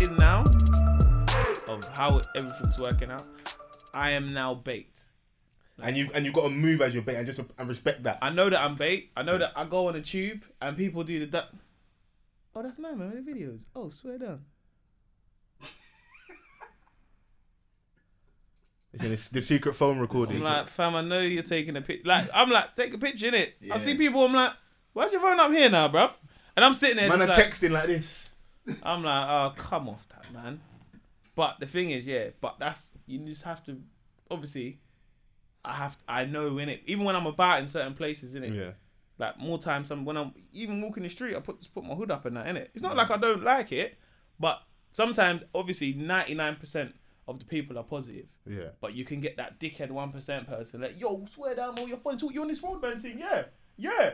in now of how everything's working out, I am now bait. And you got to move as your bait and just and respect that. I know that I'm bait. I know that I go on a tube and people do the... Oh, that's my man, the videos. Oh, swear down. It's the secret phone recording. I'm like, fam, I know you're taking a picture. Like, I'm like, take a picture, innit? Yeah. I see people, I'm like, why's your phone up here now, bruv? And I'm sitting there man just texting like this. I'm like, oh, come off that, man. But the thing is, yeah, but that's, you just have to, obviously, I know, innit? Even when I'm about in certain places, innit? Yeah. Like, more times, when I'm even walking the street, I just put my hood up and that, innit? It's not like I don't like it, but sometimes, obviously, 99% of the people are positive. Yeah. But you can get that dickhead 1% person, like, yo, swear down, all your phone, talk you on this roadman thing, yeah, you're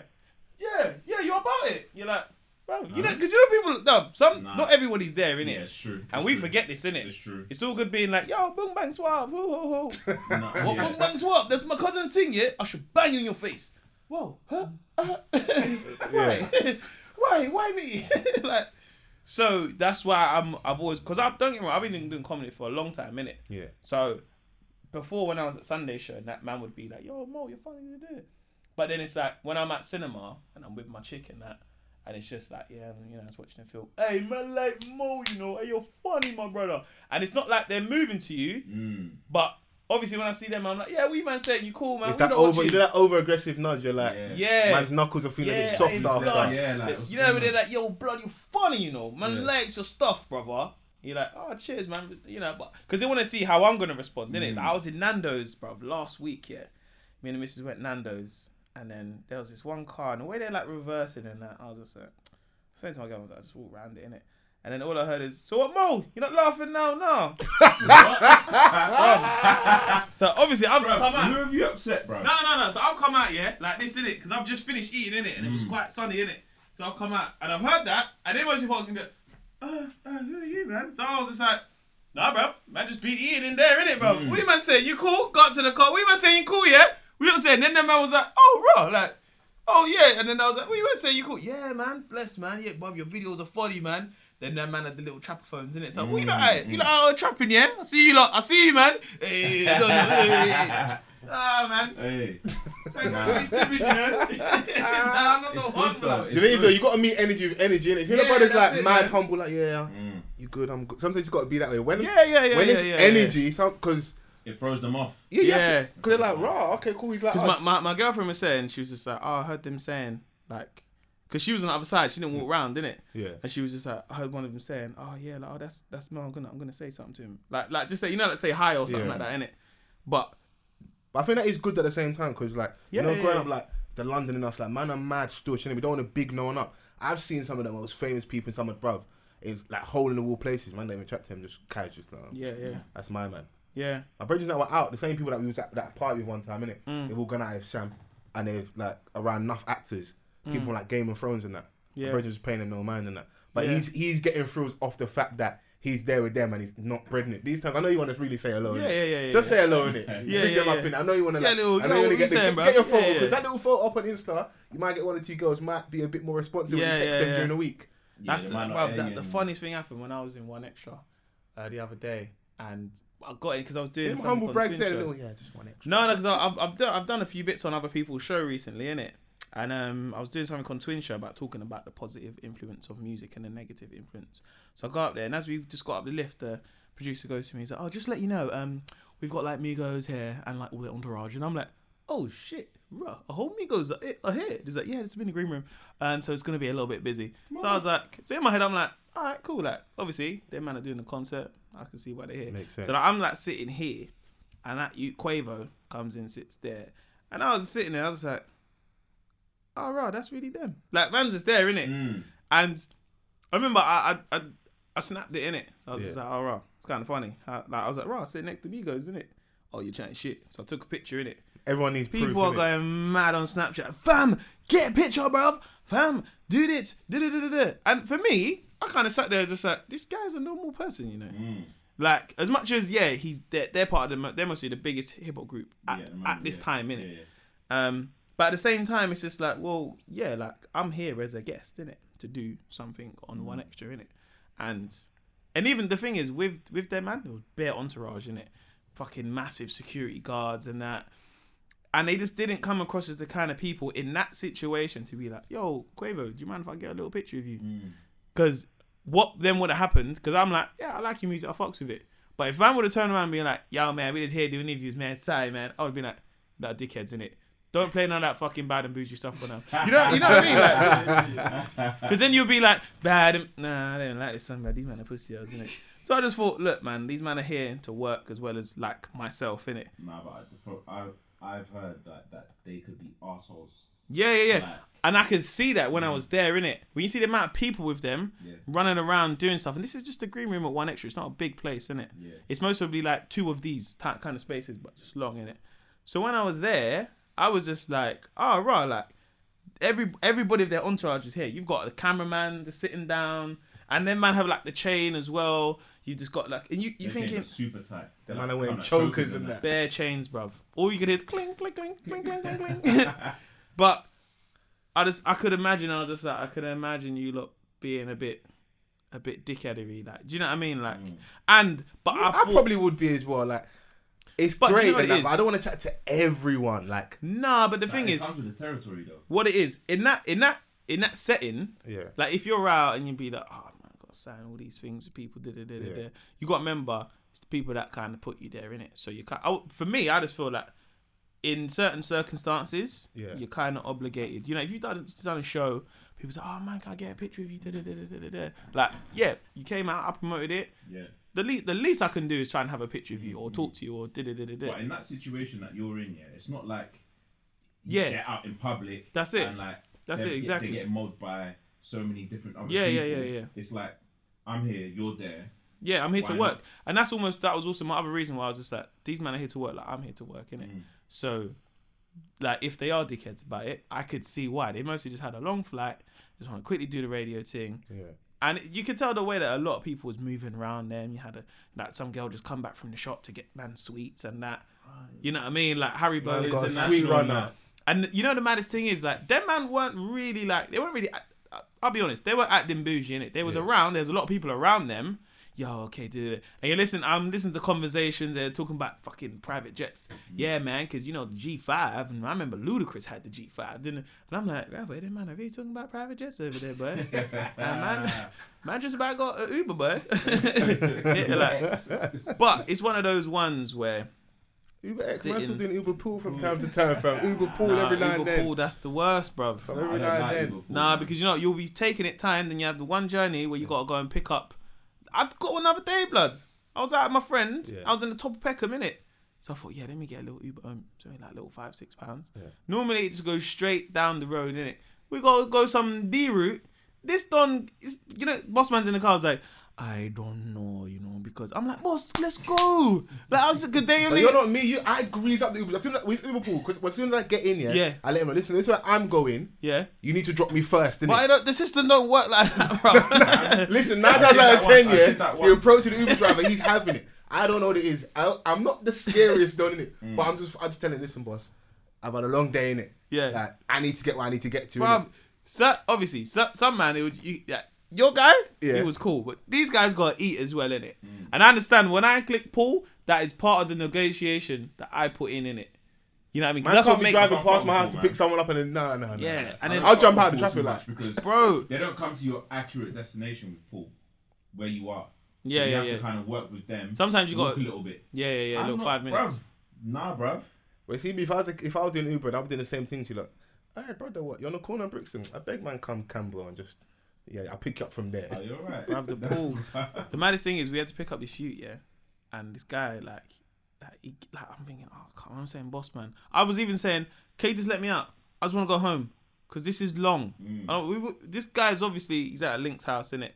about it. You're like, bro, you know, because you know people, not everybody's there, innit? Yeah, it's true. And we forget this, innit? It's true. It's all good being like, yo, boom, bang, swap, hoo, hoo, hoo. Boom, bang, swap, that's my cousin's thing, yeah? I should bang you in your face. Whoa, huh? Why me? Like, so that's why I've always, because don't get me wrong, I've been doing comedy for a long time, innit? Yeah. So before, when I was at Sunday show, and that man would be like, yo, Mo, you're funny, you do it. But then it's like, when I'm at cinema, and I'm with my chick and that, and it's just like, yeah, you know, I was watching a film, hey, man, like, Mo, you know, hey, you're funny, my brother. And it's not like they're moving to you, but obviously when I see them, I'm like, yeah, what you man saying? You cool, man. It's that over, you do that over-aggressive nudge, you're like, yeah. Man's knuckles are feeling a bit soft after. Yeah, like, you know, when they're like, yo, blood, you're funny, you know. Man likes your stuff, brother. You're like, oh, cheers, man. You know, but because they want to see how I'm going to respond, innit? Like, I was in Nando's, bruv, last week, yeah. Me and the missus went Nando's, and then there was this one car, and the way they're like reversing and that, I was just like, same time I got, I was like, I just walk around it, innit? And then all I heard is, so what, Mo? You're not laughing now, no. So obviously, I've come out. Who have you upset, bro? No. So I've come out, yeah, like this, innit? Because I've just finished eating, innit? And it was quite sunny, innit? So I've come out, and I've heard that, and then once you thought I was going to be like, who are you, man? So I was just like, nah, bro, man just been eating in there, innit, bro? What you man saying? You cool? Got up to the car. What you man saying? You cool, yeah? We don't say. And then the man was like, oh, bro, like, oh, yeah. And then I was like, what you man saying? You cool? Yeah, man, bless, man. Yeah, bro, your videos are funny, man. Then that man had the little trapper phones, innit? So, what you like? You like, oh, trapping, yeah? I see you lot. I see you, man. Hey, hey. Ah, man. Hey. That's stupid, you know? Nah, I'm not the one, bro. The thing is, though, you got to meet energy with energy, innit? You know, brothers like mad, humble, like, yeah, you good, I'm good. Sometimes it's got to be that way. When it's energy, because... It throws them off. Yeah. Because they're like, raw, okay, cool, he's like us. Because my girlfriend was saying, she was just like, oh, I heard them saying, like... Because she was on the other side, she didn't walk around, didn't it? Yeah. And she was just like, I heard one of them saying, oh yeah, like, oh, that's no, I'm gonna say something to him. Like just say, you know, like say hi or something like that, innit? But I think that is good at the same time, because like, growing up, like, the London and us, like, man, I'm mad stooge, and we don't want to big no one up. I've seen some of the most famous people in some of the bruv, in like hole in the wall places, man, they even chat to him, just casual stuff. Yeah. That's my man. Yeah. My brothers that were out, the same people that we was at that party one time, innit? They've all gone out with Sam, and they've like around enough actors. People like Game of Thrones and that. Yeah. Brendan's just paying him no mind and that. But he's getting thrills off the fact that he's there with them and he's not breading it. These times, I know you want to really say hello. Yeah. Just say hello, innit? Pick them up in. I know you want to like... Get your photo. Because that little photo up on Insta, you might get one or two girls might be a bit more responsive when you text them during the week. Yeah, that's the funniest thing happened when I was in One Extra the other day. And I got it because I was doing some humble brags there. Just One Extra. No, because I've done a few bits on other people's show recently, innit? And I was doing something on Twin Show about talking about the positive influence of music and the negative influence. So I got up there, and as we've just got up the lift, the producer goes to me, he's like, oh, just let you know, we've got like Migos here and like all the entourage. And I'm like, oh shit, bruh, a whole Migos are here. He's like, yeah, it's been the green room. So it's going to be a little bit busy. Tomorrow. So I was like, so in my head, I'm like, all right, cool. Like, obviously, they man are doing the concert. I can see why they're here. Makes sense. So like, I'm like sitting here, and that Quavo comes in, sits there. And I was sitting there, I was like, oh, right, that's really them. Like, man's just there, innit? And I remember I snapped it, innit? So I was just like, oh, right, it's kind of funny. I was like, right, sit next to Migos, innit? Oh, you're chatting shit. So I took a picture, innit? Everyone needs proof, people are going mad on Snapchat. Fam, get a picture, bruv. Fam, do this. And for me, I kind of sat there just like, this guy's a normal person, you know? Like, as much as, they're part of they're mostly the biggest hip-hop group at this time, innit? But at the same time, it's just like, well, yeah, like, I'm here as a guest, innit? To do something on One Extra, innit? And And even the thing is, with their man, there was bare entourage in it, fucking massive security guards and that. And they just didn't come across as the kind of people in that situation to be like, yo, Quavo, do you mind if I get a little picture of you? Because what then would have happened? Because I'm like, yeah, I like your music, I fucks with it. But if I would have turned around and been like, yo, man, we just here doing interviews, man, sorry, man, I would be like, that dickhead's in it. Don't play none of that fucking bad and bougie stuff for now. You know what I mean? Because like, then you'll be like, bad and... Nah, I don't like this song, man. These man are pussy hoes, innit? So I just thought, look, man, these man are here to work as well as, like, myself, innit? Nah, but I've heard that they could be assholes. Yeah. Like, and I could see that when I was there, innit? When you see the amount of people with them running around doing stuff, and this is just a green room at One Extra. It's not a big place, innit? Yeah. It's mostly like two of these type kind of spaces, but just long, innit? So when I was there... I was just like, oh, right, like, everybody of their entourage is here. You've got the cameraman just sitting down, and then man have, like, the chain as well. You just got, like, and you're thinking... super tight. The man are wearing chokers and that. Bare chains, bruv. All you could hear is clink, clink, clink, clink, clink, clink, clink. But I could imagine you lot being a bit dickheadery, like, do you know what I mean? Like, I probably would be as well, like... It's but great, you know but I don't want to chat to everyone. Like, nah, but the thing is, it comes with the territory, though. What it is in that setting, yeah. Like, if you're out and you be like, oh man, I got to sign all these things with people, you got to remember it's the people that kind of put you there, innit? So you can't. For me, I just feel like in certain circumstances, you're kind of obligated. You know, if you've done a show, people say, oh man, can I get a picture of you? Like, yeah, you came out, I promoted it. Yeah. The least I can do is try and have a picture of you or talk to you or But in that situation that you're in, it's not like you get out in public. That's it. And like exactly. They get mugged by so many different other people. Yeah. It's like, I'm here, you're there. Yeah, I'm here to work. And that was also my other reason why I was just like, these men are here to work, like I'm here to work, innit? So like if they are dickheads about it, I could see why. They mostly just had a long flight, just want to quickly do the radio thing. Yeah. And you could tell the way that a lot of people was moving around them. You had some girl just come back from the shop to get man sweets and that. You know what I mean? Like Harry Burns and that. Sweet runner. And you know the maddest thing is like them man weren't really like they weren't really. I'll be honest, they were acting bougie in it. They was around. There's a lot of people around them. Yo, okay, dude. And you listen. I'm listening to conversations. They're talking about fucking private jets. Yeah, man, because you know the G5, and I remember Ludacris had the G5, didn't? And I'm like, brother, man, are you talking about private jets over there, boy? man, just about got an Uber, boy. Like, but it's one of those ones where Uber X. Man, still doing Uber pool from time to time, fam. Uber pool every now and then. Uber pool, that's the worst, bruv. Every now and then. Nah, because you know you'll be taking it time, then you have the one journey where you gotta go and pick up. I got another day, blood. I was out with my friend. Yeah. I was in the top of Peckham, innit? So I thought, let me get a little Uber home. It's only like a little £5-6. Yeah. Normally, it just goes straight down the road, innit? We got to go some D route. This done, boss man's in the car. I was like, I don't know, because I'm like, boss, let's go. Like, I was a good day. But you're not me. I grease up the Uber. As soon as with Uber pool, because as soon as I get in here, I let him know, listen, this is where I'm going. Yeah. You need to drop me first, innit? But the system don't work like that, bro. Listen, 9 times out of 10, you approach the Uber driver, he's having it. I don't know what it is. I'm not the scariest, though, innit? But I just tell him, listen, boss, I've had a long day, innit? Yeah. Like, I need to get where I need to get to. Bro, obviously, some man, it would... Your guy, he was cool, but these guys gotta eat as well, innit? And I understand when I click pull, that is part of the negotiation that I put in it. You know what I mean? Man, that's can't what be driving past my house to pick someone up and then no. Yeah, and then I'll jump out of the traffic light because bro, they don't come to your accurate destination with pull, where you are. Yeah, so you have to kind of work with them. Sometimes you got a little bit. Yeah, a little 5 minutes. Bruv. Nah, bruv. Well, see, if I was doing Uber, and I was doing the same thing to you, like, hey, brother, what? You're on the corner of Brixton. I beg man, come Campbell and just. Yeah, I'll pick you up from there. Oh, you're right. Bruv, the pool. The maddest thing is we had to pick up this shoot, and this guy, I'm thinking, I'm saying, boss, man. I was even saying, Kay, just let me out. I just want to go home because this is long. This guy's obviously, he's at a Link's house, innit?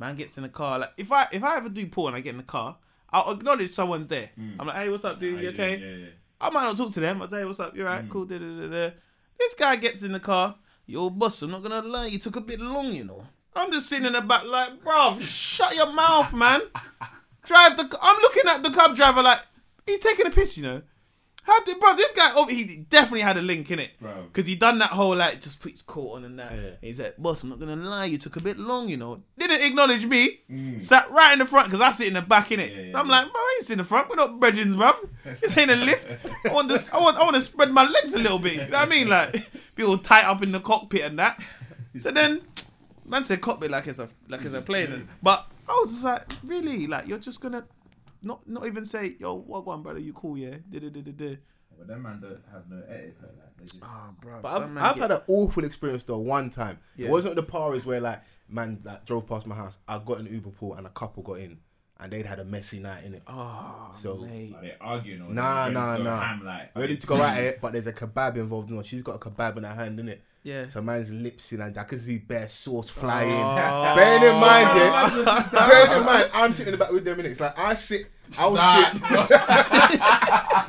Man gets in the car. Like, if I ever do porn and I get in the car, I'll acknowledge someone's there. I'm like, hey, what's up, dude? You okay? Yeah. I might not talk to them. I'll say, hey, what's up? You all right? Cool. This guy gets in the car. Yo, boss, I'm not going to lie, you took a bit long, I'm just sitting in the back like, bruv, shut your mouth, man. I'm looking at the cab driver like, he's taking a piss, How did, bro? This guy, he definitely had a link in it, because he done that whole like just put his coat on and that. Yeah. And he's like, boss, I'm not gonna lie, you took a bit long, you know. Didn't acknowledge me. Sat right in the front because I sit in the back in it. Yeah, so I'm like, bro, I ain't sit in the front. We're not brethrens, bro. This ain't a lift. I want to spread my legs a little bit. You know what I mean? Like be all tight up in the cockpit and that. So then, man said cockpit like it's a plane. But I was just like, really, like you're just gonna. Not even say, yo, what one brother, you cool, yeah? But that man don't have no etiquette. Like, they just... Oh, bro. But I've had an awful experience though, one time. Yeah. It wasn't the Paris where like, man that drove past my house, I got an Uber pool and a couple got in and they'd had a messy night in it. Oh, so mate. Are they arguing or nah. I'm like, ready to go at it, but there's a kebab involved. No, she's got a kebab in her hand, innit? Yeah. So man's lips in and I could see bare sauce flying. Oh. Bearing in mind, I'm sitting in the back with them, innit? It's like, I was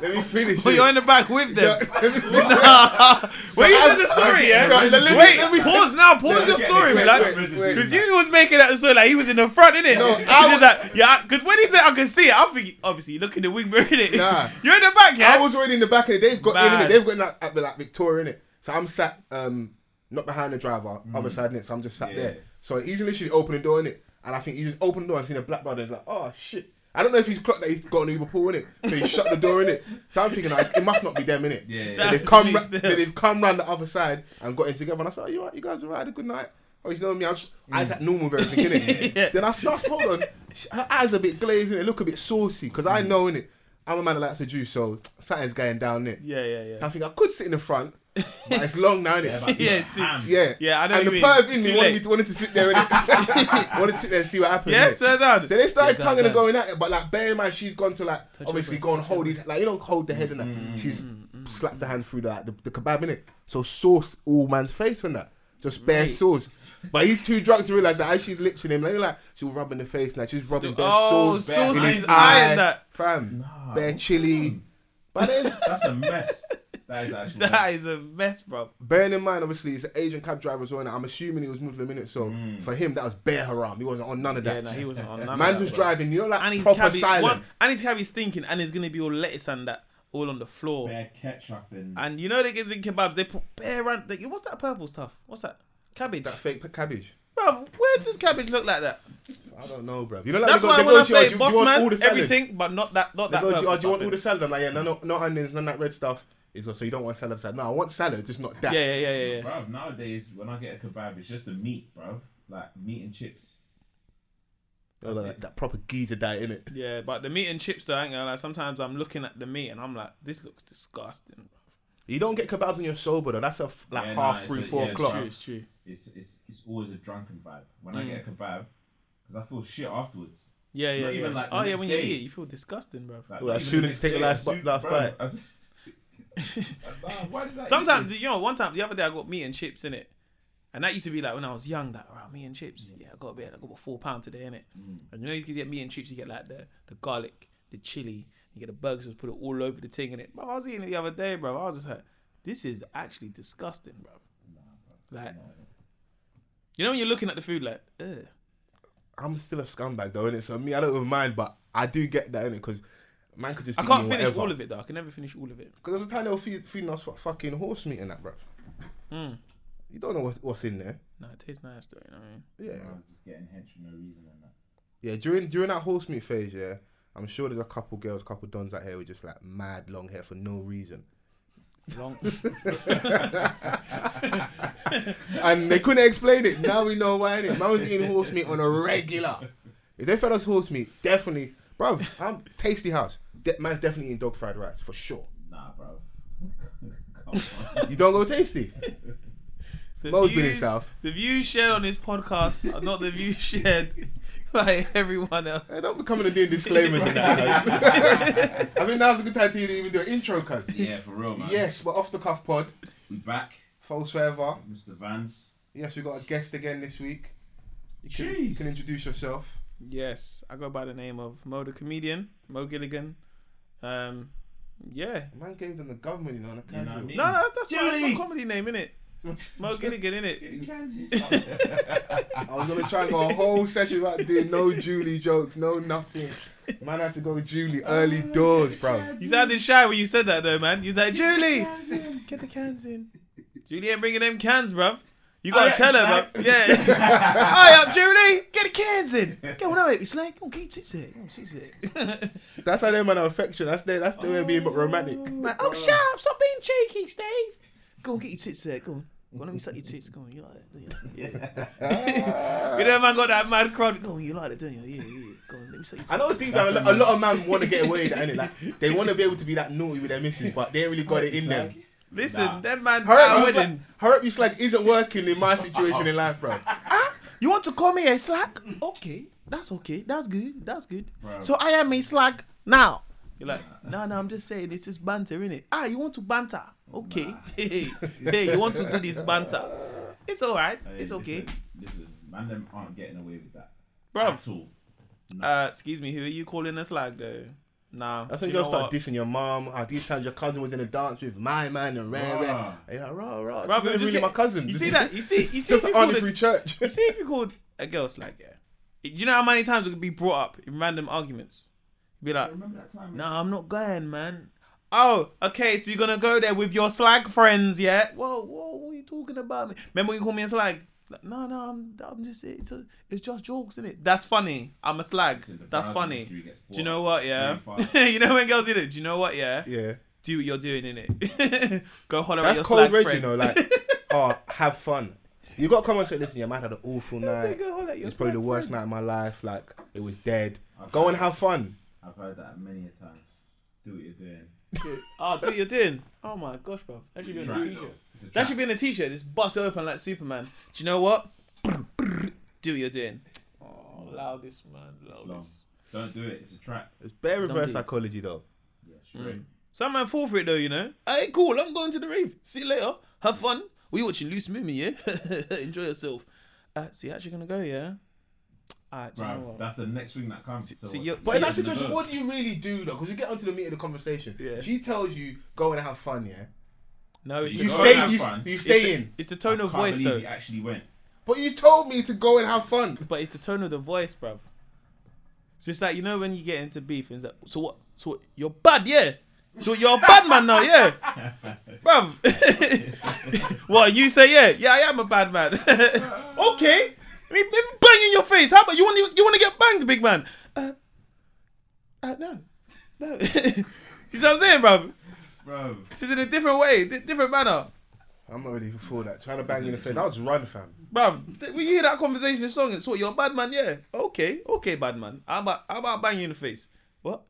let me finish. Well, you're in the back with them. You said the story, yeah? Pause your story, man. Because you was making that story like he was in the front, innit? No, because when he said I can see it, I'm thinking, obviously, look in the wing mirror, innit? Nah. You're in the back, yeah? I was already in the back, and they've got in, innit? They've got in at the like Victoria, innit? So I'm sat, not behind the driver, other side, innit? So I'm just sat there. So he's literally opening the door, innit? And I think he just opened the door and seen a black brother, he's like, oh, shit. I don't know if he's clocked that he's got an Uber pool, innit? So he shut the door, innit? So I'm thinking, like, it must not be them, innit? Yeah. They've come round the other side and got in together. And I said, oh, you all right? You guys all right? Had a good night? Oh, you know me? I was at normal with everything, innit? Yeah. Then I said, hold on. Her eyes are a bit glazed, innit? Look a bit saucy. Because I know, innit? I'm a man that likes to juice, so something's going down, innit? Yeah. And I think I could sit in the front. But it's long now, innit? Yeah, I know. And the perv in me wanted to sit there, innit? Wanted to sit there and see what happened. Yeah, so down. Then they started tonguing and going at it, but like, bear in mind, she's gone to like, obviously go and hold these, like, you don't hold the head and that. She's slapped the hand through the kebab, innit? So sauce all man's face on that. Just bare sauce. But he's too drunk to realise that as she's lips in him, like she was rubbing the face now, she's rubbing bare sauce. Oh, sauce in his eye and that. Fam, bare chili. But then, that's a mess. That is a mess, bro. Bearing in mind, obviously, it's an Asian cab driver as well, and I'm assuming he was Muslim, innit? So for him, that was bare haram. He wasn't on none of that. Yeah, no, he wasn't on none of that. Man was driving, you know, like, and he's proper silent. And his cab is stinking, and there's going to be all lettuce and that all on the floor. Bare ketchup. And you know they get in kebabs, they put bare... what's that purple stuff? What's that? Cabbage? That fake cabbage. Bro, where does cabbage look like that? I don't know, bro. You know, like, that's why when I say boss man, everything, but not that purple stuff. Do you want all the salad? I'm like, yeah, no onions, none of that red stuff. So you don't want salad. No, I want salad, just not that. Yeah. Bro, nowadays when I get a kebab, it's just the meat, bro. Like meat and chips. That proper geezer diet, innit? Yeah, but the meat and chips though, I ain't gonna lie. Sometimes I'm looking at the meat and I'm like, this looks disgusting, bro. You don't get kebabs when you're sober though. That's half 3, 4 o'clock. It's true. It's always a drunken vibe. When I get a kebab, because I feel shit afterwards. Yeah. Like, when you eat, you feel disgusting, bro. Like, as soon as you take the last bite. Sometimes, you know, the other day I got meat and chips, innit? And that used to be like when I was young, that meat and chips. Yeah, I got about £4 today, innit? And you know, you can get meat and chips, you get like the garlic, the chili, you get the burgers, just put it all over the thing, innit? But I was eating it the other day, bro. I was just like, this is actually disgusting, bro. Like, you know, when you're looking at the food, like, ugh. I'm still a scumbag though, innit? So me, I don't even mind, but I do get that, innit? Because man could just I can't finish whatever. All of it though. I can never finish all of it. Because there's a time they were feeding us fucking horse meat and that, bruv. You don't know what's in there. No, it tastes nice though, you know what I mean? Yeah. I'm just getting hench for no reason and that. Yeah, during that horse meat phase, yeah, I'm sure there's a couple girls, couple dons out here with just like mad long hair for no reason. And they couldn't explain it. Now we know why, innit? Man was eating horse meat on a regular. If they fed us horse meat, definitely... Bro, I'm tasty house. Man's definitely eating dog fried rice for sure. Nah, bro. You don't go tasty. Mo's been in South. The views shared on this podcast are not the views shared by everyone else. Hey, don't be coming and doing disclaimers in that. I mean, now's a good time to even do an intro, cuz. Yeah, for real, man. Yes, we're off the cuff pod. We back. False forever. Mr. Vance. Yes, we got a guest again this week. You can introduce yourself. Yes, I go by the name of Mo the Comedian, Mo Gilligan. Yeah. Man gave them the government, you know, on a casual. I mean? No, that's my comedy name, innit? Mo Gilligan, innit? I was going to try and go a whole session without doing no Julie jokes, no nothing. Man had to go with Julie early doors, bro. You sounded shy when you said that, though, man. You was like, Julie, get the cans in. Julie ain't bringing them cans, bruv. You gotta tell her, bro. Yeah. Hi up, Julie. Get the cans in. Go on, no, it's like, oh, get it. That's how they man have affection. That's the way of being romantic. Like, oh, shut up. Stop being cheeky, Steve. Go on, get your tits there. Go on. Why don't we suck your tits? Go on, you like that, don't you? Yeah. You know, man got that mad crowd. Go on, you like that, don't you? Yeah. Go on, let me suck your tits. I don't think that a lot of men want to get away with that, innit? Like, they want to be able to be that naughty with their missus, but they ain't really got it in them. Listen, that man... Hurry up, you slag isn't working in my situation in life, bro. You want to call me a slag? Okay. That's good. Right. So I am a slag now. You're like, no, I'm just saying, it's just banter, innit? You want to banter? Okay. Nah. Hey, you want to do this banter? It's all right. Hey, it's okay. Listen, man, them aren't getting away with that. Bro. No. Excuse me, who are you calling a slag, though? Nah. That's when you start dissing your mom. These times your cousin was in a dance with my man and rare. Yeah, rah. It's really my cousin. You see that? You see just an through church. You see if you called a girl slag, yeah? You know how many times it could be brought up in random arguments? Be like, no, I'm not going, man. Oh, okay, so you're going to go there with your slag friends, yeah? Whoa, what are you talking about? Remember when you called me a slag? Like, no, I'm just, it's just jokes, isn't it? That's funny. I'm a slag. That's funny. Do you know what, yeah? You know when girls do it? Do you know what, yeah? Yeah. Do what you're doing, innit? Go holler at your slag friends. That's cold red, you know, like, have fun. You got to come and say, listen, your man had an awful night. It's probably the worst night of my life. Like, it was dead. Go and have fun. I've heard that many a times. Do what you're doing. Do what you're doing. Oh my gosh, bro. That should be on a t-shirt. That should be in a t-shirt. Just bust open like Superman. Do you know what? Do what you're doing. Oh, loudest man. Loudest. Don't do it. It's a trap. It's bare reverse psychology, though. Yeah, sure. Mm. Some man fall for it, though, you know. Hey, cool. I'm going to the rave. See you later. Have fun. We watching Loose Movie, yeah? Enjoy yourself. So you're actually going to go, yeah? Bro, that's the next thing that comes. But in that situation, what do you really do though? Because you get onto the meat of the conversation. Yeah. She tells you go and have fun, yeah. No, it's you stay in. It's the tone of voice though. He actually went. But you told me to go and have fun. But it's the tone of the voice, bruv. So it's like, you know when you get into beef and it's like, so what? You're bad, yeah. So you're a bad man now, yeah, bruv. What you say? Yeah, I am a bad man. Okay. Let me bang in your face. How about you want to get banged, big man? No. You see what I'm saying, bro? This is in a different way, different manner. I'm not really for that. Trying to bang in the face, I'll just run, fam. Bro, we hear that conversation song. It's what you're a bad man, yeah. Okay, bad man. How about banging in the face? What?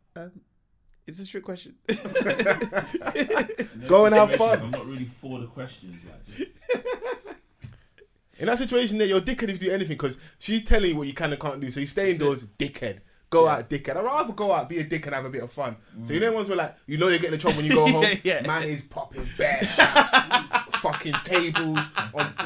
It's a trick question. Go and have fun. I'm not really for the questions, like this. In that situation there, you're dickhead if you do anything because she's telling you what you can and can't do. So you stay indoors, dickhead. Go out, dickhead. I'd rather go out, be a dick and have a bit of fun. Mm. So you know ones where like, you know you're getting in trouble when you go home. Yeah. Man is popping bear shots, fucking tables.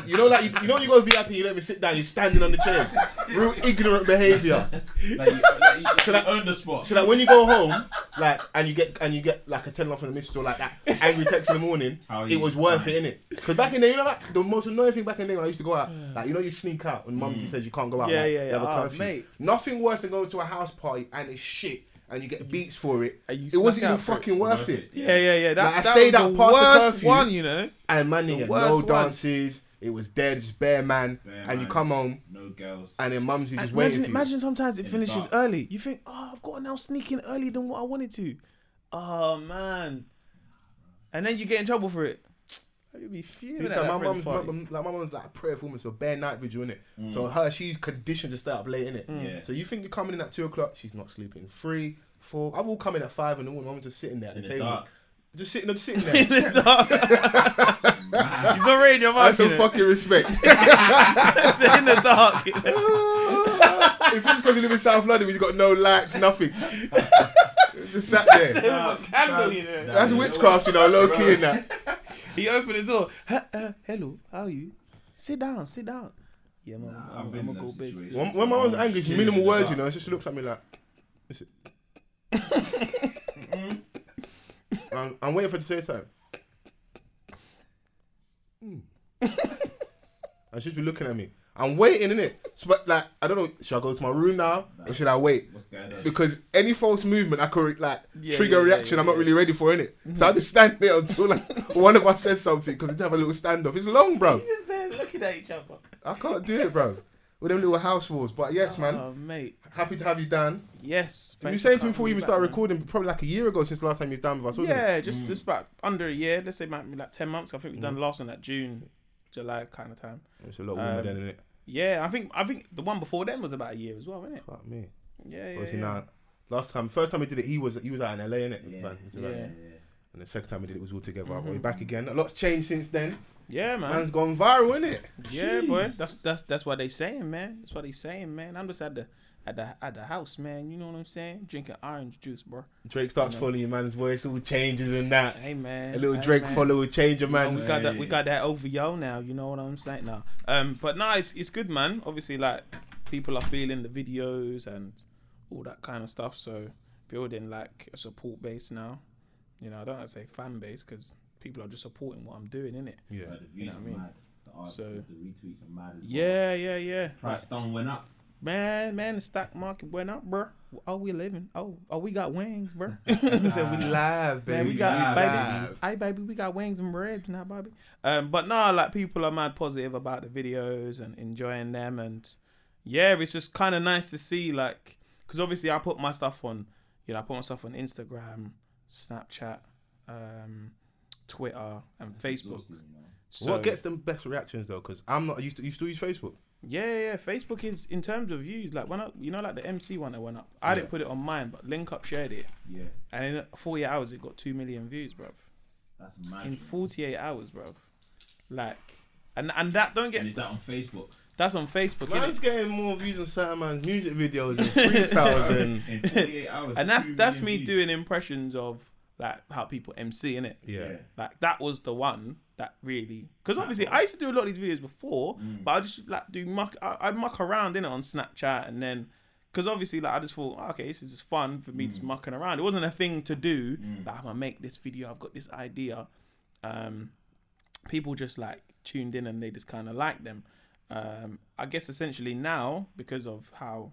You know like, you know you go VIP, you let me sit down, you're standing on the chairs. Real ignorant behaviour. like you own the spot. So like when you go home, like, and you get like a 10 off on the missus or like that angry text in the morning, it was worth it, innit? Because back in there, you know like, the most annoying thing back in there, I used to go out, like, you know you sneak out when mum says you can't go out. Mate. Nothing worse than going to a house party and it's shit and you get beats for it. It wasn't even fucking worth it. Yeah. That stayed up past the curfew one, you know. And man, you had no dances. It was dead, just bare man. And you come home, no girls. And then mum's just waiting for you. Imagine sometimes it finishes early. You think, I've got now sneaking earlier than what I wanted to. Oh man. And then you get in trouble for it. You'd be fuming. Like my mum's like a prayerful woman, so bare night vigil, innit? So she's conditioned to stay up late, innit? So you think you're coming in at 2:00, she's not sleeping. 3, 4, I've all come in at 5 in the morning. Mum's just sitting there at the table. Dark. Just sitting there. In the dark. You're not reading your mum. That's some fucking respect. That's in the dark. If it's because you live in South London, we've got no lights, nothing. Just sat there. That's witchcraft, you know, low key in that. He opened the door. Hello, how are you? Sit down. Yeah, man. I'm gonna go bed. When my mom's angry, it's minimal words, you know. She looks at me like, listen. I'm waiting for her to say something. And she's been looking at me. I'm waiting, innit? So, but like, I don't know, should I go to my room now or should I wait? What's going on? Because any false movement, I could like trigger a reaction I'm not really ready for, innit? Mm-hmm. So I just stand there until like one of us says something, because we just have a little standoff. It's long, bro. He's just there looking at each other. I can't do it, bro. With them little house wars. But yes, man. Oh, mate. Happy to have you, Dan. Yes. You were saying to me before we even started recording, probably like a year ago since last time you was down with us, wasn't it? Yeah, just about under a year. Let's say maybe like 10 months. I think we done last one, like June, July kind of time. It's a lot warmer then, isn't it? Yeah, I think the one before then was about a year as well, wasn't it? Fuck me. Yeah. Obviously now, first time we did it, he was out in LA, innit? Yeah. And the second time we did it was all together. Mm-hmm. We're back again. A lot's changed since then. Yeah, man. Man's gone viral, innit? Yeah, boy. That's what they saying, man. That's what they saying, man. I'm just at the house, man. You know what I'm saying? Drinking orange juice, bro. Drake starts following man's voice, all changes and that. Hey, man. A little Drake follow will change a man's. We got that over yo now. You know what I'm saying? Now, but no, it's good, man. Obviously, like people are feeling the videos and all that kind of stuff. So building like a support base now. You know, I don't want to say fan base because people are just supporting what I'm doing, innit? Yeah. Like you know what I mean? The retweets are mad as well. Yeah. Price went up. Man, the stock market went up, bro. Oh, we living. Oh, we got wings, bro. So we live, baby. Man, we got baby. Hey, baby, we got wings and breads now, baby. But no, like people are mad positive about the videos and enjoying them, and yeah, it's just kind of nice to see, like, because obviously I put my stuff on, you know, I put myself on Instagram, Snapchat, Twitter and Facebook. So what gets them best reactions though? Because I'm not used to. You still use Facebook? Yeah. Facebook is, in terms of views, like when I, you know, like the MC one that went up. I didn't put it on mine, but Link Up shared it. Yeah. And in 48 hours, it got 2 million views, bruv. That's mad. In 48 hours, bruv. Like, and that don't get. And is that on Facebook? That's on Facebook. Man's getting more views on certain man's music videos and freestyles in 48 hours. And that's me views. Doing impressions of. Like how people MC, innit? Yeah. Like that was the one that really, because obviously I used to do a lot of these videos before, but I just like I'd muck around in it on Snapchat, and then because obviously like I just thought, oh, okay, this is just fun for me just mucking around. It wasn't a thing to do. Like, I'm gonna make this video. I've got this idea. People just like tuned in and they just kind of liked them. I guess essentially now because of how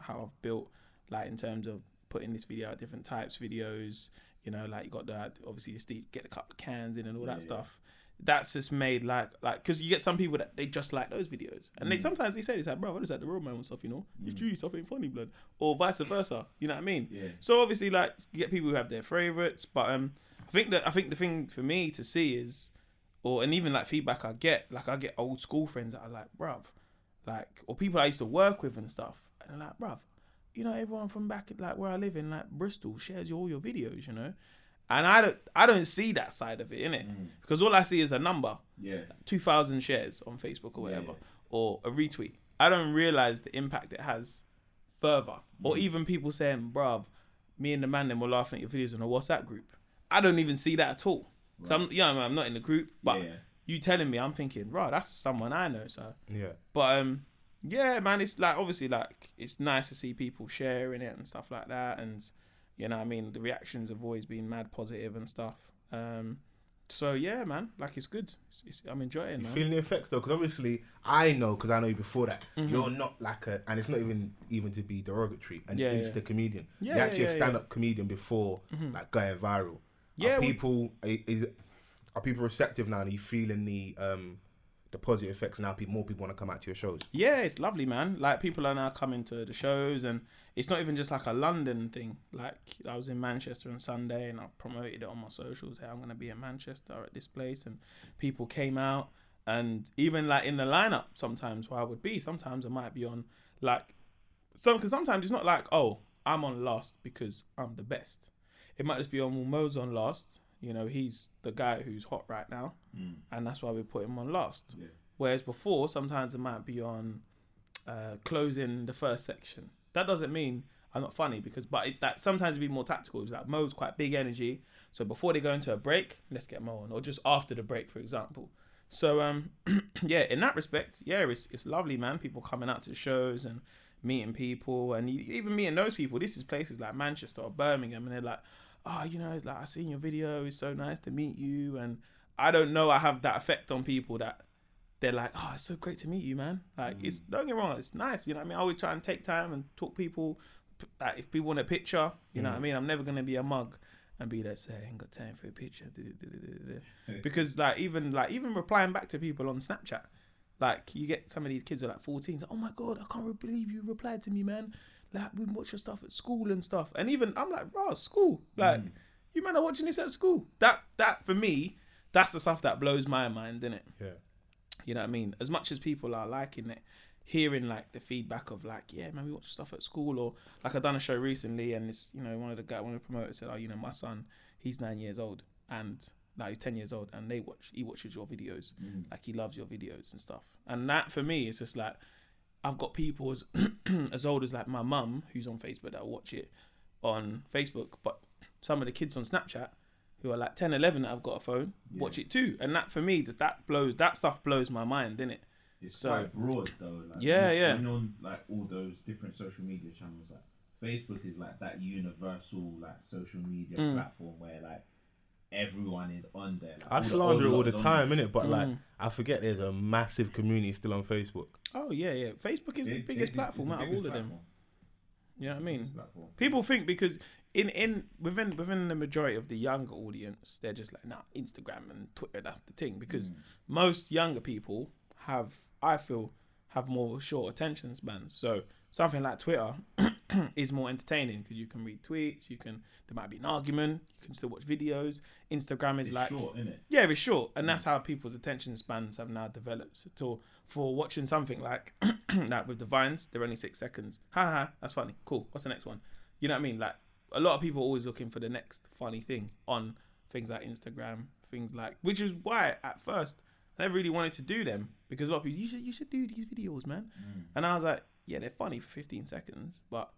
how I've built like in terms of putting this video out, different types of videos. You know, like you got that. Obviously, you still get a couple of cans in and all that stuff. That's just made like because you get some people that they just like those videos, and they sometimes they say it's like, bro, what is that? The real man and stuff, you know, it's really something funny, blood, or vice versa. You know what I mean? Yeah. So obviously, like you get people who have their favorites, but I think the thing for me to see is, and even like feedback I get, like I get old school friends that are like, bruv, like or people I used to work with and stuff, and they're like, bruv. You know, everyone from back like where I live in like Bristol shares all your videos, you know, and I don't see that side of it, innit? Because all I see is a number, 2,000 shares on Facebook or whatever, or a retweet. I don't realize the impact it has further, or even people saying, "Bruv, me and the man then were laughing at your videos on a WhatsApp group." I don't even see that at all. Right. So I'm not in the group, but you telling me, I'm thinking, "Right, that's someone I know." So but yeah, man, it's like obviously like it's nice to see people sharing it and stuff like that, and you know what I mean, the reactions have always been mad positive and stuff. So yeah, man, like it's good. I'm enjoying it. You feeling the effects though? Because obviously I know you before that. You're not like a, and it's not even to be derogatory, an Insta comedian. Yeah, you're actually a stand-up comedian before like going viral. Yeah, are people receptive now? Are you feeling the positive effects now? More people want to come out to your shows. Yeah, it's lovely, man. Like people are now coming to the shows, and it's not even just like a London thing. Like I was in Manchester on Sunday, and I promoted it on my socials. Hey, I'm gonna be in Manchester at this place, and people came out, and even like in the lineup sometimes where I would be. Sometimes I might be on like because sometimes it's not like I'm on last because I'm the best. It might just be on Mo's on last. You know, he's the guy who's hot right now, and that's why we put him on last. Yeah. Whereas before, sometimes it might be on closing the first section. That doesn't mean I'm not funny, but sometimes it'd be more tactical. It's like Mo's quite big energy, so before they go into a break, let's get Mo on, or just after the break, for example. So yeah, in that respect, yeah, it's lovely, man. People coming out to shows and meeting people, and even meeting those people. This is places like Manchester or Birmingham, and they're like, oh, you know, like I seen your video. It's so nice to meet you, and I don't know. I have that effect on people that they're like, oh, it's so great to meet you, man. Like, it's, don't get me wrong, it's nice. You know what I mean? I always try and take time and talk people. Like, if people want a picture, you know what I mean? I'm never going to be a mug and be there saying, I ain't got time for a picture. Because, like, even replying back to people on Snapchat, like, you get some of these kids who are like 14, like, oh my God, I can't believe you replied to me, man. Like, we watch your stuff at school and stuff. And even, I'm like, bro, school. Like, you man are watching this at school. That for me, that's the stuff that blows my mind, innit? Yeah. You know what I mean? As much as people are liking it, hearing like the feedback of like, yeah, man, we watch stuff at school, or like I done a show recently and this, you know, one of the promoters said, oh, you know, my son, he's 9 years old and now he's 10 years old and he watches your videos. Like he loves your videos and stuff. And that for me, it's just like, I've got people as as old as like my mum, who's on Facebook, that watch it on Facebook, but some of the kids on Snapchat who are like 10, 11 that have got a phone, watch it too. And that for me, that stuff blows my mind, innit? It's so quite broad though. Like, and on like all those different social media channels, like Facebook is like that universal like social media platform where like everyone is on there. Like, I slander it all the time, innit? But like I forget there's a massive community still on Facebook. Oh yeah, yeah. Facebook is the biggest platform out of all of them. You know what I mean? People think because within the majority of the younger audience, they're just like, nah, Instagram and Twitter, that's the thing. Because most younger people have more short attention spans. So something like Twitter is more entertaining because you can read tweets, there might be an argument, you can still watch videos. Instagram is like short, isn't it? Yeah, it's short. And that's how people's attention spans have now developed. So for watching something like like with the Vines, they're only 6 seconds. Ha, that's funny. Cool. What's the next one? You know what I mean? Like a lot of people are always looking for the next funny thing on things like Instagram, which is why at first I never really wanted to do them, because a lot of people, you should do these videos, man. And I was like, yeah, they're funny for 15 seconds, but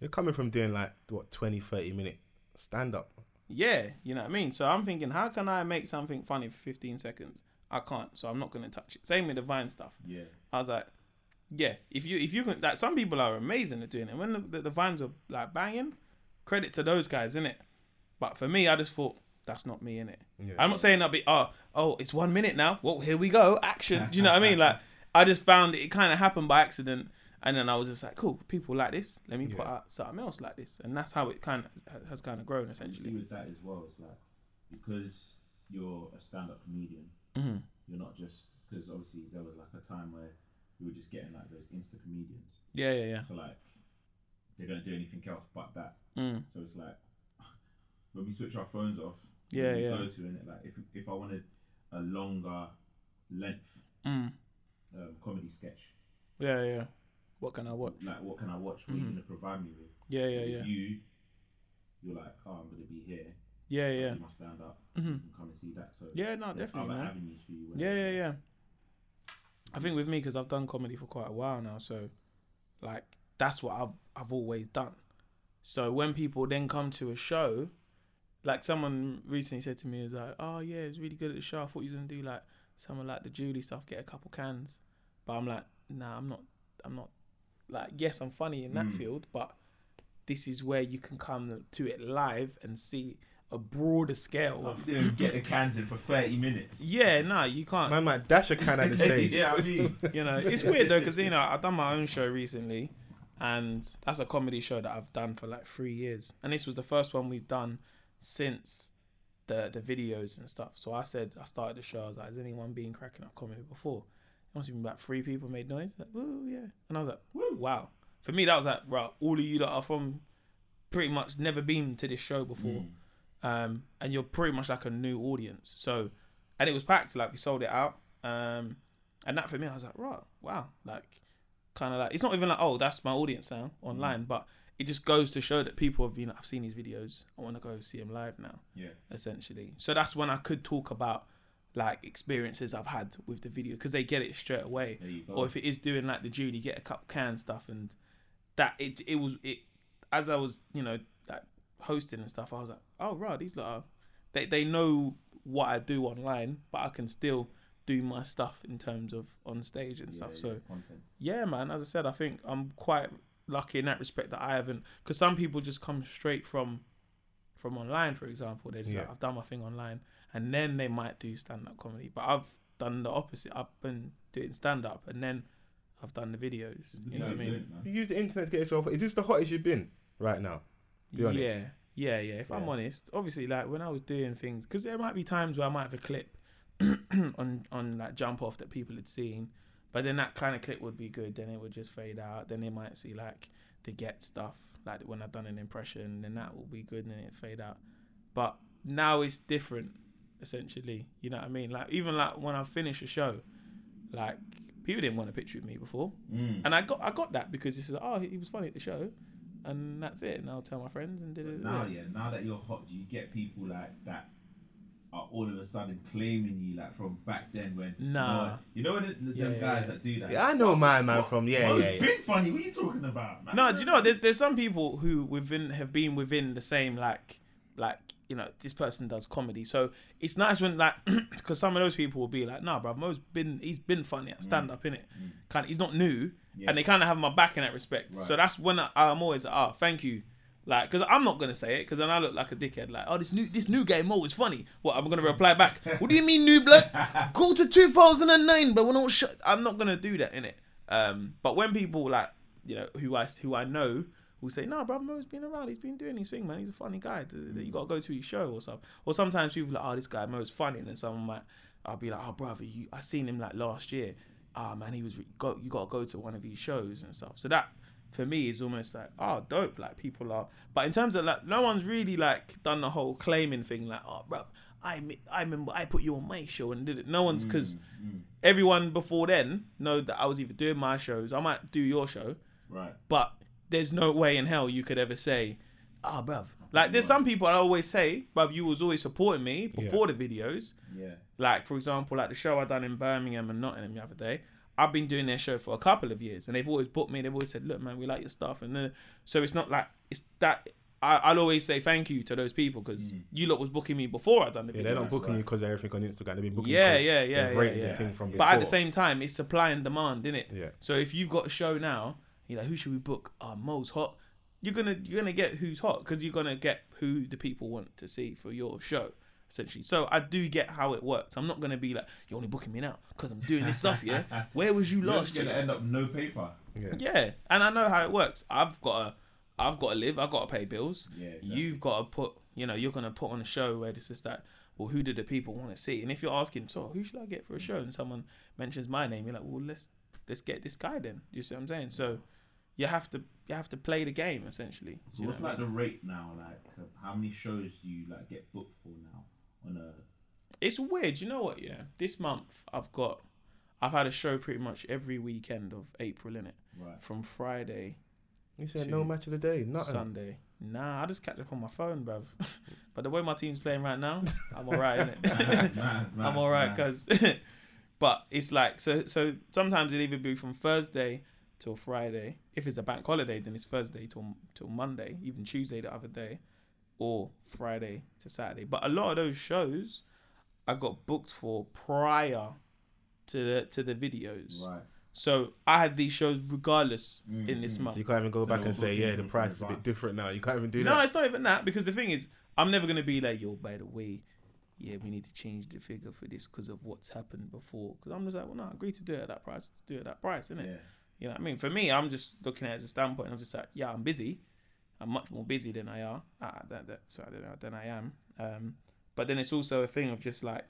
you're coming from doing like, 20-30 minute stand up. Yeah, you know what I mean? So I'm thinking, how can I make something funny for 15 seconds? I can't, so I'm not going to touch it. Same with the Vine stuff. Yeah. I was like, yeah, if you can, like, some people are amazing at doing it. When the Vines were like banging, credit to those guys, innit? But for me, I just thought, that's not me, innit? Yeah. I'm not saying that'll be, oh, it's 1 minute now. Well, here we go, action. Do you know what I mean? Like, I just found it kind of happened by accident. And then I was just like, cool, people like this. Let me put out something else like this. And that's how it kind of has kind of grown, essentially. See, with that as well, it's like, because you're a stand-up comedian, you're not just, because obviously there was like a time where we were just getting like those Insta comedians. Yeah. So like, they don't do anything else but that. So it's like, when we switch our phones off, go to it, like if I wanted a longer length comedy sketch, what can I watch? Like, what can I watch? What are you gonna provide me with? Yeah. You're like, oh, I'm gonna be here. Yeah. Do my stand up and come and see that. So yeah, no, definitely, other avenues for you. Yeah. I think with me, because I've done comedy for quite a while now, so like that's what I've always done. So when people then come to a show, like someone recently said to me, is like, oh yeah, it's really good at the show. I thought you was gonna do like someone like the Julie stuff, get a couple cans. But I'm like, nah, I'm not like, yes, I'm funny in that field, but this is where you can come to it live and see a broader scale of get the cans in for 30 minutes. Yeah, no, you can't. Man might dash a can at the stage. Yeah, I mean, you know, it's weird though, because you know, I've done my own show recently. And that's a comedy show that I've done for like 3 years. And this was the first one we've done since the videos and stuff. So I started the show, I was like, has anyone been cracking up comedy before? It must have been about 3 people made noise. Like, woo, yeah. And I was like, woo, wow. For me, that was like, right, all of you that are from pretty much never been to this show before. And you're pretty much like a new audience. So, and it was packed, like we sold it out. And that for me, I was like, right, wow. Like, kind of like, it's not even like, oh, that's my audience now online, but it just goes to show that people have been like, I've seen these videos, I want to go see them live now, essentially. So that's when I could talk about like experiences I've had with the video, because they get it straight away. Or if it is doing like the Julie get a cup can stuff, and that it was as I was, you know, like hosting and stuff, I was like, oh right, these lot are, they know what I do online, but I can still do my stuff in terms of on stage and stuff. So content. Yeah, man, as I said, I think I'm quite lucky in that respect that I haven't, because some people just come straight from online, for example. They're just like, I've done my thing online, and then they might do stand-up comedy. But I've done the opposite. I've been doing stand-up and then I've done the videos. You know what I mean? You use the internet to get yourself... Is this the hottest you've been right now? Be honest. Yeah. If I'm honest, obviously, like, when I was doing things... Because there might be times where I might have a clip on like, Jump Off that people had seen. But then that kind of clip would be good. Then it would just fade out. Then they might see, like, the Get stuff. Like, when I've done an impression, then that will be good and then it fade out. But now it's different, essentially. You know what I mean? Like, even, like, when I finish a show, like... People didn't want a picture of me before. Mm. And I got that because this is like, oh, he was funny at the show. And that's it. And I'll tell my friends and did it. Now that you're hot, do you get people like that are all of a sudden claiming you like from back then when... Nah. You know them guys that do that? Yeah, I know my man from... Yeah. Big funny, what are you talking about, man? No, do you know, there's some people who have been within the same like, you know, this person does comedy. So it's nice when like, because some of those people will be like, nah, bro, he's been funny at stand up, innit? Mm. Kind of, he's not new. Yeah. And they kind of have my back in that respect. Right. So that's when I'm always like, oh, thank you. Like, because I'm not going to say it because then I look like a dickhead. Like, oh, this new game, Mo, is funny. What, I'm going to reply back. What do you mean, new blood? Go to 2009, but we're not sure. I'm not going to do that, innit? But when people like, you know, who I know, will say, no, bro, Mo's been around. He's been doing his thing, man. He's a funny guy. You got to go to his show or something. Or sometimes people are like, oh, this guy Mo's funny. And then someone might, I'll be like, oh, brother, I seen him like last year. Ah, oh, man, you got to go to one of his shows and stuff. So that, for me, is almost like, oh, dope. Like, people are. But in terms of, like, no one's really, like, done the whole claiming thing. Like, oh, bro, I remember I put you on my show and did it. No one's, because everyone before then know that I was either doing my shows. I might do your show. Right. But there's no way in hell you could ever say, ah, oh, bruv. Like, there's some people I always say, bruv, you was always supporting me before the videos. Yeah. Like, for example, like the show I done in Birmingham and Nottingham the other day, I've been doing their show for a couple of years and they've always booked me. They've always said, look, man, we like your stuff. And then, so it's not like, it's that, I'll always say thank you to those people because you lot was booking me before I done the videos. Yeah, they're not booking you because of everything on Instagram. They've been booking you because they've rated the thing from before. But at the same time, it's supply and demand, innit? Yeah. So if you've got a show now, you're like, who should we book? Oh, Mo's hot. You're gonna get who's hot because you're gonna get who the people want to see for your show, essentially. So I do get how it works. I'm not gonna be like, you're only booking me now because I'm doing this stuff. Yeah, where was you last year? You're gonna end up no paper. Yeah, and I know how it works. I've gotta live. I've gotta pay bills. Yeah, exactly. You've gotta put. You know, you're gonna put on a show where this is that. Well, who do the people want to see? And if you're asking, so who should I get for a show? And someone mentions my name, you're like, well, let's get this guy then. Do you see what I'm saying? So. You have to play the game, essentially. So what's like the rate now? Like, how many shows do you like get booked for now? It's weird. You know what? Yeah, this month I've had a show pretty much every weekend of April, innit? Right. From Friday. You said no match of the day, nothing. Sunday. Nah, I just catch up on my phone, bruv. But the way my team's playing right now, I'm alright, innit? I'm alright, cause. But it's like so. Sometimes it'll even be from Thursday till Friday. If it's a bank holiday, then it's Thursday till Monday, even Tuesday the other day, or Friday to Saturday. But a lot of those shows I got booked for prior to the videos. Right. So I had these shows regardless in this month. So you can't even go back and say, the price is a bit different now. You can't even do that. No, it's not even that, because the thing is, I'm never going to be like, yo, by the way, yeah, we need to change the figure for this because of what's happened before. Because I'm just like, well, no, I agree to do it at that price. To do it at that price, innit? Yeah. You know what I mean? For me, I'm just looking at it as a standpoint. I'm just like, yeah, I'm busy. I'm much more busy than I are. Than I am. But then it's also a thing of just like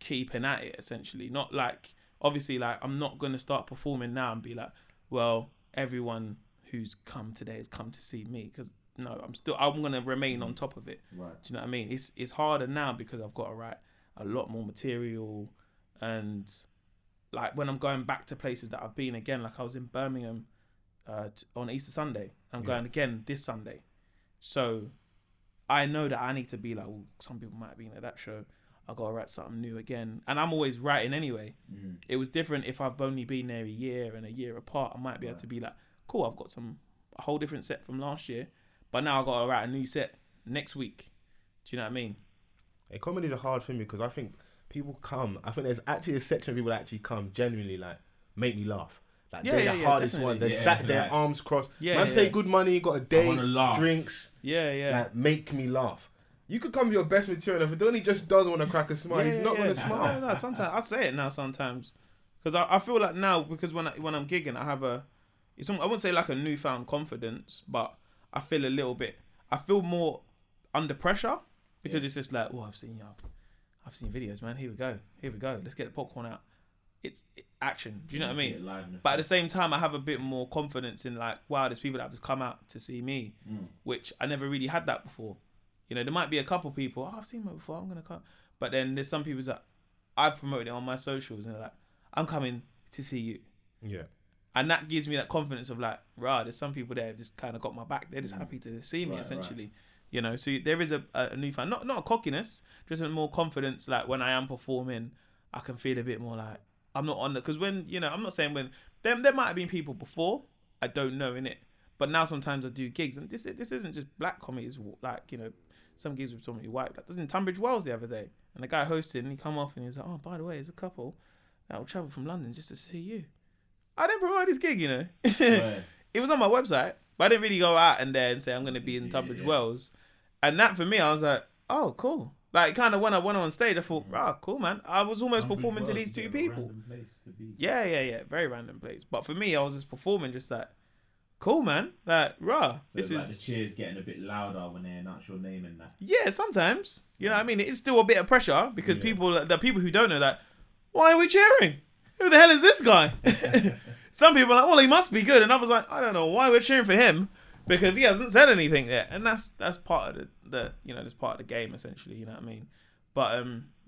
keeping at it, essentially. Not like, obviously, like, I'm not going to start performing now and be like, well, everyone who's come today has come to see me. Because, no, I'm going to remain on top of it. Right. Do you know what I mean? It's harder now because I've got to write a lot more material and... Like when I'm going back to places that I've been again, like I was in Birmingham on Easter Sunday. I'm going again this Sunday. So I know that I need to be like, well, some people might have been at that show. I got to write something new again. And I'm always writing anyway. Mm. It was different if I've only been there a year and a year apart. I might be able to be like, cool, I've got a whole different set from last year. But now I got to write a new set next week. Do you know what I mean? Hey, comedy is a hard thing because I think... People come. I think there's actually a section of people that actually come genuinely like make me laugh. Like they're the hardest ones. They sat there, arms crossed. Man, pay good money, got a day, drinks. Like make me laugh. You could come with your best material. If Donnie just doesn't want to crack a smile, he's not going to smile. No, sometimes I say it now. Sometimes because I feel like now because when I'm gigging, I have a. It's I wouldn't say like a newfound confidence, but I feel a little bit. I feel more under pressure because it's just like, well, I've seen videos, man. Here we go. Let's get the popcorn out. It's action. Do you know what I mean? But at the same time, I have a bit more confidence in like, wow, there's people that have just come out to see me, which I never really had that before. You know, there might be a couple people, I've seen them before, I'm going to come. But then there's some people that I've promoted it on my socials and they're like, I'm coming to see you. Yeah. And that gives me that confidence of like, rah, there's some people there who just kind of got my back. They're just happy to see me essentially. Right. You know, so there is a new fan, not a cockiness, just a more confidence. Like when I am performing, I can feel a bit more like, I'm not on the, because when, you know, I'm not saying when, there might have been people before, I don't know innit, but now sometimes I do gigs, and this isn't just black comedy, it's like, you know, some gigs with somebody white, like, that was in Tunbridge Wells the other day, and the guy hosted, and he come off, and he was like, oh, by the way, there's a couple that will travel from London just to see you. I didn't promote this gig, you know. Right. It was on my website, but I didn't really go out and there and say, I'm going to be in Tunbridge Wells, and that for me, I was like, oh, cool. Like, kind of when I went on stage, I thought, ah, cool, man. I was almost performing to these two people. Yeah. Very random place. But for me, I was just performing just like, cool, man. Like, rah. So this like is... the cheers getting a bit louder when they announce your name and that. Yeah, sometimes. You know what I mean? It is still a bit of pressure because the people who don't know that, why are we cheering? Who the hell is this guy? Some people are like, well, he must be good. And others like, I don't know why we're cheering for him. Because he hasn't said anything yet, and that's part of this part of the game essentially. You know what I mean? But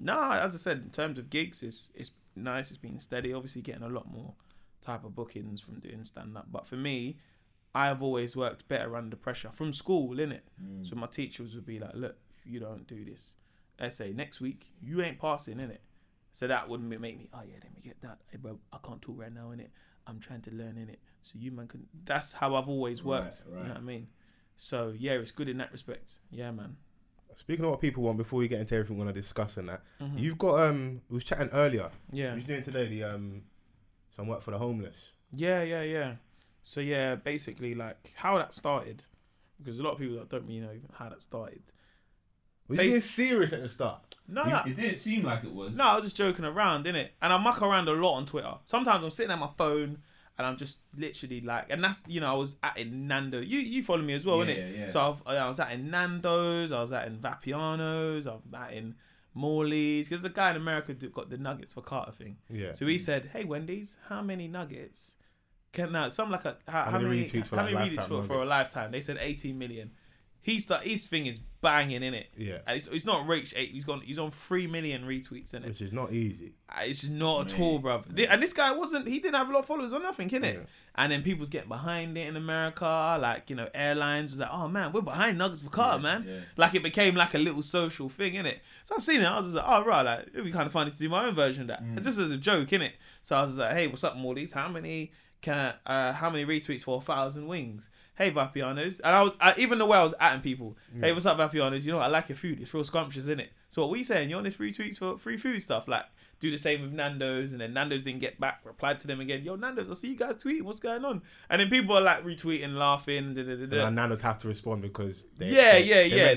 as I said, in terms of gigs, it's nice. It's been steady. Obviously, getting a lot more type of bookings from doing stand up. But for me, I have always worked better under pressure from school, innit? So my teachers would be like, "Look, if you don't do this essay next week, you ain't passing, innit?" So that would make me, oh yeah, let me get that. Hey, bro, I can't talk right now, innit? I'm trying to learn in it. So you man can, that's how I've always worked. Right. You know what I mean? So yeah, it's good in that respect. Yeah, man. Speaking of what people want, before we get into everything we're gonna discuss and that, you've got we was chatting earlier. Yeah. We was doing today the some work for the homeless. Yeah. So yeah, basically like how that started, because a lot of people don't really know even how that started. Was you being serious at the start? No, it didn't seem like it was. No, I was just joking around, innit? And I muck around a lot on Twitter. Sometimes I'm sitting at my phone and I'm just literally like, and that's, you know, I was at in Nando's. You follow me as well, innit? Yeah. So I was at in Nando's, I was at in Vapianos, I was at in Morley's. Because the guy in America got the nuggets for Carter thing. Yeah. So he said, hey, Wendy's, how many nuggets? How many retweets for a lifetime? They said 18 million. His thing is banging, innit? Yeah. And it's not reached 8. He's on 3 million retweets, innit? Which is not easy. It's not at all, bruv. Yeah. And this guy he didn't have a lot of followers or nothing, innit? Yeah. And then people's getting behind it in America. Like, you know, airlines was like, oh man, we're behind Nuggets for Carter, man. Yeah. Like, it became like a little social thing, innit? So I seen it. I was just like, oh, right, like, it'd be kind of funny to do my own version of that. Just as a joke, innit? So I was like, hey, what's up, Morley's? How many retweets for 1,000 wings? Hey, Vapianos. And I even the way I was atting people. Yeah. Hey, what's up, Vapianos? You know, I like your food. It's real scrumptious, isn't it? So what we saying? You're on this retweets for free food stuff. Like, do the same with Nando's. And then Nando's didn't get back. Replied to them again. Yo, Nando's, I see you guys tweeting. What's going on? And then people are like retweeting, laughing. Da, da, da, da. So Nando's have to respond because they...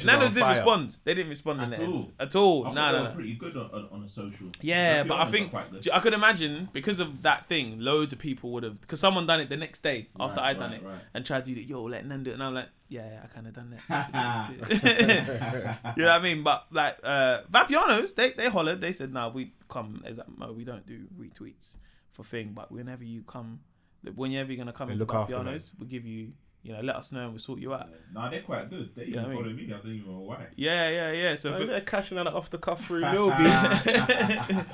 Nando's didn't respond. They didn't respond at all. They were pretty good on a social. Yeah, but I think... I could imagine, because of that thing, loads of people would have... Because someone done it the next day after I'd done it. Right. And tried to do it. Yo, let Nando... And I'm like, yeah, I kind of done that. You know what I mean? But like, Vapianos, they hollered. They said, nah, we come... we don't do retweets for thing. But whenever you're going to come into Vapianos, we'll give you... You know, let us know and we'll sort you out. Yeah. Nah, they're quite good. They even follow me. I don't even know why. Yeah. So they're cashing out off the cuff through Lil B.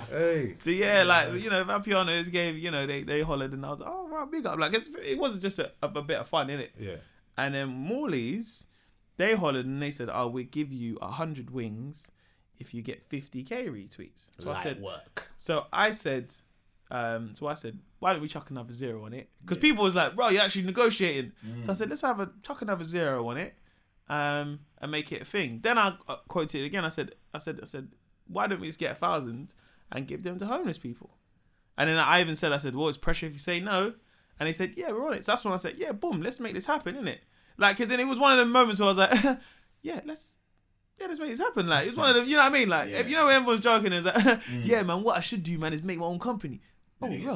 Hey. So yeah, like, you know, Vapianos gave, you know, they hollered and I was like, oh, right, big up. Like, it wasn't just a bit of fun, innit? Yeah. And then Morley's, they hollered and they said, oh, we'll give you 100 wings if you get 50k retweets. So I said, work. So I said, why don't we chuck another 0 on it? Because people was like, bro, you're actually negotiating. So I said, let's have chuck another 0 on it, and make it a thing. Then I quoted it again. I said, why don't we just get 1,000 and give them to homeless people? And then I even said, well, it's pressure if you say no. And they said, yeah, we're on it. So that's when I said, yeah, boom, let's make this happen, innit? Like, cause then it was one of the moments where I was like, yeah, let's yeah, this mate, it's happened. Like, it's one of them, you know what I mean? Like, if you know where everyone's joking, is like, yeah, man, what I should do, man, is make my own company. Oh, bro,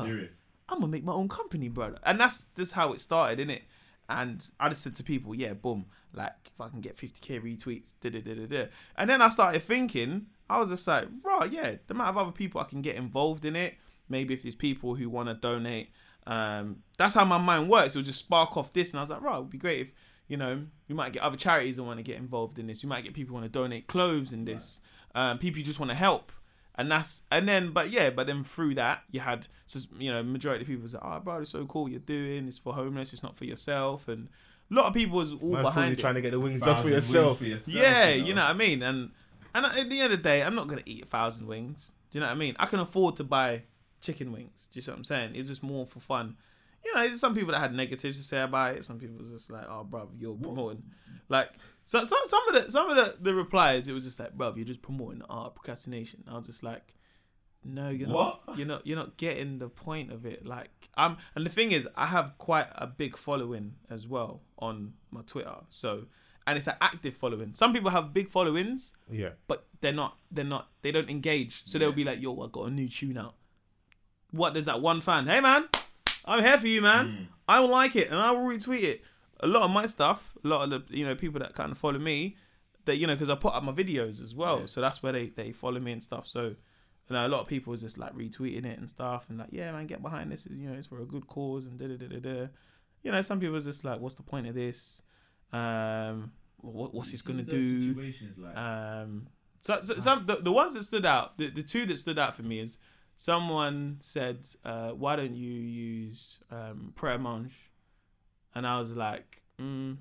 I'm gonna make my own company, brother. And that's just how it started, innit? And I just said to people, yeah, boom, like, if I can get 50k retweets, da-da-da-da-da. And then I started thinking, I was just like, right, yeah, the amount of other people I can get involved in it, maybe if there's people who want to donate, that's how my mind works. It'll just spark off this. And I was like, right, it would be great if, you know, you might get other charities that want to get involved in this. You might get people who want to donate clothes in this. Right. People who just want to help. And that's, and then, but yeah, but then through that, you had, just, you know, majority of people was like, oh, bro, it's so cool you're doing. It's for homeless. It's not for yourself. And a lot of people was all behind it. Trying to get the wings just for yourself. Yeah, you know what I mean? And at the end of the day, I'm not going to eat 1,000 wings. Do you know what I mean? I can afford to buy chicken wings. Do you see what I'm saying? It's just more for fun. You know, there's some people that had negatives to say about it. Some people was just like, oh, bruv, you're promoting. Like, so some of the replies, it was just like, bruv, you're just promoting the art of procrastination. I was just like, no, you're not getting the point of it. Like, and the thing is, I have quite a big following as well on my Twitter. So, and it's an active following. Some people have big followings, yeah, but they don't engage. So they'll be like, yo, I got a new tune out. What does that one fan? Hey man, I'm here for you, man. I will like it and I will retweet it. A lot of my stuff, a lot of the, you know, people that kind of follow me, that, you know, because I put up my videos as well, so that's where they follow me and stuff. So, you know, a lot of people is just like retweeting it and stuff and like, yeah, man, get behind this. You know, it's for a good cause and da da da da da. You know, some people is just like, what's the point of this? What's this gonna do? Situations like... So the ones that stood out, the two that stood out for me is. Someone said, why don't you use Pret A Manger? And I was like,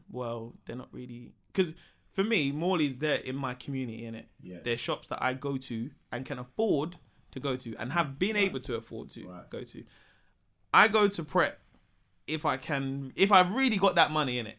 well, they're not really... Because for me, Morley's, they're in my community, innit? Yeah. They're shops that I go to and can afford to go to and have been able to afford to go to. I go to Pret if I can... If I've really got that money in it.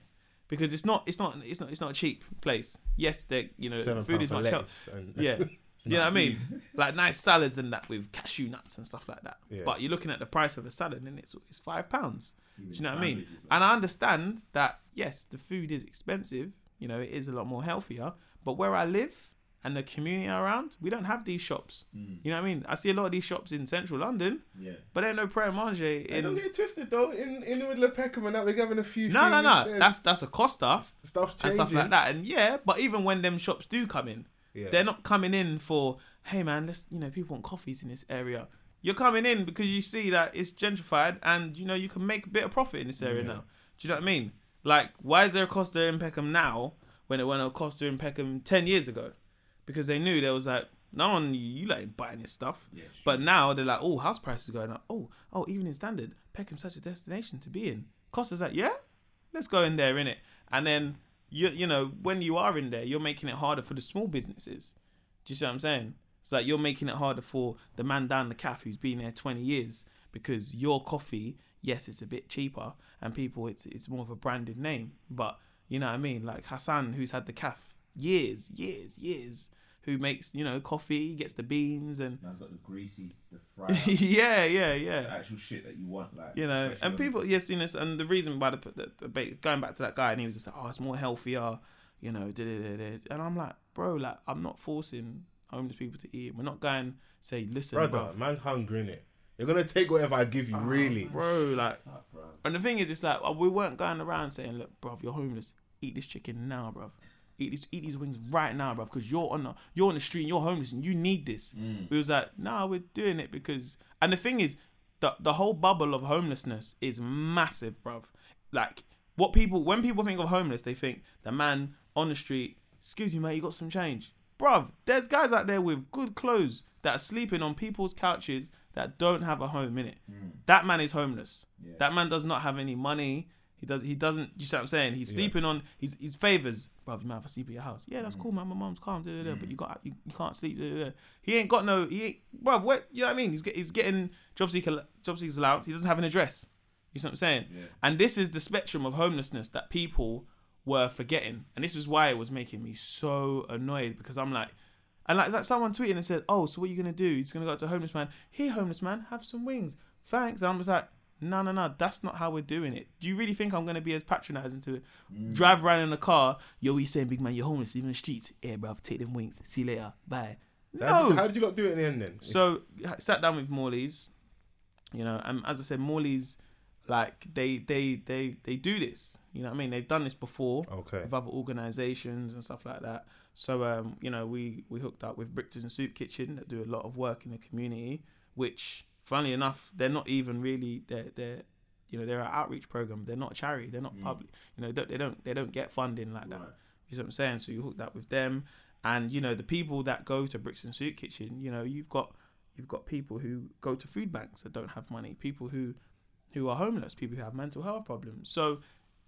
Because it's not a cheap place. Yes, they, you know, food is much healthier. Yeah. You know what I mean? Like nice salads and that with cashew nuts and stuff like that. Yeah. But you're looking at the price of a salad and it's £5. Do you know what I mean? And I understand that, yes, the food is expensive. You know, it is a lot more healthier. But where I live and the community around, we don't have these shops. You know what I mean? I see a lot of these shops in central London. Yeah. But there ain't no Pret A Manger. Don't get twisted though. In the middle of Peckham and that, we're having a few. No. That's a Costa. Stuff's changing. And stuff like that. And yeah, but even when them shops do come in, yeah. They're not coming in for, hey man, let's, you know, people want coffees in this area. You're coming in because you see that it's gentrified and, you know, you can make a bit of profit in this area now. Do you know what I mean? Like, why is there a Costa in Peckham now when it went a Costa in Peckham 10 years ago? Because they knew there was like, no one, you like buying this stuff. Yeah, sure. But now they're like, oh, house prices are going up. Oh, even in standard, Peckham's such a destination to be in. Costa's like, yeah, let's go in there, innit? And then... You know, when you are in there, you're making it harder for the small businesses. Do you see what I'm saying? It's like you're making it harder for the man down the cafe who's been there 20 years because your coffee, yes, it's a bit cheaper and people, it's more of a branded name. But you know what I mean? Like Hassan, who's had the cafe years, who makes, you know, coffee, gets the beans and... Now it's got the greasy, the fry. yeah. The actual shit that you want, like... You know, and people, yes, you know, and the reason why the going back to that guy, and he was just like, oh, it's more healthier, you know, and I'm like, bro, like, I'm not forcing homeless people to eat. We're not going, say, listen, brother, man's hungry, innit? You're going to take whatever I give you, really. Bro, like... And the thing is, it's like, we weren't going around saying, look, bro, you're homeless. Eat this chicken now, bro. Eat these wings right now, bruv, because you're on the street and you're homeless and you need this. We was like, nah, we're doing it because... And the thing is, the whole bubble of homelessness is massive, bruv. Like, when people think of homeless, they think the man on the street, excuse me, mate, you got some change. Bruv, there's guys out there with good clothes that are sleeping on people's couches that don't have a home, innit? That man is homeless. Yeah. That man does not have any money. He doesn't, you see what I'm saying? He's sleeping on his favours. Bruv, you might have to sleep at your house. Yeah, that's cool, man. My mum's calm, but you can't sleep. He ain't got no, bruv, what, you know what I mean? He's getting job seekers allowance. He doesn't have an address. You see what I'm saying? Yeah. And this is the spectrum of homelessness that people were forgetting. And this is why it was making me so annoyed because I'm like, and like, it's like someone tweeted and said, oh, so what are you going to do? He's going to go to a homeless man. Here, homeless man, have some wings. Thanks. And I'm just like, No, that's not how we're doing it. Do you really think I'm going to be as patronising to drive around in a car? Yo, he's saying, big man, you're homeless, even in the streets. Yeah, bruv, take them winks. See you later. Bye. So no. How did you not do it in the end then? So I sat down with Morley's, you know, and as I said, Morley's, like, they do this. You know what I mean? They've done this before with other organisations and stuff like that. So, you know, we hooked up with Brixton Soup Kitchen that do a lot of work in the community, which... Funnily enough, they're not even really they're you know, they're an outreach program. They're not a charity. They're not public. You know, they don't get funding like that. Right. You see what I'm saying? So you hooked up with them, and you know the people that go to Brixton Soup Kitchen. You know, you've got people who go to food banks that don't have money. People who are homeless. People who have mental health problems. So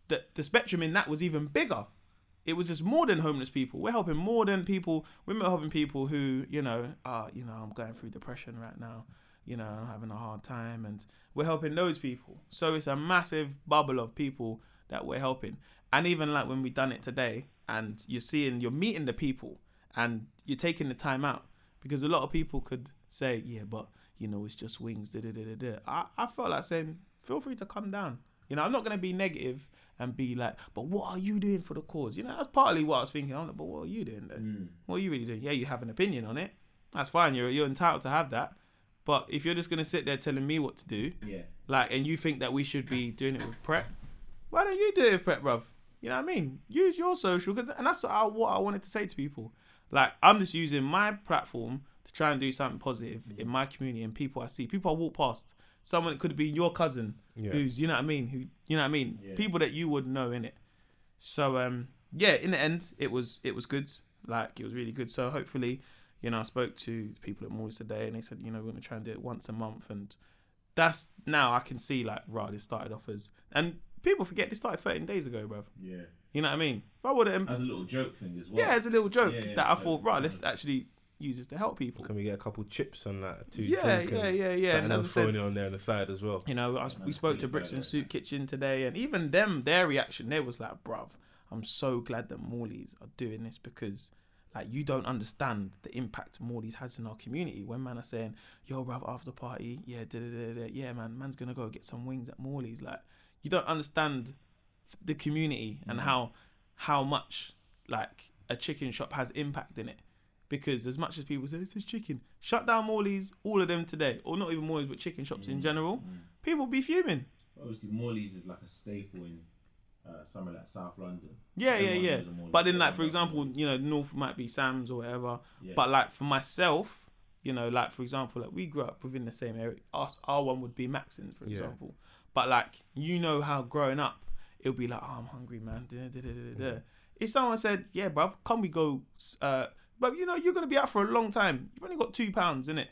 the spectrum in that was even bigger. It was just more than homeless people. We're helping more than people. We're helping people who you know I'm going through depression right now. You know, I'm having a hard time, and we're helping those people. So it's a massive bubble of people that we're helping. And even like when we done it today, and you're meeting the people, and you're taking the time out, because a lot of people could say, yeah, but you know, it's just wings. I felt like saying, feel free to come down. You know, I'm not gonna be negative and be like, but what are you doing for the cause? You know, that's partly what I was thinking. I'm like, but what are you doing then? What are you really doing? Yeah, you have an opinion on it. That's fine. You're entitled to have that. But if you're just going to sit there telling me what to do, and you think that we should be doing it with prep, why don't you do it with prep, bruv? You know what I mean? Use your social, and that's what I wanted to say to people. Like, I'm just using my platform to try and do something positive in my community and people I see. People I walk past. Someone, it could be your cousin who's, you know what I mean? Yeah. People that you would know, innit? So, in the end, it was good. Like, it was really good. So hopefully... You know, I spoke to people at Morley's today, and they said, you know, we're going to try and do it once a month. And that's now I can see, like, right, this started off as... And people forget this started 13 days ago, bruv. Yeah. You know what I mean? If I would have... As a little joke thing as well. Yeah, as a little joke that I thought, right, let's actually use this to help people. Can we get a couple chips on that? Too? Yeah. And as I said... on there on the side as well. You know, we spoke to Brixton Soup Kitchen today, and even them, their reaction, they was like, bruv, I'm so glad that Morley's are doing this because... Like, you don't understand the impact Morley's has in our community. When man are saying, yo, bruv, after party, man's going to go get some wings at Morley's. Like, you don't understand the community and how much, like, a chicken shop has impact in it. Because as much as people say, this is chicken, shut down Morley's, all of them today, or not even Morley's, but chicken shops in general, people be fuming. Obviously, Morley's is like a staple in... somewhere like South London. Yeah. But then, like, for example, you know, North might be Sam's or whatever. Yeah. But, like, for myself, you know, like, for example, like, we grew up within the same area. Our one would be Maxon's, for example. But, like, you know how growing up, it would be like, oh, I'm hungry, man. If someone said, yeah, bruv, can we go... but, you know, you're going to be out for a long time. You've only got £2, innit?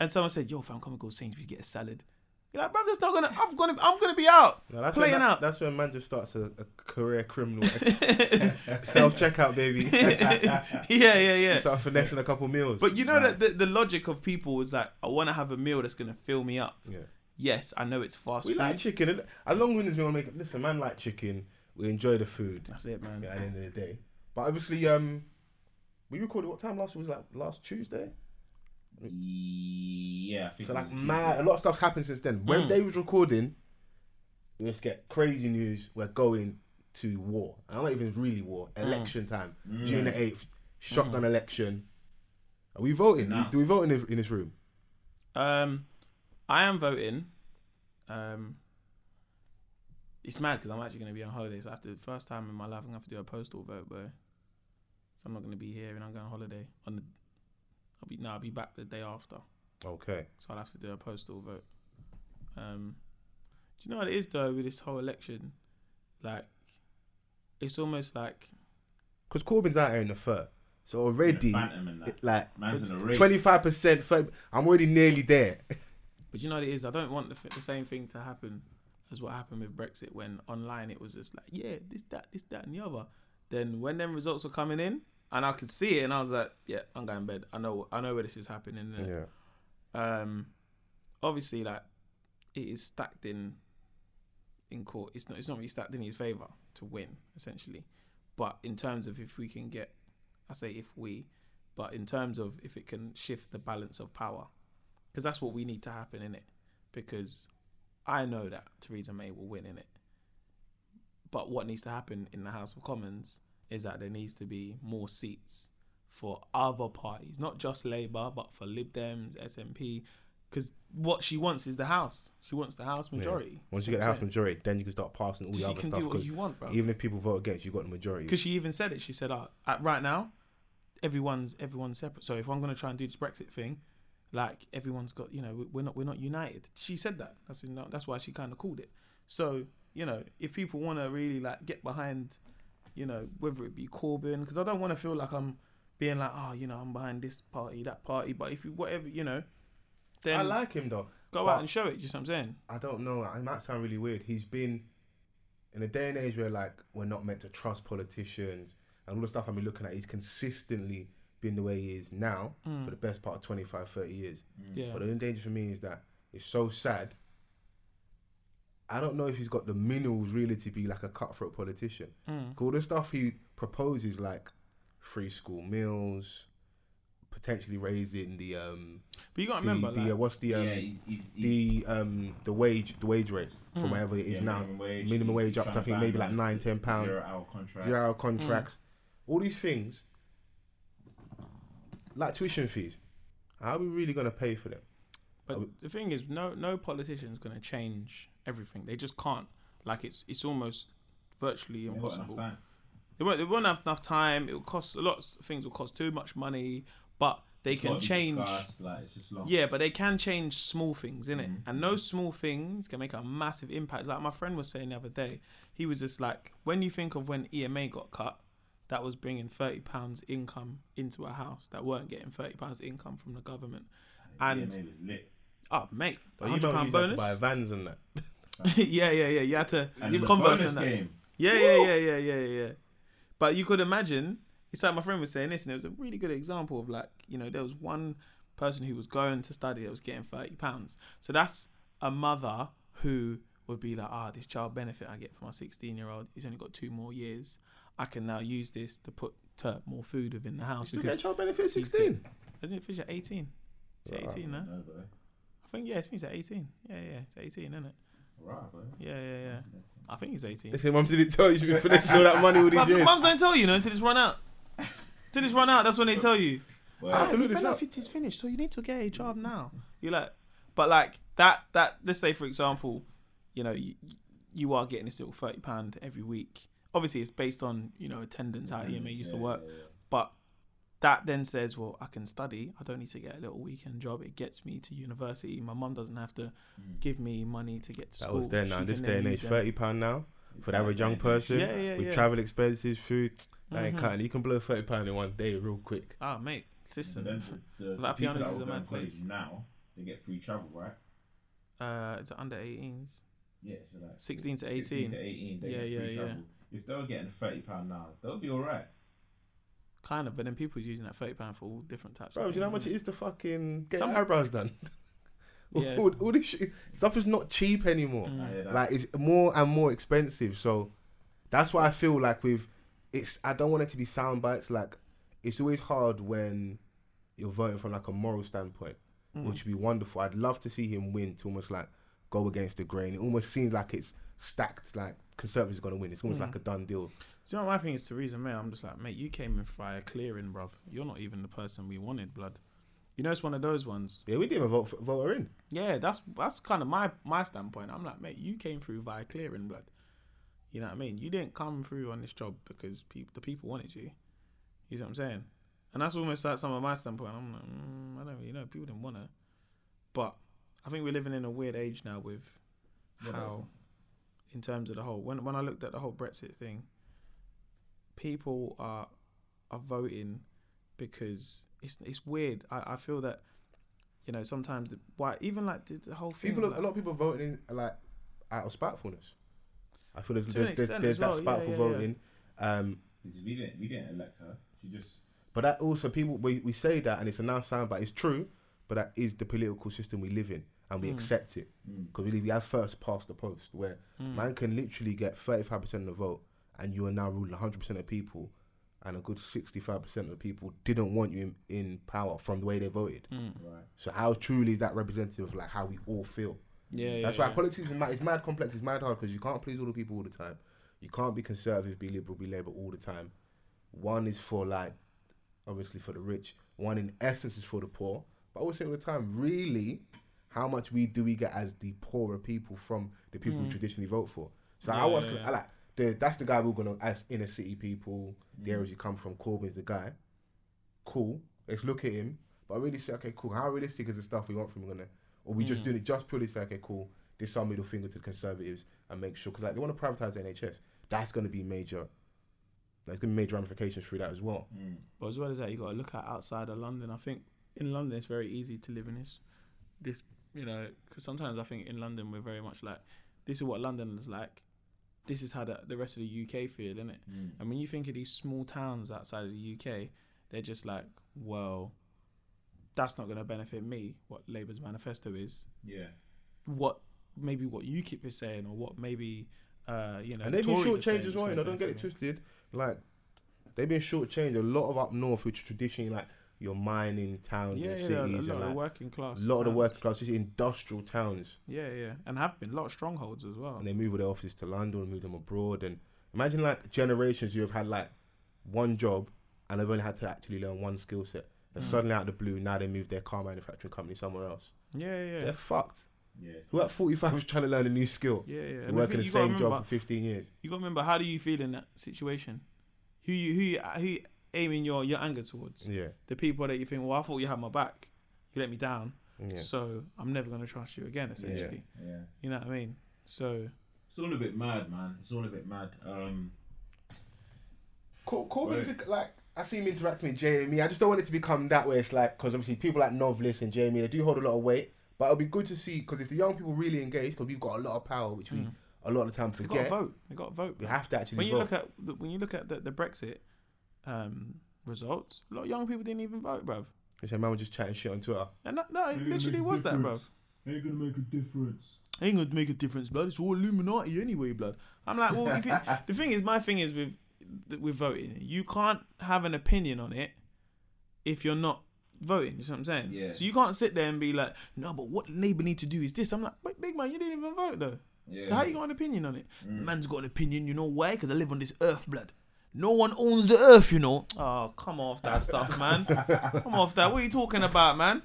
And someone said, yo, fam, come and go Sainsbury's, get a salad. You're like, bruv, that's not gonna. I'm gonna be out playing out. That's when man just starts a career criminal. Self checkout, baby. Yeah. You start finessing a couple meals. But you know that the logic of people is like, I want to have a meal that's gonna fill me up. Yeah. Yes, I know it's fast food. We like chicken. As long as we wanna make it. Listen, man, like chicken. We enjoy the food. That's it, man. At the end of the day. But obviously, we recorded what time last? It was like last Tuesday. Yeah. So like mad, a lot of stuff's happened since then. When they was recording, we just get crazy news. We're going to war. I don't even really war. Election time, June 8th, shotgun election. Are we voting? No. Do we vote in this room? I am voting. It's mad because I'm actually going to be on holiday. So after the first time in my life, I'm going to have to do a postal vote, bro. So I'm not going to be here, and I'm going on holiday on the. I'll be back the day after. Okay. So I'll have to do a postal vote. Do you know what it is, though, with this whole election? Like, it's almost like... Because Corbyn's out here in the fur. So already, like, man's in a race. 25%, 30, I'm already nearly there. But you know what it is? I don't want the same thing to happen as what happened with Brexit when online it was just like, yeah, this, that, and the other. Then when them results were coming in, and I could see it, and I was like, "Yeah, I'm going to bed. I know where this is happening." Yeah. Obviously, like, it is stacked in court. It's not really stacked in his favour to win, essentially. But in terms of if we can get, I say if we, but in terms of if it can shift the balance of power, because that's what we need to happen, innit? Because I know that Theresa May will win in it. But what needs to happen in the House of Commons is that there needs to be more seats for other parties, not just Labour, but for Lib Dems, SNP, because what she wants is the House. She wants the House majority. Yeah. Once you get the House majority, then you can start passing all the other stuff. You can do what you want, bro. Even if people vote against, you've got the majority. Because she even said it. She said, right now, everyone's separate. So if I'm going to try and do this Brexit thing, like everyone's got, you know, we're not united. She said that. That's why she kind of called it. So, you know, if people want to really like get behind, you know, whether it be Corbyn, because I don't want to feel like I'm being like, oh, you know, I'm behind this party, that party. But if you, whatever, you know, then I like him though. Go out and show it. Do you know what I'm saying? I don't know. It might sound really weird. He's been in a day and age where like we're not meant to trust politicians and all the stuff I've been looking at. He's consistently been the way he is now for the best part of 25, 30 years. Yeah. But the only danger for me is that it's so sad. I don't know if he's got the minerals really to be like a cutthroat politician. Mm. All the stuff he proposes, like free school meals, potentially raising the but you gotta remember the, like, what's the wage rate from wherever it is now, minimum wage up to I think maybe like £9-10 zero-hour contracts, all these things like tuition fees. How are we really gonna pay for them? But the thing is, no politician's gonna change everything. They just can't. Like it's almost virtually impossible. They won't have enough time. It will cost a lot of things. Will cost too much money. But they can change. Like, it's just long. Yeah, but they can change small things, innit? Mm-hmm. And those small things can make a massive impact. Like my friend was saying the other day, he was just like, when you think of when EMA got cut, that was bringing £30 income into a house that weren't getting £30 income from the government. And EMA was lit. Oh, mate, £100 bonus. Buy vans and that. yeah. You had to Converse and that. Game. Yeah. But you could imagine. It's like my friend was saying this, and it was a really good example of like, you know, there was one person who was going to study that was getting £30. So that's a mother who would be like, this child benefit I get for my 16-year-old, he's only got 2 more years. I can now use this to put more food within the house. You still get child benefit at 16? Doesn't it finish at 18? It's right. 18, no? No, I think, yeah, it finished at 18. Yeah, it's 18, isn't it? Right, bro. Yeah. I think he's 18. Listen, Mum didn't tell you she's been finessing all that money with these years. Mums don't tell you, no, until it's run out. Till it's run out, that's when they tell you. Well, absolutely, the benefit is finished, so you need to get a job now. You're like, but like that. Let's say, for example, you know, you are getting this little £30 every week. Obviously, it's based on, you know, attendance, how EMA used to work. Yeah. But that then says, well, I can study. I don't need to get a little weekend job. It gets me to university. My mum doesn't have to give me money to get to school. That was then. Now, this day and age, £30 now for the average young person with travel expenses, food. That ain't cutting. You can blow £30 in one day real quick. Ah, mate. Listen, Vapianos is a mad place. Now, they get free travel, right? It's under 18s. Yeah, so like 16 to 18. 16 to 18, they get free travel. If they were getting £30 now, they'll be all right. Kind of, but then people's using that £30 for all different types of things. Bro, do you know how much it is to fucking get your eyebrows done? Yeah. all this shit, stuff is not cheap anymore. Like, it's more and more expensive. So, that's why I feel like I don't want it to be sound bites. Like, it's always hard when you're voting from like a moral standpoint, which would be wonderful. I'd love to see him win to almost like go against the grain. It almost seems like it's stacked, like Conservatives are going to win. It's almost like a done deal. Do you know what my thing is, Theresa May? I'm just like, mate, you came in fire clearing, bruv. You're not even the person we wanted, blood. You know, it's one of those ones. Yeah, we didn't even vote her in. Yeah, that's kind of my standpoint. I'm like, mate, you came through via clearing, blood. You know what I mean? You didn't come through on this job because the people wanted you. You know what I'm saying? And that's almost like some of my standpoint. I'm like, I don't really know. People didn't want her. But I think we're living in a weird age now with how, in terms of the whole, when I looked at the whole Brexit thing, people are voting because it's weird. I feel that, you know, sometimes even like the whole thing. A lot of people voting in, like, out of spitefulness. I feel there's that spiteful voting. Yeah. We didn't elect her. She just. But that also, people we say that, and it's a now sound, but it's true. But that is the political system we live in, and we accept it because we have first past the post, where man can literally get 35% of the vote, and you are now ruling 100% of people, and a good 65% of people didn't want you in power from the way they voted. Right. So how truly is that representative of like how we all feel? That's why politics is mad. It's mad complex. It's mad hard because you can't please all the people all the time. You can't be conservative, be liberal, be Labour all the time. One is for like, obviously for the rich. One in essence is for the poor. But I always say all the time, really, how much do we get as the poorer people from the people who traditionally vote for? So I like that's the guy we're gonna as inner city people, the areas you come from. Corbyn's the guy. Cool. Let's look at him. But I really say, okay, cool. How realistic is the stuff we want from gonna? Or we just doing it just purely say, okay, cool. This is our middle finger to the Conservatives and make sure because like they want to privatise the NHS. That's gonna be major. Like, it's gonna be major ramifications through that as well. Mm. But as well as that, you gotta look at outside of London. I think in London it's very easy to live in this. You know, because sometimes I think in London we're very much like, this is what London is like. This is how the rest of the UK feel, isn't it? Mm. And when you think of these small towns outside of the UK, they're just like, well, that's not going to benefit me, what Labour's manifesto is. Yeah. Maybe what UKIP is saying or what maybe, And they've been shortchanged as well, don't get it twisted. Like, they've been shortchanged. A lot of up north, which traditionally like, your mining towns and cities. A lot of working class. A lot of the working class, just industrial towns. Yeah. And have been a lot of strongholds as well. And they move their offices to London and move them abroad. And imagine like generations you have had like one job and they've only had to actually learn one skill set. And suddenly out of the blue, now they move their car manufacturing company somewhere else. Yeah. They're fucked. Yeah, who at 45 is trying to learn a new skill? Yeah. And working the same job for 15 years. You got to remember, how do you feel in that situation? Who aiming your anger towards the people that you think, well, I thought you had my back, you let me down, so I'm never going to trust you again, essentially. Yeah. You know what I mean? So it's all a bit mad, man. Corbyn's like, I see him interacting with Jamie. I just don't want it to become that way. It's like, because obviously people like Novelis and Jamie, they do hold a lot of weight, but it'll be good to see, because if the young people really engage, because we've got a lot of power, which we a lot of the time forget. They got to vote. We have to actually vote. When you look at the Brexit results, a lot of young people didn't even vote, bruv. They said, man, we're just chatting shit on Twitter. And no, it literally was that, bruv. Ain't gonna make a difference. Blood. It's all Illuminati anyway, blood. I'm like, well, the thing is, my thing is with voting, you can't have an opinion on it if you're not voting. You know what I'm saying? Yeah. So you can't sit there and be like, no, but what Labour need to do is this. I'm like, wait, big man, you didn't even vote though. Yeah. So how you got an opinion on it? Man's got an opinion, you know why? Because I live on this earth, blood. No one owns the earth, you know. Oh, come off that stuff, man. Come off that. What are you talking about, man?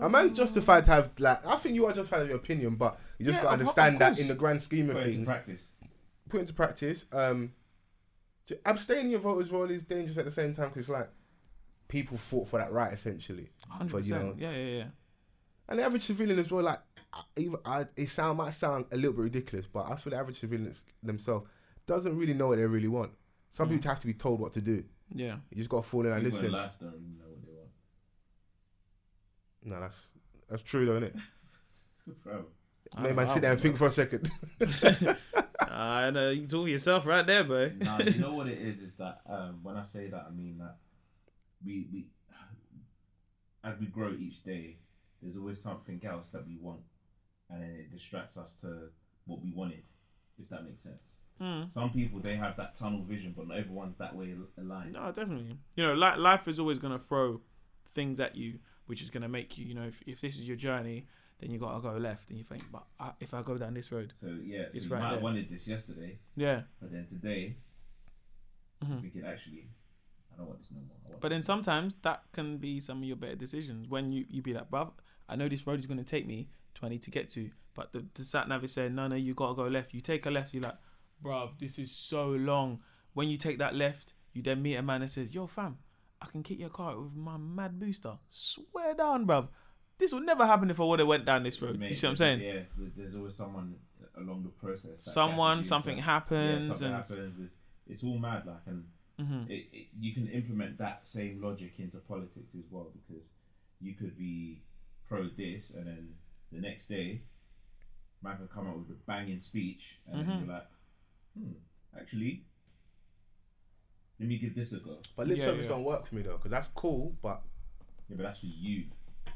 A man's justified to have, like, I think you are justified to have your opinion, but you just got to understand that in the grand scheme of things. Put into practice. Abstaining your vote as well is dangerous at the same time, because, like, people fought for that right, essentially. 100%. But, you know, yeah. And the average civilian as well, like, it might sound a little bit ridiculous, but I feel the average civilian themselves doesn't really know what they really want. Some people have to be told what to do. Yeah. You just got to fall in and listen. People in life don't really know what they want. No, that's true, though, isn't it? Sit there and think for a second. I know, you talk yourself right there, bro. Nah, you know what it is that when I say that, I mean that we as we grow each day, there's always something else that we want. And then it distracts us to what we wanted, if that makes sense. Some people, they have that tunnel vision, but not everyone's that way aligned. No, definitely. You know, life is always going to throw things at you, which is going to make you, you know, if this is your journey, then you got to go left. And you think, but if I go down this road, it's right there. You might have wanted this yesterday. Yeah. But then today, I'm thinking, actually, I don't want this no more. Then sometimes that can be some of your better decisions. When you be like, bruv, I know this road is going to take me to where I need to get to. But the sat-nav is saying, no, you got to go left. You take a left, you're like, bruv, this is so long. When you take that left, you then meet a man that says, yo, fam, I can kick your car with my mad booster. Swear down, bruv. This would never happen if I would have went down this road. Do you see what I'm saying? Yeah, there's always someone along the process. Something happens. It's all mad, like, and you can implement that same logic into politics as well, because you could be pro this, and then the next day, man can come up with a banging speech, and then you're like, actually, let me give this a go. But lip service don't work for me though, because that's cool, but but that's for you.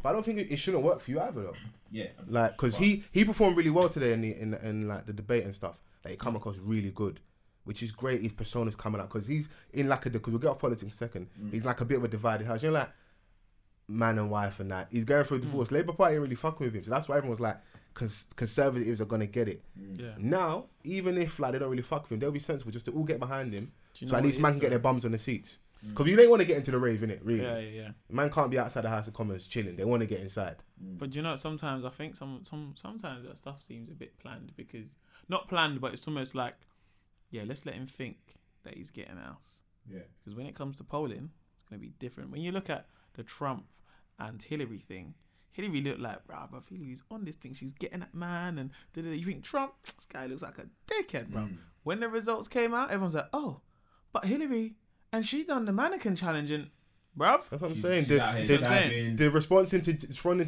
But I don't think it shouldn't work for you either though. Yeah, like because he performed really well today in like the debate and stuff. Like he come across really good, which is great. His persona's coming out because he's in like because we'll get off politics in a second. He's like a bit of a divided house. You know, like man and wife and that. He's going through a divorce. Labour Party ain't really fucking with him. So that's why everyone's like, conservatives are going to get it. Yeah. Now, even if like they don't really fuck with him, they'll be sensible just to all get behind him. So at least man can get their bums on the seats. Because you don't want to get into the rave, innit, really? Yeah, yeah, yeah. Man can't be outside the House of Commons chilling. They want to get inside. But you know, sometimes I think sometimes that stuff seems a bit planned because... Not planned, but it's almost like, yeah, let's let him think that he's getting out. Yeah. Because when it comes to polling, it's going to be different. When you look at the Trump and Hillary thing, Hillary looked like, bruh, bruv, Hillary's on this thing. She's getting at man and... You think Trump, this guy looks like a dickhead, bruv. Mm. When the results came out, everyone's like, oh, but Hillary... And she done the mannequin challenge and, bruv. That's what I'm saying. The response to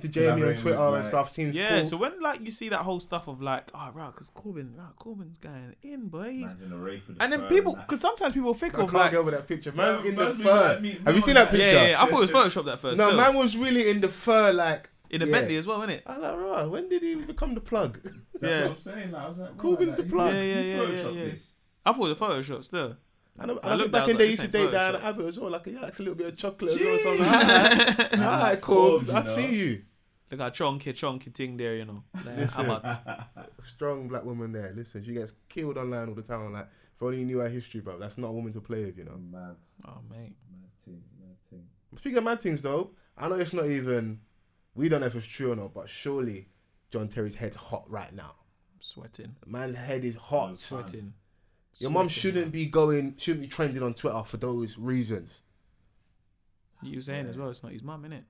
Jamie on Twitter and stuff seems cool. So when like you see that whole stuff of like, oh, right, because Corbyn's going in, boys. And then people, because sometimes people think of like... I can't get over that picture. Man's in the fur. Have you seen that picture? Yeah, I thought it was photoshopped at first. No, man was really in the fur like... In a Bentley as well, innit? I was like, right, when did he become the plug? That's what I'm saying. I was like, Corbyn's the plug. Yeah. I thought it was photoshopped still. I look back in the day, used to date down the Abbott as well. Like, yeah, likes a little bit of chocolate as well. All right, Corbs, I see you. Look at chonky thing there, you know. Like, strong black woman there. Listen, she gets killed online all the time. Like, if only you knew her history, bro. That's not a woman to play with, you know. Mad. Oh, mate. Mad thing. Speaking of mad things, though, I know it's not even, we don't know if it's true or not, but surely John Terry's head's hot right now. I'm sweating. The man's head is hot. I'm sweating. Your mum shouldn't be trending on Twitter for those reasons. You were saying as well, it's not his mum, innit?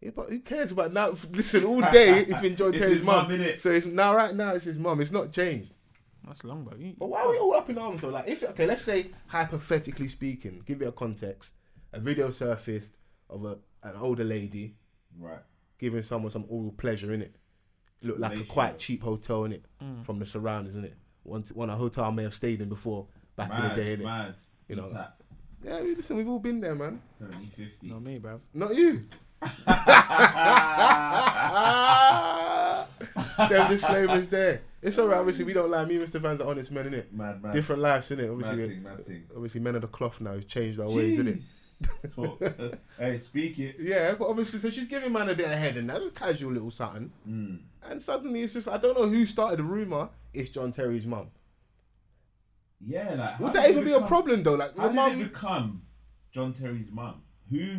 Yeah, but who cares about now? Listen, all day it's been John Terry's mum, innit? So it's now, right now, it's his mum. It's not changed. That's long, bro. But why are we all up in arms though? Like, let's say hypothetically speaking, give you a context. A video surfaced of an older lady, right, giving someone some oral pleasure, innit? Looked like a quite cheap hotel, innit? From the surroundings, innit? One a hotel I may have stayed in before back in the day, innit? You know, like, yeah. Listen, we've all been there, man. 70/50. Not me, bruv. Not you. Them disclaimers there. It's alright. Obviously, we don't lie. Me and Mr. Van's are honest men, innit? Mad. Different lives, innit? Obviously, men of the cloth now have changed our ways, innit? Talk. Hey, speak it. Yeah, but obviously, so she's giving man a bit of head, and that was casual little something. Mm. And suddenly, it's just I don't know who started the rumor. It's John Terry's mum. Yeah, like would that even be a problem though? Like, how did it become John Terry's mum? Who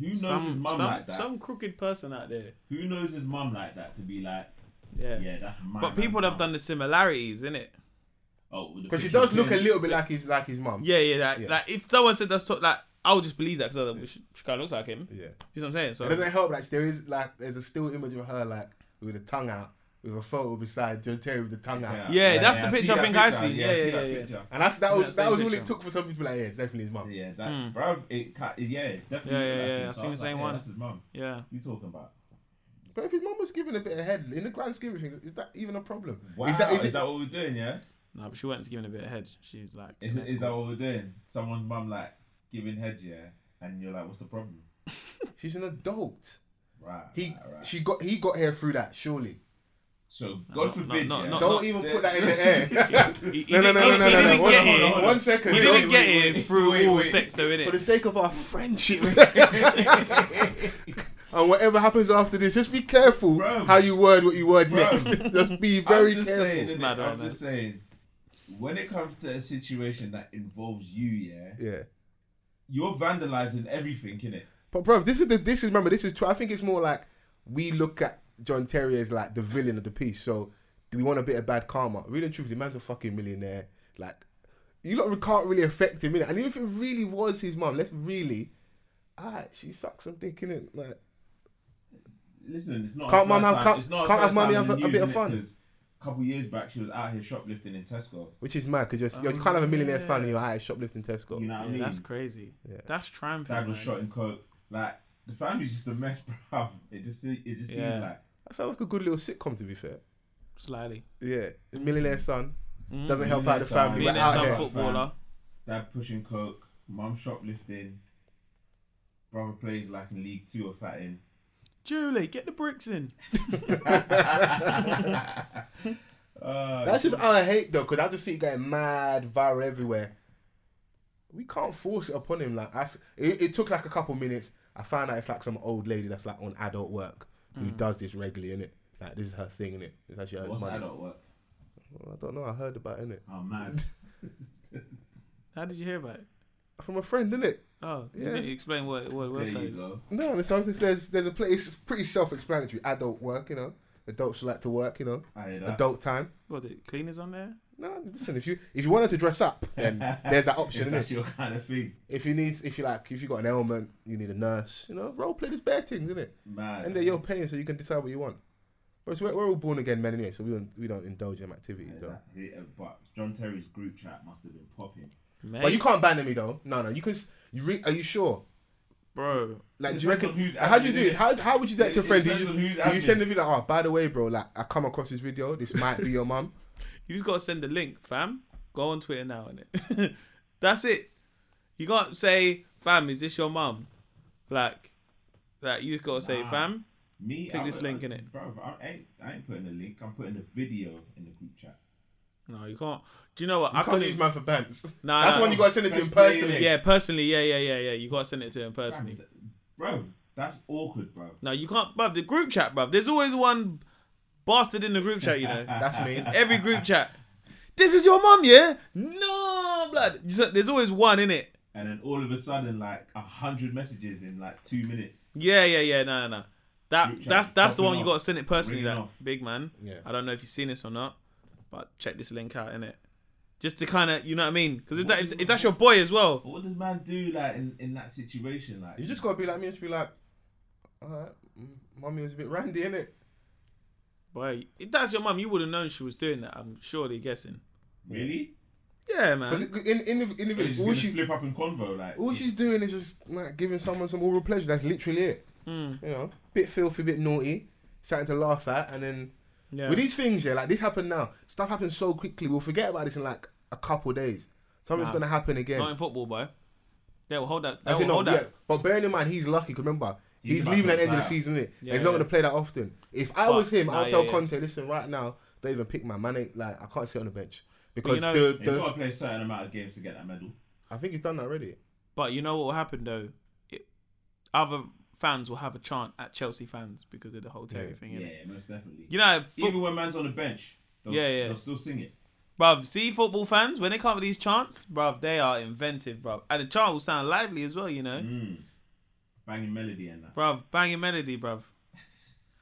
knows his mum like that? Some crooked person out there. Who knows his mum like that to be like? Yeah, that's mine. But people have done the similarities, innit? Oh, because she does look a little bit like his mum. Yeah. Like if someone said that's like, I would just believe that because she kind of looks like him. Yeah, you know what I'm saying. So it doesn't help. Like there's a still image of her like with the tongue out, with a photo beside John Terry with the tongue out. Yeah, that's the picture I think I see. Yeah. And that was all it took for some people. Like, yeah, it's definitely his mum. Yeah, that bro. Definitely. Yeah. I've seen the same one. That's his mum. Yeah, you talking about? But if his mum was giving a bit of head, in the grand scheme of things, is that even a problem? Wow, is that what we're doing, yeah? No, but she wasn't giving a bit of head. She's like... Is that what we're doing? Someone's mum, like, giving head, yeah? And you're like, what's the problem? She's an adult. Right. He got here through that, surely. So, God forbid, don't even put that in the air. No. 1 second. He didn't get here through all sex, though, innit? For the sake of our friendship. And whatever happens after this, just be careful how you word what you word next. Just be very careful. I'm just saying, when it comes to a situation that involves you, yeah, you're vandalizing everything, innit? But bro, I think it's more like we look at John Terry as like the villain of the piece. So do we want a bit of bad karma? Really and truthfully, man's a fucking millionaire. Like you lot can't really affect him, innit? And even if it really was his mum, she sucks some dick, innit? Like. Listen, it's not. Can't have mummy have a bit of fun? A couple years back, she was out here shoplifting in Tesco, which is mad because you can't have a millionaire son and you're out here shoplifting Tesco. You know what I mean? That's crazy. Yeah. That's triumphant. Dad was shot in coke. Like the family's just a mess, bro. It just seems like that sounds like a good little sitcom. To be fair, slightly. Yeah, the millionaire son doesn't help out the family. Millionaire son footballer. Dad pushing coke. Mum shoplifting. Brother plays like in League 2 or something. Julie, get the bricks in. That's just our hate though, because I just see it going mad viral everywhere. We can't force it upon him. Like it took like a couple minutes. I found out it's like some old lady that's like on adult work who does this regularly, innit? Like, this is her thing, innit? It's actually her money. Adult work? Well, I don't know. I heard about it, innit? Oh, mad. How did you hear about it? From a friend, innit? Oh, yeah. You explain what website there you is. Go. No, it says there's a place, it's pretty self-explanatory. Adult work, you know? Adults like to work, you know? I hear that. Adult time. What, the cleaners on there? No, listen, if you wanted to dress up, then there's that option, isn't it? That's your kind of thing. If you got an ailment, you need a nurse, you know, role play this bare things, isn't it? Man. And then you're paying so you can decide what you want. Whereas we're all born again men anyway, so we don't indulge in activities though. But John Terry's group chat must have been popping. Mate. But you can't ban me though. No, you can. Are you sure? Bro, like, do you reckon? How do you do it? How would you do that to a friend? Do you send the video like, oh, by the way, bro, like I come across this video. This might be your mum. You just gotta send the link, fam. Go on Twitter now, innit? That's it. You can't say, fam, is this your mum? Like you just gotta say, fam. Click this link, innit? Bro, I ain't putting a link. I'm putting a video in the group chat. No, you can't. Do you know what? I can't use man for bands. Nah, that's one you gotta send it to him personally. Yeah, personally. Yeah. You gotta send it to him personally. Bro, that's awkward, bro. No, you can't, bruv. The group chat, bruv. There's always one bastard in the group chat, you know. That's me. In every group chat. This is your mum, yeah? No, blood. There's always one in it. And then all of a sudden, like 100 messages in like 2 minutes. Yeah. No. That's the one you gotta send it personally, that big man. Yeah. I don't know if you've seen this or not, but check this link out, innit? Just to kind of, you know what I mean? Because if that's your boy as well. What does man do like in that situation? Like, you just gotta be like me and just be like, alright, mummy was a bit randy, innit? Boy, if that's your mum, you would have known she was doing that. I'm surely guessing. Really? Yeah, man. Because in the village, all she's slip up in convo, like all she's doing is just like giving someone some oral pleasure. That's literally it. You know, bit filthy, bit naughty, something to laugh at, and then with these things, like this happened now. Stuff happens so quickly. We'll forget about this in like a couple of days. Something's gonna happen again. Not in football, bro. They will hold that. Yeah. But bearing in mind, he's lucky. Remember. He's leaving at the end of the season, innit? Yeah, he's not going to play that often. If I was him, I'll tell Conte, listen, right now, don't even pick my man. Like, I can't sit on the bench. Because you've got to play a certain amount of games to get that medal. I think he's done that already. But you know what will happen, though? Other fans will have a chant at Chelsea fans because of the whole Terry thing, innit? Yeah, most definitely. You know, even when man's on the bench, they'll still sing it. Bruv, see football fans, when they come with these chants, bruv, they are inventive, bruv. And the chant will sound lively as well, you know? Banging melody and that. Bruv, banging melody, bruv.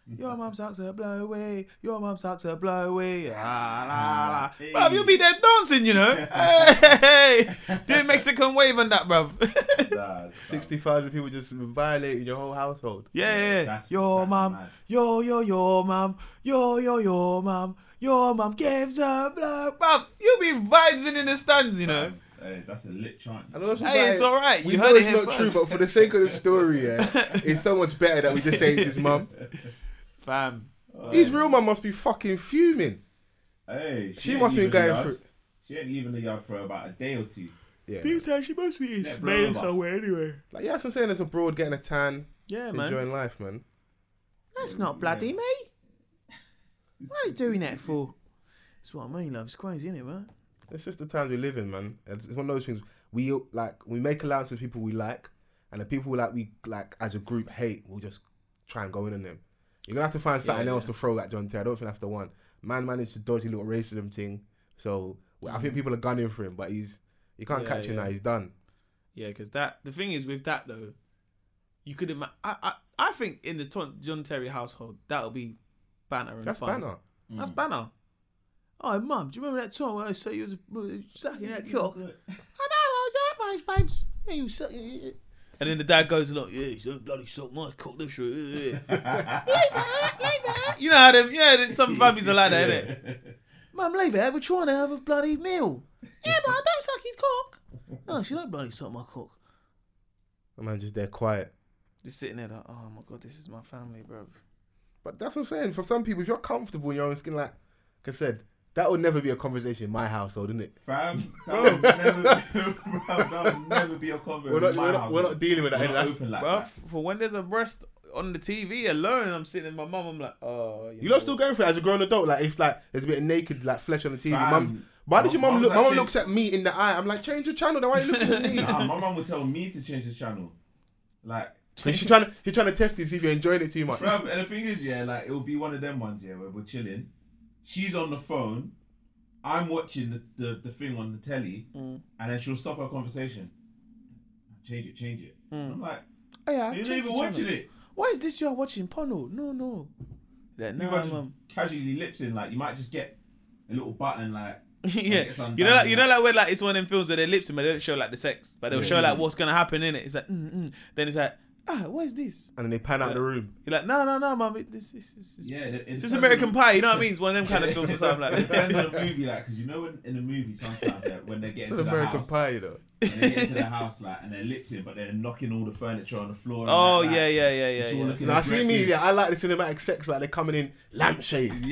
Your mum's socks are blow away. Your mum's socks are blow away. La, la, la. Hey. Bruv, you'll be there dancing, you know. Hey. Do a Mexican wave on that, bruv. 65 people just violating your whole household. Yeah. That's, your mum. Your mum. Your mum. Your mum gives a blow. Bruv, you'll be vibing in the stands, you know. Hey, that's a lit chant. Hey, it's all right. You heard it here first. It's not true, but for the sake of the story, it's so much better that we just say it's his mum. Fam. His real mum must be fucking fuming. Hey, she must be going through. She ain't leaving the yard for about a day or two. Yeah. These times she must be in Spain somewhere anyway. Like, that's what I'm saying. It's abroad, getting a tan. Yeah, man. Enjoying life, man. That's not bloody me. What are you doing that for? That's what I mean, love. It's crazy, isn't it, man? It's just the times we live in, man. It's one of those things. We make allowances for people we like, and the people we like as a group hate, we'll just try and go in on them. You're gonna have to find something else to throw at John Terry. I don't think that's the one. Man managed a dodgy little racism thing, so I think people are gunning for him, but you can't catch him now. He's done. Yeah, because the thing is with that though, you could imagine. I think in the John Terry household that'll be banter and fun. Banner. That's banner. Oh, mum, do you remember that time when I saw you was sucking that cock? I know, I was out, babes. Yeah, you sucking it. And then the dad goes like, yeah, you don't bloody suck my cock, this shit. Leave it. You know how them, some families are like that, innit? Mum, leave it, we're trying to have a bloody meal. Yeah, but I don't suck his cock. No, she don't bloody suck my cock. The man just there quiet. Just sitting there like, oh my God, this is my family, bro. But that's what I'm saying. For some people, if you're comfortable in your own skin, like I said, that would never be a conversation in my household, innit? Fam, that would never be a conversation in my household. We're not dealing with that. That's open like that. For when there's a breast on the TV alone, I'm sitting with my mum, I'm like, oh. You lot still going for it as a grown adult? Like, if like there's a bit of naked like flesh on the TV, why did your mum look? My mum looks at me in the eye. I'm like, change the channel. Why are you looking at me? My mum would tell me to change the channel. Like, She's trying to test you, see if you're enjoying it too much. Bro, and the thing is, yeah, like, it'll be one of them ones, yeah, where we're chilling. She's on the phone. I'm watching the thing on the telly. Mm. And then she'll stop our conversation. Change it. Mm. I'm like, oh, yeah, you're not even watching it. Why is this you are watching? Porno? No. Yeah, no, you casually lips in, like, you might just get a little button, like, yeah, you know, like where like it's one of them films where they're lips in, but they don't show like the sex, but they'll show like what's gonna happen in it. It's like, then it's like, what is this? And then they pan out the room. You're like, no, mum, this is American Pie. You know what I mean? It's one of them kind of films or something like that. Depends on the movie, like, because you know when in the movie sometimes like, when they get into the American house, Pie, though. And they get into the house like and they're lips in, but they're knocking all the furniture on the floor. Oh and, like, yeah. Now, see me, yeah, I like the cinematic sex, like they're coming in, lampshade,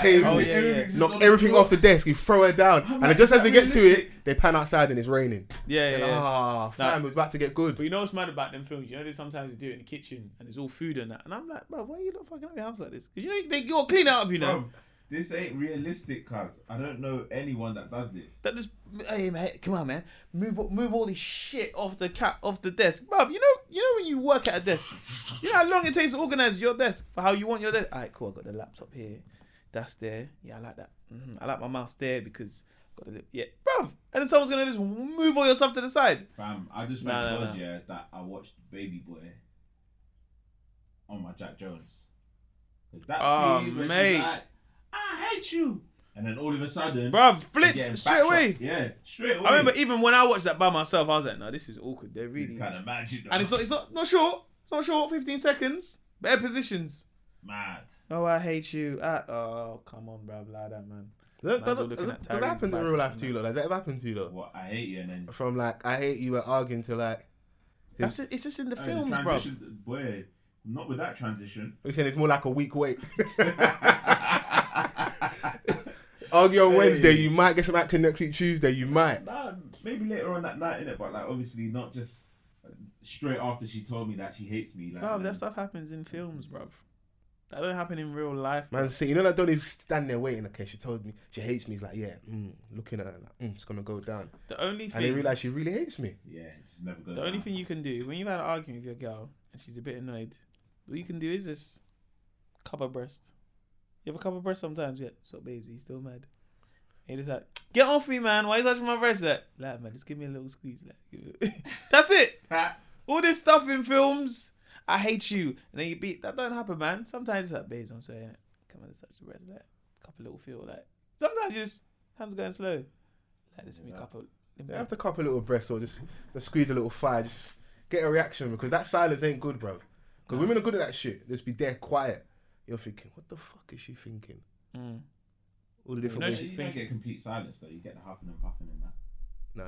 table, knock everything off the desk, you throw her down, and just as they get to it, they pan outside and it's raining. Fam, it was about to get good. But you know what's mad about them films? You know, they sometimes do it in the kitchen and there's all food and that, and I'm like, bro, why are you not fucking up your house like this? Because you know they gotta clean it up, you know. This ain't realistic, cuz. I don't know anyone that does this. Hey, mate, come on, man. Move all this shit off the desk. Bruv, you know when you work at a desk, you know how long it takes to organise your desk for how you want your desk? All right, cool, I got the laptop here. That's there. Yeah, I like that. Mm-hmm. I like my mouse there because I've got the... Yeah, bruv. And then someone's going to just move all your stuff to the side. Fam, I just went that I watched Baby Boy on my Jack Jones. Oh, mate. I hate you. And then all of a sudden, bruv, flips straight away. Yeah, straight away. I remember even when I watched that by myself, I was like, no, this is awkward. They're really kind of magic. And it's not short. It's not short. 15 seconds. Better positions. Mad. Oh, I hate you. Oh, come on, bruv. Like that, man. Does that happen in real life too, lot? Like, that ever happened to you, lot? What, I hate you, and then from like I hate you at arguing to like. That's it. It's just in the films, bruv. Boy, not with that transition. We're saying it's more like a weak wait. Argue on Wednesday, you might get some action next week. Tuesday, you might. Nah, maybe later on that night, innit? But like, obviously, not just straight after she told me that she hates me. Like, bruv, that stuff happens in films, bruv. That don't happen in real life. Man, see, you know that don't even stand there waiting. Okay, she told me she hates me. He's like, looking at her, like, it's gonna go down. The only thing, and they realise she really hates me. Yeah, she's never gonna. The only thing you can do when you've had an argument with your girl and she's a bit annoyed, all you can do is just cover breast. You have a couple breasts sometimes, yeah. So, babes, he's still mad. And he's like, get off me, man. Why are you touching my breasts? Like, man, just give me a little squeeze. Like, that's it. All this stuff in films, I hate you. And then you beat. That don't happen, man. Sometimes it's like, babes, I'm sorry. Come on, let's touch the breasts. Like, couple little feel. Like, sometimes just hands going slow. Like, this me couple. You have to couple little breasts or just squeeze a little thigh. Just get a reaction because that silence ain't good, bro. Because women are good at that shit. Just be there quiet. You're thinking, what the fuck is she thinking? Mm. All the different ways. You don't get complete silence though. You get the huffing and puffing and that.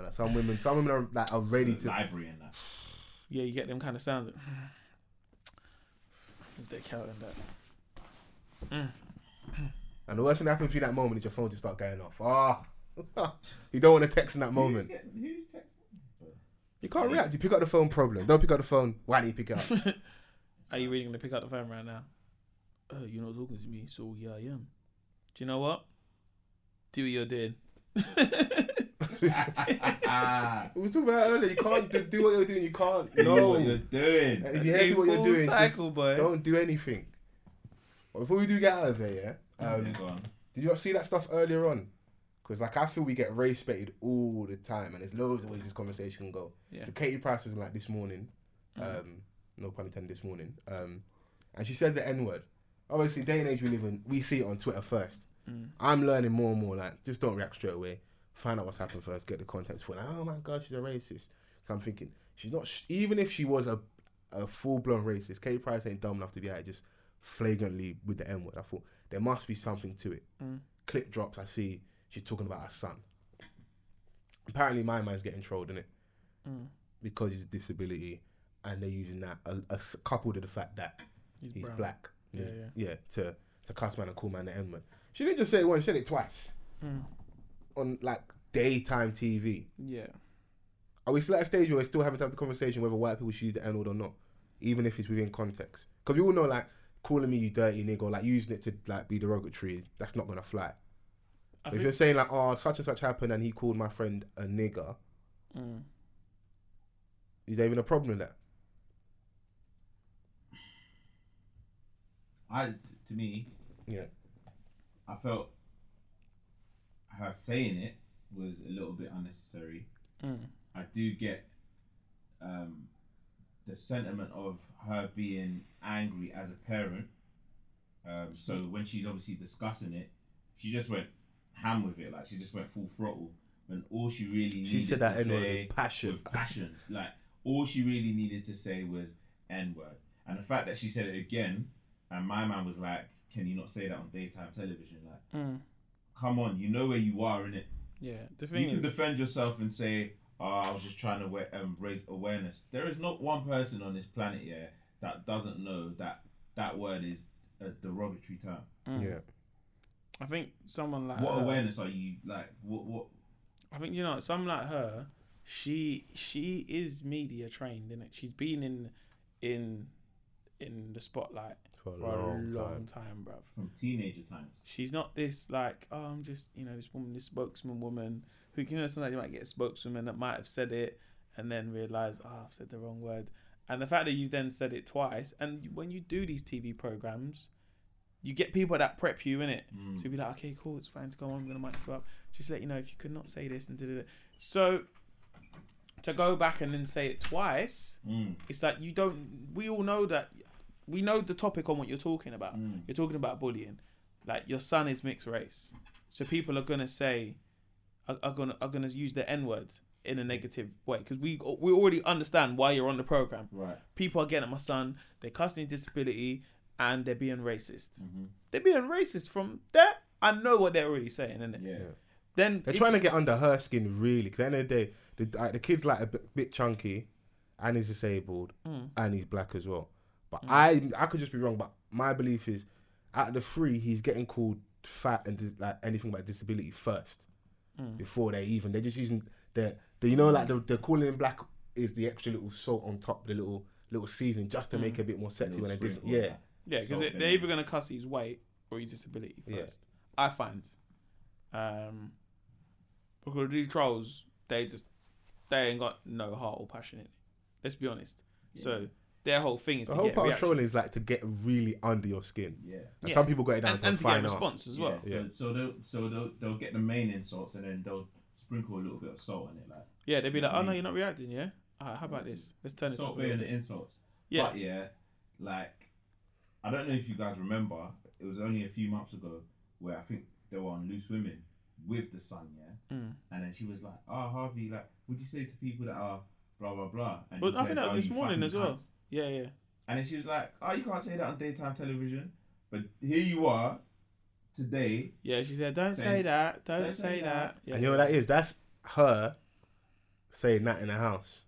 No, some women are like ready to library and that. Yeah, you get them kind of sounds. With their carrot and that. Mm. And the worst thing that happens to you in that moment is your phone to start going off. You don't want to text in that moment. Who's texting? You can't react. You pick up the phone. Problem. Don't pick up the phone. Why do you pick up? Are you really gonna pick up the phone right now? You're not talking to me, so here I am. Do you know what? Do what you're doing. We were talking about earlier. You can't do what you're doing. You can't. Do what you're doing. And if you hate what you're doing, just don't do anything. Well, before we do get out of here, did you not see that stuff earlier on? Because like I feel we get race baited all the time, and there's loads of ways this conversation can go. Yeah. So Katie Price was like this morning. No pun intended. This morning, and she said the N-word. Obviously, day and age we live in, we see it on Twitter first. Mm. I'm learning more and more, like, just don't react straight away. Find out what's happened first, get the context for it. Like, oh my God, she's a racist. So I'm thinking, she's not, even if she was a full-blown racist, Katie Price ain't dumb enough to be like, just flagrantly with the N-word. I thought, there must be something to it. Mm. Clip drops, I see she's talking about her son. Apparently, my man's getting trolled, innit? Mm. Because he's a disability, and they're using that, coupled with the fact that he's black. Yeah, to cuss man and call man the N-word. She didn't just say it once, she said it twice. Mm. On like daytime TV. Yeah. Are we still at a stage where we're still having to have the conversation whether white people should use the N-word or not? Even if it's within context. Because we all know like calling me you dirty nigga or like using it to like be derogatory, that's not gonna fly. But if you're saying like, oh, such and such happened and he called my friend a nigger, is there even a problem with that? to me, yeah, I felt her saying it was a little bit unnecessary. I do get the sentiment of her being angry as a parent. So when she's obviously discussing it, she just went ham with it, like she just went full throttle. And all she really she said that in passion, with passion. Like all she really needed to say was N-word. And the fact that she said it again, and my man was like, "Can you not say that on daytime television?" Like, come on, you know where you are, innit? Yeah, the thing you can defend yourself and say, "Oh, I was just trying to raise awareness." There is not one person on this planet here that doesn't know that that word is a derogatory term. Yeah, I think someone like what her, awareness are you like? What? I think, you know, someone like her, she is media trained, innit? She's been in the spotlight for a long time, bruv. From teenager times. She's not this like, oh, I'm just, you know, this woman, this spokeswoman who, you know, sometimes you might get a spokeswoman that might have said it and then realise, oh, I've said the wrong word. And the fact that you then said it twice, and when you do these TV programmes, you get people that prep you, innit? So you'd be like, okay, cool, it's fine to go on, I'm going to mic you up. Just let you know if you could not say this and da-da-da. So to go back and then say it twice, it's like you don't, we all know that, we know the topic on what you're talking about. You're talking about bullying. Like your son is mixed race. So people are going to say, are going to use the N-word in a negative way. Because we already understand why you're on the program. Right. People are getting at my son, they're cussing disability, and they're being racist. They're being racist from that. I know what they're already saying, isn't it? Yeah. Then they're trying to get under her skin, really. Because at the end of the day, the kid's like a bit chunky, and he's disabled, and he's black as well. But I could just be wrong. But my belief is, out of the three, he's getting called fat and like anything about disability first, before they're just using the you know, like the calling him black is the extra little salt on top, the little seasoning, just to make it a bit more sexy when they yeah. Yeah, because they're either going to cuss his weight or his disability first. Yeah. I find. Because these trolls, they ain't got no heart or passion in it. Let's be honest. Yeah. So their whole thing is the whole part of trolling is like to get really under your skin. Yeah. And some people got it down to get a response as well. Yeah. So they'll get the main insults and then they'll sprinkle a little bit of salt in it. Like, yeah, they'll be like, oh no, you're not reacting, yeah? All right, how about this? Let's turn this up. Salt being the insults. Yeah. But yeah, like, I don't know if you guys remember, it was only a few months ago where I think they were on Loose Women with the Sun, yeah? And then she was like, oh, Harvey, like, would you say to people that are blah, blah, blah? And well, I think that was this morning as well. Yeah, yeah. And then she was like, oh, you can't say that on daytime television. But here you are today. Yeah, she said, don't say that. Don't say that. Yeah. And you know what that is? That's her saying that in the house.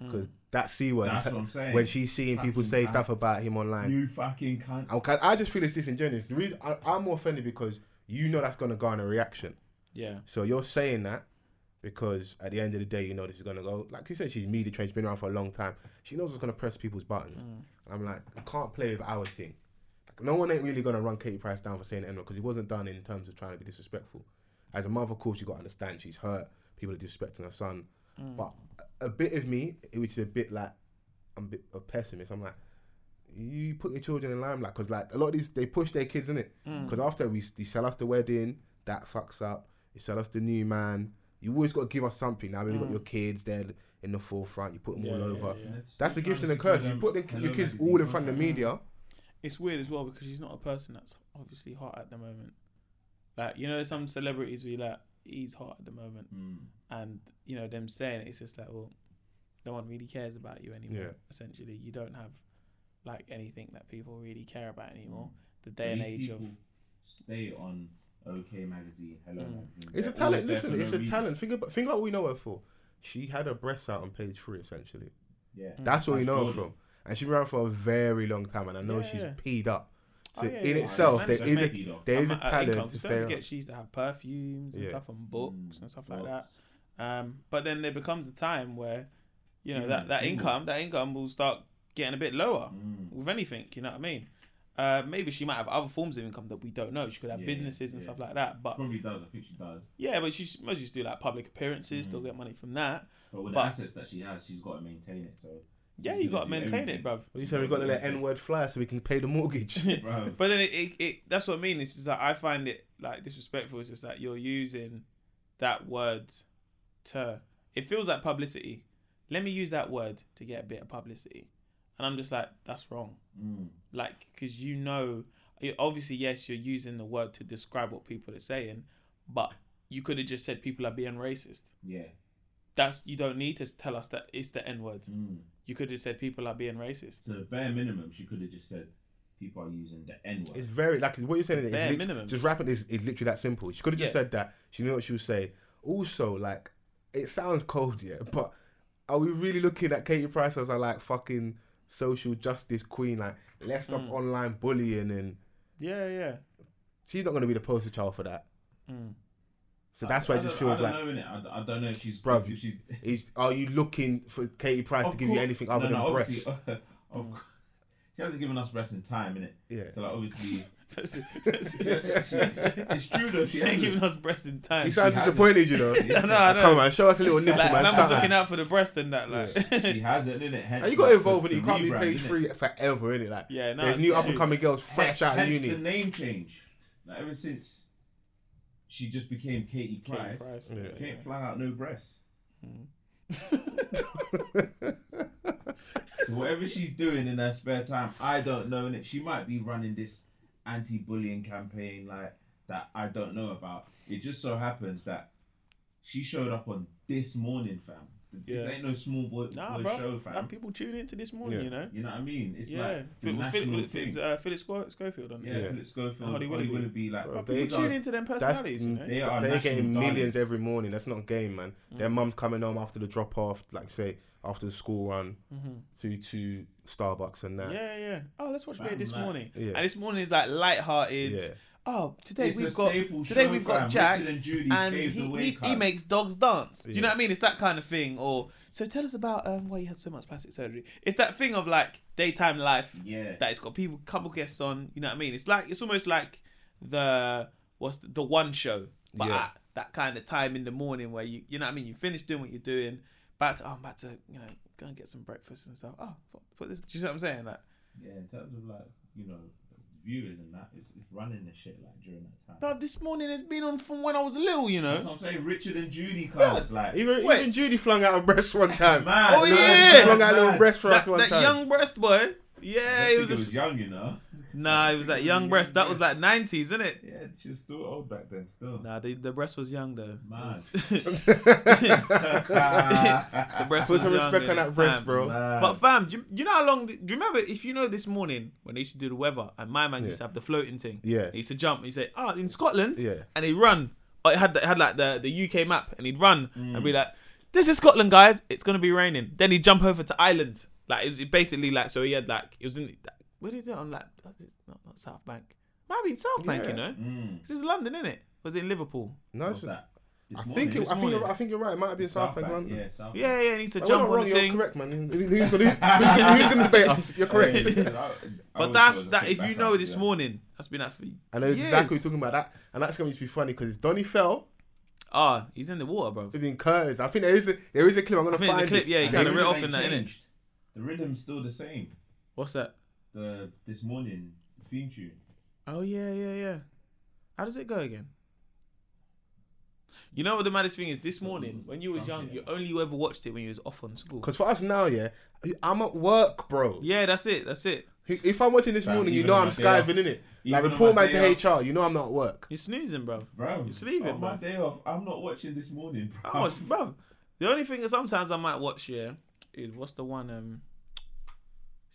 Because that C word, that's what I'm saying. When she's seeing fucking people say stuff about him online, you fucking cunt. Okay, I just feel it's disingenuous. The reason I'm more offended because you know that's going to garner a reaction. Yeah. So you're saying that because at the end of the day, you know this is going to go. Like you said, she's media trained. She's been around for a long time. She knows what's going to press people's buttons. I'm like, I can't play with our thing. Like, no one ain't really going to run Katie Price down for saying the N-word because it wasn't done in terms of trying to be disrespectful. As a mother, of course, you got to understand she's hurt. People are disrespecting her son. But a bit of me, which is a bit like, I'm a bit of a pessimist. I'm like, you put your children in limelight because like a lot of these, they push their kids, innit? Because after you sell us the wedding, that fucks up. You sell us the new man. You always got to give us something. Now you've got your kids there in the forefront. You put them all over. Yeah. That's the gift and the curse. You put your kids all in front of the media. It's weird as well because she's not a person that's obviously hot at the moment. Like, you know, some celebrities we like, he's hot at the moment. And, you know, them saying it, it's just like, well, no one really cares about you anymore. Yeah. Essentially, you don't have like anything that people really care about anymore. The day and age of stay on OK Magazine, Hello Magazine. It's a talent. Listen, it's a talent. Think about what we know her for. She had her breasts out on page 3, essentially. Yeah, that's what we know her from. And she ran for a very long time, and I know she's peed up. So in itself, there is a talent to stay. Don't forget, she used to have perfumes and stuff on books and stuff like that. But then there becomes a time where, you know, that income will start getting a bit lower with anything. You know what I mean? Maybe she might have other forms of income that we don't know. She could have businesses and stuff like that. But she probably does. I think she does. Yeah, but she mostly just do like public appearances. Still get money from that. But with the assets that she has, she's got to maintain it. So Yeah, you got to maintain it, bruv. Well, you said we've got to let N-word fly so we can pay the mortgage. But then it that's what I mean. It's just like, I find it like disrespectful. It's just like you're using that word to... It feels like publicity. Let me use that word to get a bit of publicity. And I'm just like, that's wrong. Mm. Like, because you know... Obviously, yes, you're using the word to describe what people are saying, but you could have just said people are being racist. Yeah. You don't need to tell us that it's the N-word. Mm. You could have said people are being racist. So the bare minimum, she could have just said people are using the N-word. It's very, like, what you're saying, bare minimum. Just rapping is literally that simple. She could have just said that. She knew what she was saying. Also, like, it sounds cold, yeah, but are we really looking at Katie Price as a, like, fucking social justice queen? Like, let's stop online bullying and... Yeah, yeah. She's not going to be the poster child for that. Mm. So that's why I just feel like... I don't know if she's... Bruv, are you looking for Katie Price to give you anything other than breasts? She hasn't given us breasts in time, innit? Yeah. So, like, obviously... It's true, though. She ain't giving us breasts in time. You sound disappointed, you know? I know. Come on, show us a little nipple, like, man. Mama's looking out for the breast and that, like. Yeah. She hasn't, innit? And you got involved in it. You can't be page three forever, innit? Like, yeah, no, there's new up-and-coming girls fresh out of uni. The name change. Like, ever since... She just became Katie Price. Can't fly out no breasts. So whatever she's doing in her spare time, I don't know. Innit? She might be running this anti-bullying campaign like that. I don't know about. It just so happens that she showed up on This Morning, fam. This ain't no small boy show, fam. And people tune into This Morning, you know. You know what I mean? It's like the national thing. It's Philip Schofield on there. Yeah, Philip Schofield. Holly Willoughby. Like, bro, they tune into them personalities, you know. They're getting millions every morning. That's not a game, man. Their mum's coming home after the drop off, like say after the school run, to Starbucks and that. Yeah, yeah. Oh, let's watch This Morning. Yeah. And This Morning is like lighthearted. Yeah. Oh, today we've got Jack, and he makes dogs dance. Yeah. Do you know what I mean? It's that kind of thing. Or so tell us about why you had so much plastic surgery. It's that thing of like daytime life. Yeah. That it's got couple guests on. You know what I mean? It's like it's almost like the one show, but at that kind of time in the morning where you know what I mean. You finish doing what you're doing. I'm about to go and get some breakfast and stuff. Oh, put this. Do you see what I'm saying? Like, yeah, in terms of like viewers and that, it's running the shit like during that time. No, This Morning has been on from when I was little, you know. That's what I'm saying. Richard and Judy cast, like even Judy flung out a breast one time. Man, oh yeah, flung out a little breast for us one time. That young breast boy. Yeah, he was young, you know. Nah, it was that young breast. That was like 90s, isn't it? Yeah, she was still old back then, still. Nah, the breast was young, though. Man. The breast was young. Put some respect on that breast, bro. Man. But fam, do you know how long... Do you remember, if you know This Morning, when they used to do the weather, and my man used to have the floating thing. Yeah. He used to jump, and he'd say, in Scotland? Yeah. And he'd run. Oh, it had like the UK map, and he'd run and be like, this is Scotland, guys. It's going to be raining. Then he'd jump over to Ireland. Like, it was basically like, so he had like... It was in... Where did it on like not South Bank? Might be South Bank, you know. This is London, innit? Was it in Liverpool? No, it's that. I think you're right. It might have been South Bank, London. Yeah, South Bank. Yeah, he needs to jump on the thing. You're correct, man. Who's going to debate us? You're correct. But that's that. If you know This Morning, that's been that for years. I know exactly what you're talking about that, and that's going to be funny because Donnie fell. Ah, he's in the water, bro. He's been curtains. I think there is a clip. I'm going to find it. Clip, yeah, he kind of ripped off in that, innit? The rhythm's still the same. What's that? This Morning theme tune. Oh yeah. How does it go again? You know what the maddest thing is? This morning, when you was young, you only ever watched it when you was off on school. Because for us now, I'm at work, bro. Yeah, that's it. If I'm watching This Morning, you know I'm skiving, innit? Like, report man to HR, you know I'm not at work. You're snoozing, bro. You're sleeping, bro. My day off, I'm not watching This Morning, bro. I watch, bro. The only thing that sometimes I might watch, is what's the one,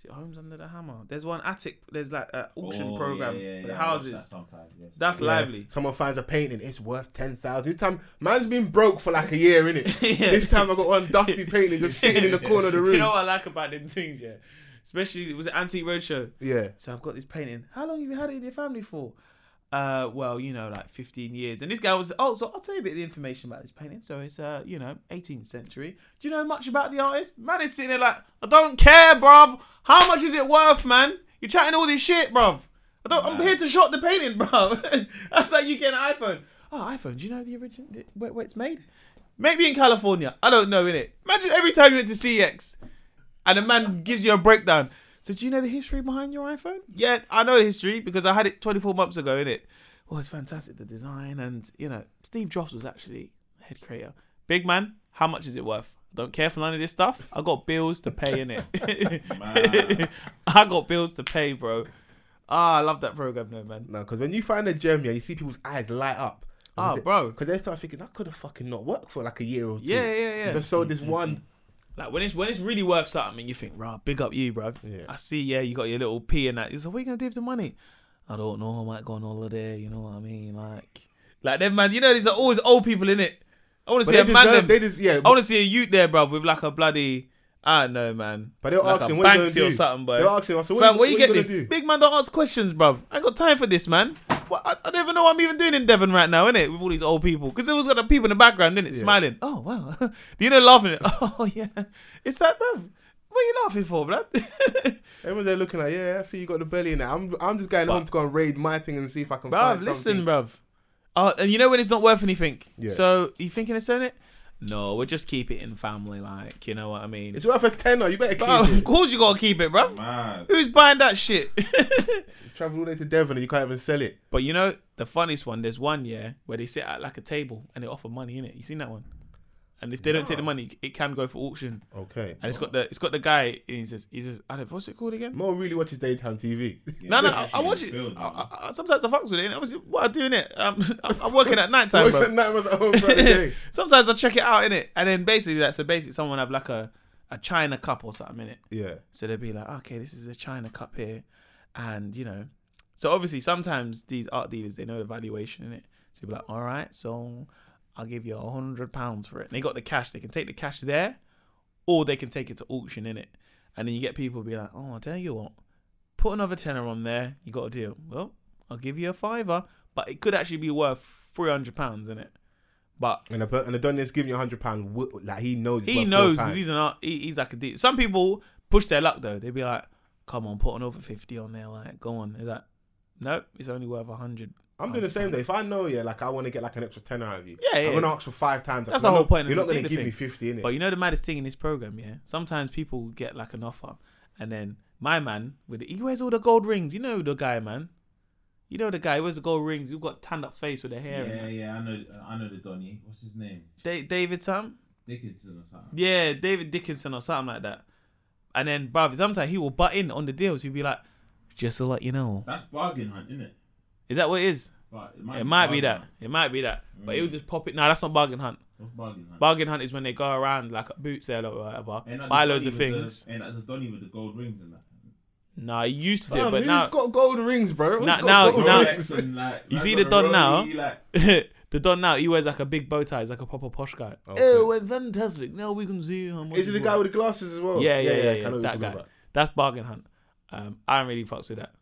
Homes Under the Hammer. There's one attic. There's like an auction program for the houses. That sometimes, yes. That's lively. Someone finds a painting. It's worth 10,000. This time, man's been broke for like a year, innit? This time I got one dusty painting just sitting in the corner of the room. You know what I like about them things, especially it was an Antique Roadshow. Yeah. So I've got this painting. How long have you had it in your family for? Well, like 15 years. And this guy was, so I'll tell you a bit of the information about this painting. So it's, 18th century. Do you know much about the artist? Man is sitting there like, I don't care, bruv. How much is it worth, man? You're chatting all this shit, bruv. I'm here to shop the painting, bruv. That's like you get an iPhone. Oh, iPhone, do you know the origin, where it's made? Maybe in California. I don't know, innit? Imagine every time you went to CX. And the man gives you a breakdown. So do you know the history behind your iPhone? Yeah, I know the history because I had it 24 months ago, innit? Well, it's fantastic, the design. And, you know, Steve Jobs was actually head creator. Big man, how much is it worth? Don't care for none of this stuff. I got bills to pay, innit? I got bills to pay, bro. Ah, I love that program, though, man. No, because when you find a gem, yeah, you see people's eyes light up. Oh, bro. Because they start thinking, that could have fucking not worked for like a year or two. Yeah. Just sold this one. Like when it's really worth something and you think, rah, big up you, bruv. Yeah. I see, yeah, you got your little pee and that. It's like, what are you going to do with the money? I don't know. I might go on holiday. You know what I mean? Like them, man. You know, these are always old people, in it. I want to see a man. I want to see a youth there, bruv, with like a bloody... I don't know, man. But they're like asking, what are you going to do? They're asking us, so what you get this? Do? Big man, don't ask questions, bruv. I ain't got time for this, man. Well, I don't even know what I'm even doing in Devon right now, innit? With all these old people. Because there was got the people in the background, innit? Yeah. Smiling. Oh, wow. You know, laughing. Oh, yeah. It's that, bruv. What are you laughing for, bruv? Everyone's there looking like, yeah, I see you got the belly in there. I'm just going home to go and raid my thing and see if I can find something. Bruv. And you know when it's not worth anything? Yeah. So, you thinking of selling it? No, we'll just keep it in family, like, you know what I mean? It's worth a tenner, you better keep it. Of course you gotta keep it, bruv. Man. Who's buying that shit? You travel all the way to Devon and you can't even sell it. But you know, the funniest one, there's one, yeah, where they sit at like a table and they offer money, innit? You seen that one? And if they don't take the money, it can go for auction. Okay. And it's got the guy, and he says, I don't know, what's it called again? Mo really watches daytime TV. Yeah, no, I watch it. Sometimes I fucks with it. And obviously, what I do in it, I'm working at night time. Sometimes I check it out in it, and then basically, someone have like a China cup or something in it. Yeah. So they'd be like, okay, this is a China cup here, and you know, so obviously sometimes these art dealers they know the valuation in it, so they'd be like, all right, so. I'll give you £100 for it. And they got the cash. They can take the cash there, or they can take it to auction, innit? And then you get people be like, oh, I'll tell you what, put another tenner on there, you got a deal. Well, I'll give you a £5, but it could actually be worth £300, innit? But and the donor is giving you £100, like he knows. He knows because he's like a deal. Some people push their luck though. They be like, come on, put another 50 on there, like go on. They're like, nope, it's only worth £100. I'm doing the same though. If I know, yeah, like I want to get like an extra 10 out of you. Yeah. I'm gonna ask for 5 times. That's the whole point. You're not gonna give me 50, innit? But you know the maddest thing in this program, yeah. Sometimes people get like an offer, and then my man he wears all the gold rings. You know the guy, man. You know the guy who wears the gold rings. Who got tanned up face with the hair. Yeah, and yeah. I know the Donny. What's his name? David something? Dickinson or something. Yeah, David Dickinson or something like that. And then, bruv, sometimes he will butt in on the deals. He'll be like, just to let you know. That's Bargain Hunt, innit? Is that what it is? Right, it might be that. Mm. But it would just pop it. No, that's not Bargain Hunt. What's Bargain Hunt? Bargain Hunt is when they go around like a boot sale or whatever, buy loads of things. And that's the Donny with the gold rings and that. Nah, he used to do it, but now... Who's got gold rings, bro? Who's got gold rings? And, like, you see the Don now? The Don now, he wears like a big bow tie. He's like a proper posh guy. Okay. Oh, we're fantastic. Now we can see how much... Is it the guy with the glasses as well? Yeah. That guy. That's Bargain Hunt. I don't really fucks with that.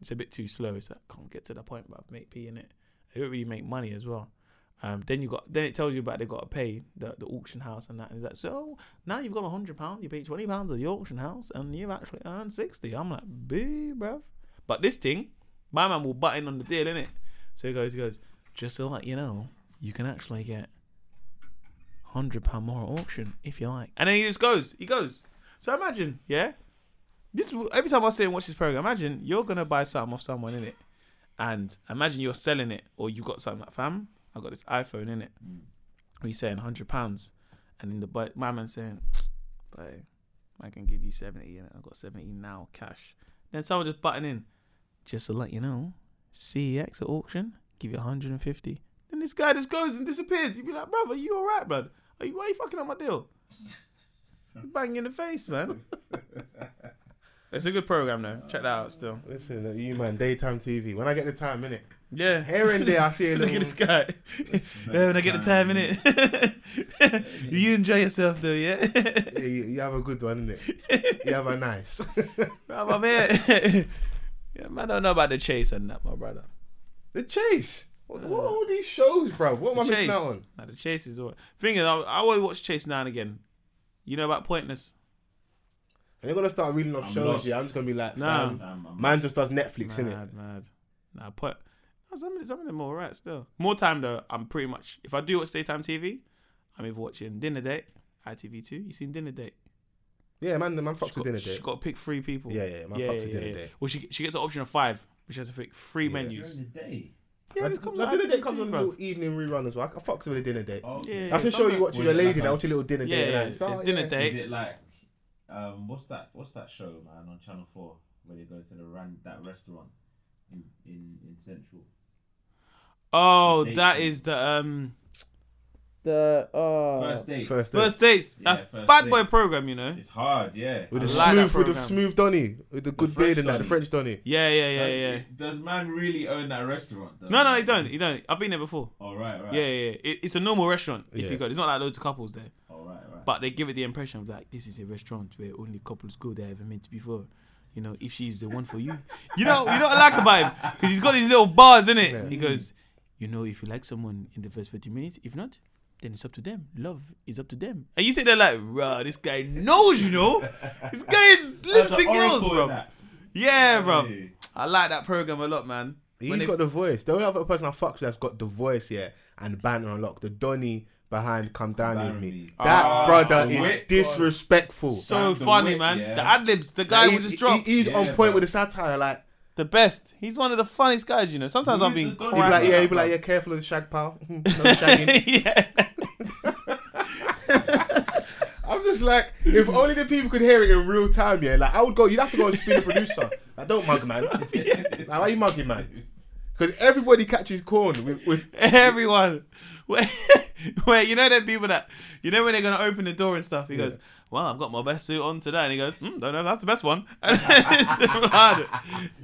It's a bit too slow. It's like can't get to the point, but make pee in it. They don't really make money as well. Then it tells you about they got to pay the auction house and that. And it's like, so now you've got £100. You pay £20 of the auction house, and you've actually earned 60. I'm like, boo, bruv. But this thing, my man will butt in on the deal, innit? So he goes. Just so like you know, you can actually get £100 more at auction if you like. And then he just goes. So imagine, yeah. This, every time I say and watch this program, imagine you're going to buy something off someone, innit? And imagine you're selling it or you got something like, fam, I got this iPhone, innit? Or you saying £100. And then my man's saying, boy, I can give you 70, innit? I got 70 now, cash. Then someone just butting in, just to let you know, CEX at auction, give you 150. Then this guy just goes and disappears. You'd be like, brother, you all right, blood? Why are you fucking up my deal? You're banging in the face, man. It's a good program though. Check that out still. Listen, you man, daytime TV. When I get the time, innit? Yeah. Here and there, I see a little... Look at this guy. When I get the time, innit? You enjoy yourself though, yeah? You have a good one, innit? You have a nice. Bro, I'm here. Yeah, man, I don't know about The Chase and that, my brother. The Chase? What are all these shows, bro? What am I missing out on? Nah, The Chase is all... Thing is, I always watch Chase now and again. You know about Pointless? And you're going to start reading off shows, yeah. I'm just going to be like, man just does Netflix, innit? Mad. Nah, but some of them are all right still. More time, though, I'm pretty much, if I do watch daytime TV, I'm either watching Dinner Date, ITV2. You seen Dinner Date? Yeah, man fucks with dinner date. She's got to pick three people. Yeah, man fucks with dinner date. Well, she gets an option of five, but she has to pick three menus. Yeah, this comes dinner date comes on little evening rerun as well. I fucks with a dinner date. Oh, yeah, I can show you watching your lady now, watch a little dinner date. Yeah, it's dinner date. Is it like, what's that show, man, on Channel 4 where they go to that restaurant in Central? Oh, that is the First Dates. Yeah, that's Bad Boy program, you know. It's hard, yeah. With the smooth Donny, with the good beard and that, the French Donny. Yeah. Does man really own that restaurant? No, he don't. I've been there before. All right. Yeah. It's a normal restaurant if you go. There's not like loads of couples there. All right. But they give it the impression of like this is a restaurant where only couples go that I haven't met before. You know, if she's the one for you. You know what I like about him? Because he's got these little bars, innit? Yeah. He goes, you know, if you like someone in the first 30 minutes, if not, then it's up to them. Love is up to them. And you sit there like, bruh, this guy knows, you know? This guy is lips and gills, bro. Yeah, bro. I like that program a lot, man. He's got the voice. The only other person I fuck with that's got the voice, yeah, and banter unlocked. The Donny behind Come Down With Me. That brother is disrespectful. So funny, man. Yeah. The ad-libs, the guy will just drop. He's on point with the satire, like, the best. He's one of the funniest guys, you know. Sometimes I've been cracked. He'd be like, careful of the shag, pal. No shagging. I'm just like, if only the people could hear it in real time, yeah. Like, I would go, you'd have to go and spin the producer. Like, don't mug, man. Like, why are you mugging, man? Because everybody catches corn with everyone. Where you know them people that, you know when they're going to open the door and stuff, he goes, well, I've got my best suit on today. And he goes, don't know if that's the best one. And it's still hard.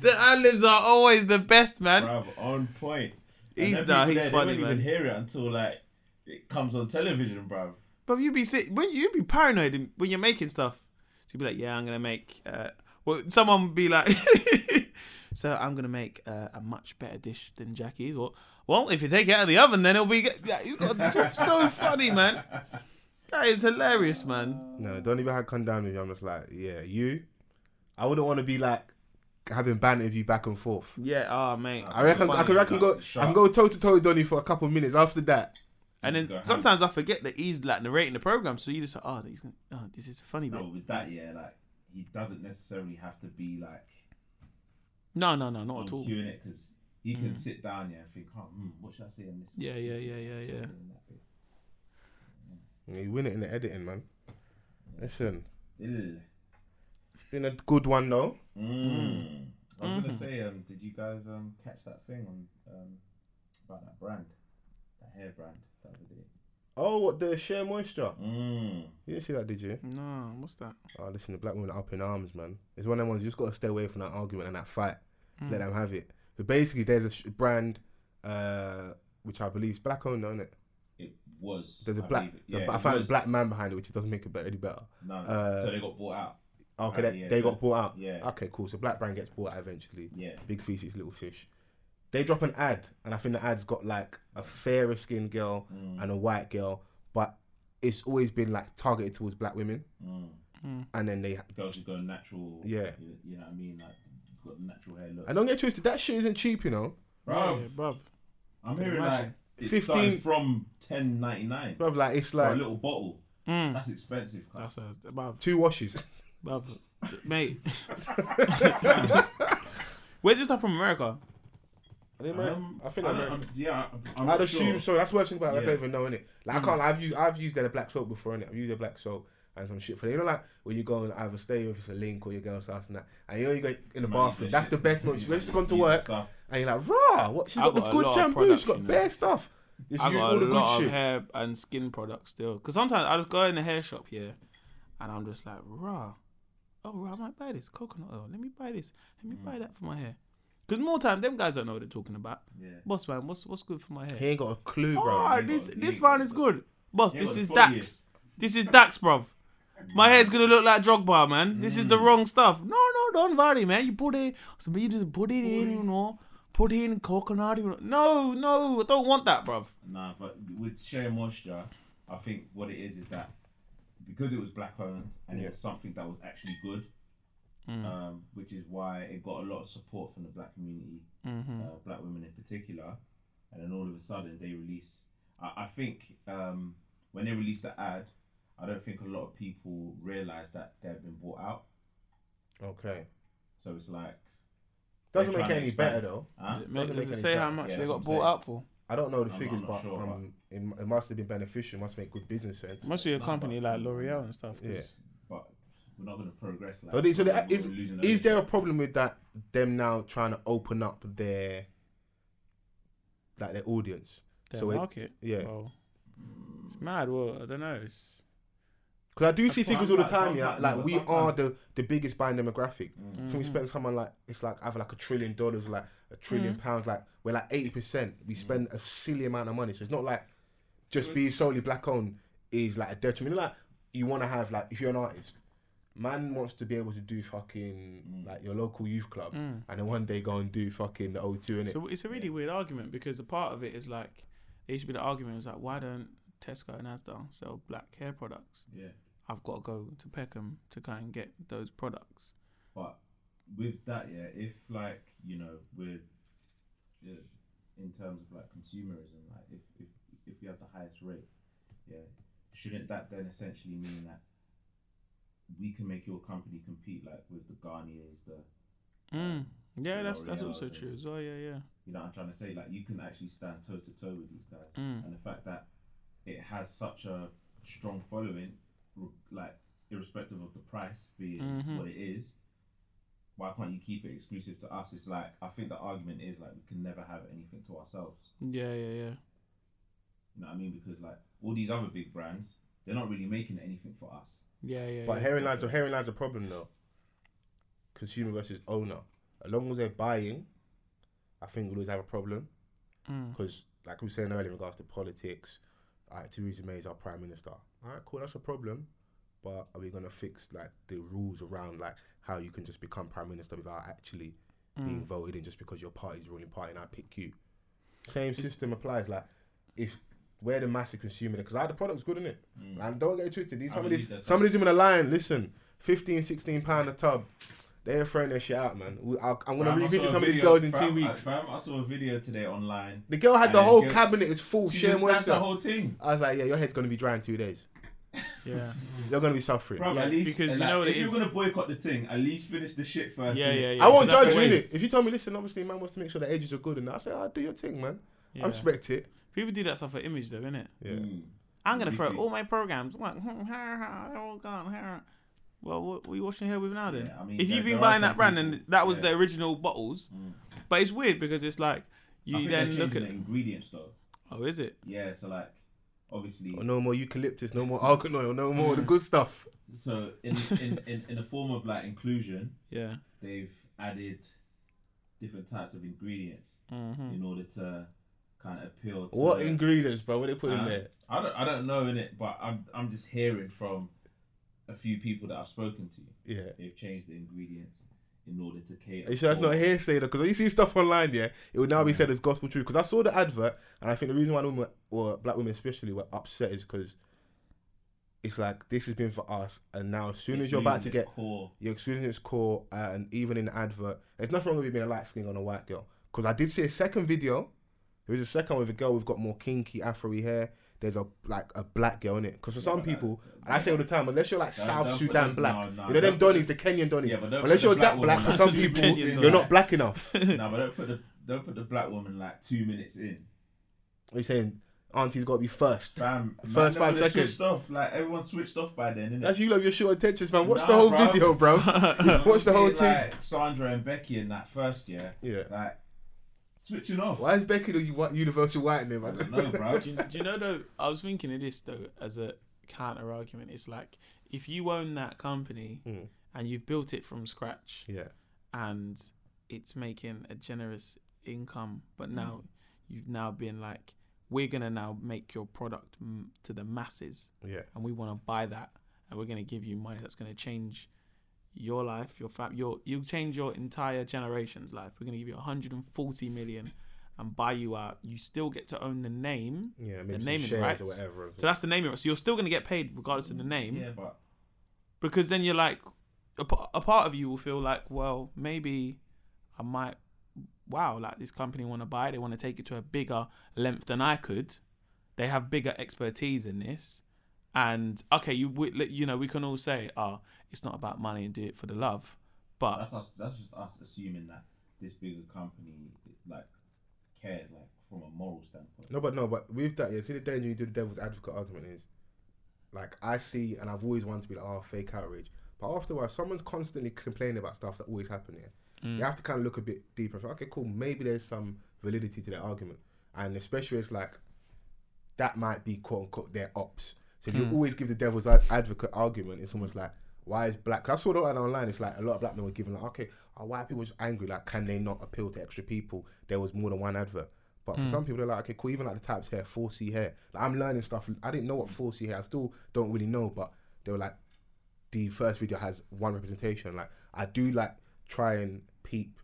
The ad-libs are always the best, man. Bro, on point. He's funny, man. You don't even hear it until, like, it comes on television, bro. But you'd be paranoid when you're making stuff. So you'd be like, yeah, I'm going to make... someone would be like... so I'm going to make a much better dish than Jackie's. Well, if you take it out of the oven, then it'll be... He's got this so funny, man. That is hilarious, man. No, don't even have Come Down With Me. I'm just like, yeah, you. I wouldn't want to be like having banter with you back and forth. Yeah, mate. I can go toe to toe with Donny for a couple of minutes after that. And then sometimes I forget that he's like narrating the program, so you just like, this is funny. No, bit. With that, yeah, like he doesn't necessarily have to be like. No, not at all. Cueing it because he can sit down, yeah, and think, what should I say in this? Yeah. You win it in the editing, man. Listen. It's been a good one, though. I was going to say, did you guys catch that thing on about that brand? That hair brand the other day? Oh, what, the Shea Moisture? You didn't see that, did you? No, what's that? Oh, listen, the black women are up in arms, man. It's one of them ones you just got to stay away from that argument and that fight. Let them have it. But basically, there's a brand which I believe is black owned, isn't it? It was. There's a black. I found a black man behind it, which doesn't make it any better. No. So they got bought out. Okay, they got bought out. Yeah. Okay, cool. So black brand gets bought out eventually. Yeah. Big feces, little fish. They drop an ad, and I think the ad's got like a fairer skinned girl and a white girl, but it's always been like targeted towards black women. And then they girls who go natural. Yeah. You know what I mean? Like got natural hair look. And don't get twisted. That shit isn't cheap, you know. Bruv. I'm hearing like. It's 15 from $10.99. Bruv, like it's like for a little bottle. That's expensive. Bro. That's above 2 washes. Bruv, mate. Where's this stuff from? America? I think America. I'd assume so. That's what I think about. I don't even know, innit. Like I can't. I've used their black soap before, innit. I've used their black soap and some shit for them. You know, like when you go and either stay with a link or your girl's house and that, and you know you go in the bathroom. That's the best moment. She's gone to work. And you're like, rah, what? She's got the good shampoo, she's got bare stuff. I've got a lot of hair and skin products still. Because sometimes I just go in the hair shop here and I'm just like, rah, I might buy this coconut oil. Let me buy this. Let me buy that for my hair. Because more time, them guys don't know what they're talking about. Yeah. Boss man, what's good for my hair? He ain't got a clue, bro. Oh, this one is good. Boss, this is Dax. This is Dax, bruv. My hair's gonna look like drug bar, man. This is the wrong stuff. No, don't worry, man. You just put it in, you know. Put in coconut. No, I don't want that, bruv. Nah, but with Shea Moisture, I think what it is that because it was black owned and it was something that was actually good, which is why it got a lot of support from the black community, black women in particular. And then all of a sudden they release, I think when they released the ad, I don't think a lot of people realise that they've been bought out. Okay. So it's like... Doesn't make it any better though. Huh? Does it say how much they got bought out for? I don't know the figures, but it must have been beneficial. It must make good business sense. Must be a company like L'Oreal and stuff. Yeah. But we're not going to progress. Like, so is there a problem with that? Them now trying to open up their audience, their market. Yeah. Well, it's mad. Well, I don't know. Because I do see figures all the time, yeah. Like we are the biggest buying demographic. Mm. So we spend someone like it's like either like $1 trillion, like £1 trillion. Like we're like 80%. We spend a silly amount of money. So it's not like just being solely black owned is like a detriment. Like you want to have like if you're an artist, man wants to be able to do fucking like your local youth club, and then one day go and do fucking the O2 innit. So it's a really weird argument because a part of it is like there used to be the argument was like why don't Tesco and Asda sell black hair products? Yeah, I've got to go to Peckham to go and get those products. But with that, yeah, if like you know we're in terms of like consumerism, like if we have the highest rate, yeah, shouldn't that then essentially mean that we can make your company compete like with the Garniers, the yeah, that's also true as well. Yeah, yeah. You know what I'm trying to say? Like you can actually stand toe to toe with these guys, and the fact that it has such a strong following, like irrespective of the price being what it is, why can't you keep it exclusive to us? It's like I think the argument is like we can never have anything to ourselves. Yeah, yeah, yeah. You know what I mean? Because like all these other big brands, they're not really making anything for us. Yeah, yeah. But herein lies a problem though. Consumer versus owner. As long as they're buying, I think we'll always have a problem. Because like we were saying earlier in regards to politics, like Theresa May is our prime minister. All right, cool, that's a problem. But are we gonna fix like the rules around like how you can just become prime minister without actually being voted in just because your party's ruling party and I pick you? Same system applies. Like if we're the massive consumer, because like the product's good, innit? And like, don't get it twisted. Somebody's doing a line. Listen, £15-16 a tub. They're throwing their shit out, man. I'm gonna revisit some of these girls in 2 weeks. I saw a video today online. The girl had the whole cabinet is full. Shea Moisture. That's the whole thing. I was like, yeah, your head's gonna be dry in 2 days. Yeah, you're gonna be suffering. Bro, yeah, at least, because you like, know what if you're gonna boycott the thing, at least finish the shit first. Yeah, yeah, yeah. I won't judge you, innit? If you told me, listen, obviously, man wants to make sure the edges are good, and I say, do your thing, man. Yeah. I respect it. People do that stuff for image, though, innit? Yeah. I'm gonna throw all my programs. I'm like, they're all gone. Well, what are you washing your hair with now then? I mean, if you've been buying that brand and that was the original bottles, but it's weird because it's like you then look at the ingredients though. Oh, is it? Yeah, so like obviously. Oh, no more eucalyptus, no more alcohol oil, no more the good stuff. So in the form of like inclusion, yeah, they've added different types of ingredients in order to kind of appeal. To what ingredients, bro? What they put in there? I don't know in it, but I'm just hearing from a few people that I've spoken to, yeah, they've changed the ingredients in order to cater. Are you sure that's not hearsay though? Because when you see stuff online, yeah, it would now be said as gospel truth. Because I saw the advert, and I think the reason why women, or black women especially, were upset is because it's like this has been for us, and now as soon as you're about to get core, your experience core, and even in the advert, there's nothing wrong with being a light skin on a white girl. Because I did see a second video. There was a second with a girl who's got more kinky afro-y hair. There's a black girl in it, because for some people, and I say all the time, unless you're like South Sudan black, you know them Donnies, the Kenyan Donnies. Yeah, unless you're that black, for some people, you're not black enough. No, but don't put the black woman like 2 minutes in. What are you saying? Auntie's got to be first. Bam, first man, 5 seconds. Off. Like everyone switched off by then. Innit? That's you love your short attention span. Watch the whole video, bro. Watch the whole thing. Like Sandra and Becky in that first year. Yeah. Like, switching off. Why is Becky the universal white name? I don't know, bro. do you know though? I was thinking of this though as a counter argument. It's like if you own that company and you've built it from scratch, yeah, and it's making a generous income, but now you've now been like, we're gonna now make your product to the masses, yeah, and we want to buy that, and we're gonna give you money that's gonna change your life, your family, you'll change your entire generation's life. We're going to give you 140 million and buy you out. You still get to own the name, yeah, maybe the naming shares rights or whatever. So that's the naming rights. So you're still going to get paid regardless of the name. Yeah, but because then you're like, a part of you will feel like, well, maybe I might. Wow, like this company want to buy it. They want to take it to a bigger length than I could. They have bigger expertise in this. And okay, we can all say, it's not about money and do it for the love, but that's just us assuming that this bigger company like cares, like from a moral standpoint. No, but with that, see the danger you do the devil's advocate argument is, like I see, and I've always wanted to be like, fake outrage. But after a while, someone's constantly complaining about stuff that always happened here. Mm. You have to kind of look a bit deeper. So, okay, cool, maybe there's some validity to their argument. And especially it's like, that might be quote unquote their ops. So if you always give the devil's advocate argument, it's almost like, why is black? Cause I saw that online, it's like a lot of black men were giving like, white people are just angry, like can they not appeal to extra people? There was more than one advert. But for some people, they're like, okay, cool, even like the types hair, 4C hair. Like, I'm learning stuff, I didn't know what 4C hair, I still don't really know, but they were like, the first video has one representation. Like I do like try and peep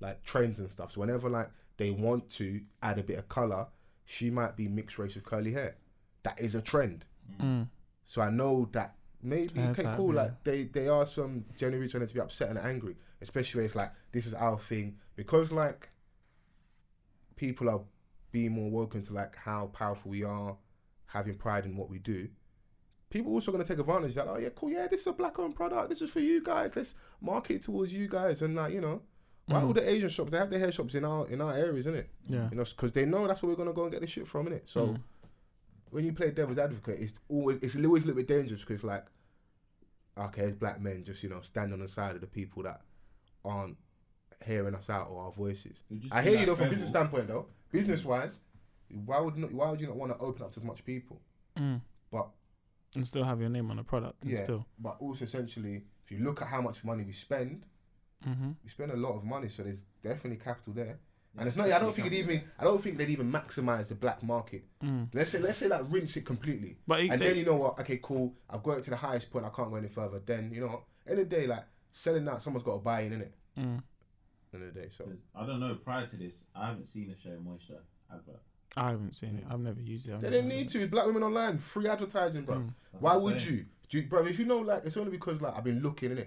like trends and stuff. So whenever like they want to add a bit of colour, she might be mixed race with curly hair. That is a trend. Mm. So I know that maybe okay, cool. Like they are some generation to be upset and angry, especially when it's like this is our thing because like people are being more woken to like how powerful we are, having pride in what we do. People also going to take advantage of that. Oh yeah, cool. Yeah, this is a black-owned product. This is for you guys. Let's market towards you guys. And like, you know, why all the Asian shops? They have their hair shops in our areas, innit? Yeah. You know, because they know that's where we're going to go and get the shit from, innit? So when you play devil's advocate, it's always a little bit dangerous because it's like, okay, as black men, just, you know, stand on the side of the people that aren't hearing us out or our voices. I hear you though from a business standpoint though. Business-wise, why would you not want to open up to as much people? Mm. But and still have your name on a product. And but also essentially, if you look at how much money we spend, we spend a lot of money, so there's definitely capital there. And it's not. I don't think they'd even maximize the black market. Mm. Let's say like rinse it completely. But then you know what? Okay, cool. I've got it to the highest point. I can't go any further. Then you know what? End of the day, like selling that, someone's got to buy in, innit? Mm. End of the day, so I don't know. Prior to this, I haven't seen a Shea Moisture advert. I haven't seen it. I've never used it. They didn't need to. Black women online, free advertising, bro. Why would you? Bro, if you know, like, it's only because, like, I've been looking, innit?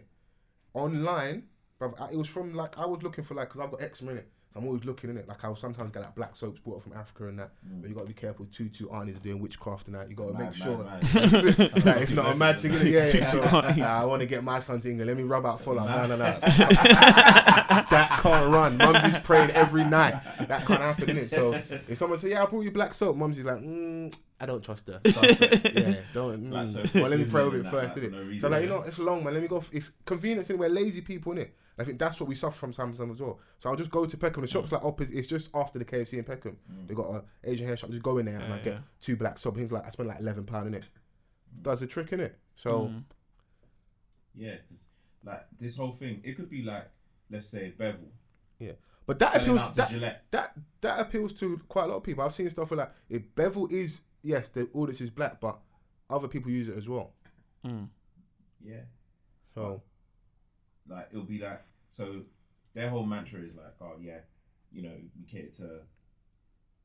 Online, bro, it was from, like, I was looking for, like, because I've got eczema, innit? So I'm always looking, innit? Like, I'll sometimes get, like, black soaps brought from Africa and that. Mm. But you got to be careful. Two aunties are doing witchcraft and that. You got to make sure that it's not a mad thing. I want to get my son to England. Let me rub out Fallout. No. That can't run. Mumsy's praying every night. That can't happen, innit? So if someone says, yeah, I brought you black soap, Mumsy's like, I don't trust her. Well, let me pray with it first, innit? No, so, like, you know, it's long, man. Let me go. It's convenience, innit? We're lazy people, innit? I think that's what we suffer from sometimes as well. So I'll just go to Peckham. The shop's like opposite. It's just after the KFC in Peckham. They got an Asian hair shop. Just go in there and I get two black soap. Things like I spend like £11 innit. Does the trick, innit? So yeah, like this whole thing, it could be like, let's say Bevel. Yeah, but that appeals to that appeals to quite a lot of people. I've seen stuff where like if Bevel is the audience is black, but other people use it as well. Mm. Yeah. So. Like it'll be like, so their whole mantra is like, oh yeah, you know, we cater to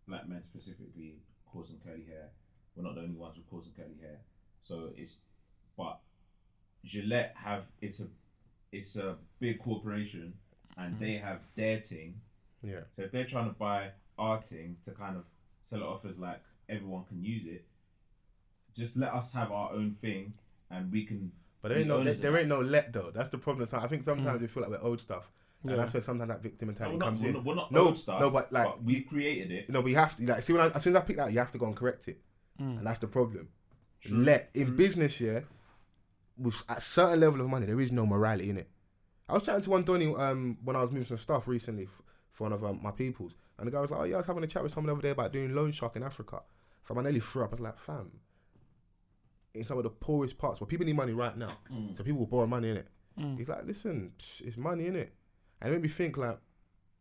black men specifically, coarse and curly hair. We're not the only ones with coarse and curly hair. So but Gillette it's a big corporation and they have their thing. Yeah. So if they're trying to buy our thing to kind of sell it off as like everyone can use it, just let us have our own thing and we can. But there ain't no let though. That's the problem. So I think sometimes we feel like we're old stuff, and that's where sometimes that victim mentality comes in. We're not old stuff. No, but like but we've created it. No, but you have to like see when as soon as I pick that, you have to go and correct it, and that's the problem. True. In business, with a certain level of money, there is no morality in it. I was chatting to one Donnie when I was moving some stuff recently for one of my peoples, and the guy was like, "Oh yeah, I was having a chat with someone over there about doing loan shark in Africa." So I nearly threw up. I was like, "Fam." In some of the poorest parts where people need money right now. Mm. So people will borrow money, innit? Mm. He's like, listen, it's money, innit? And it made me think, like,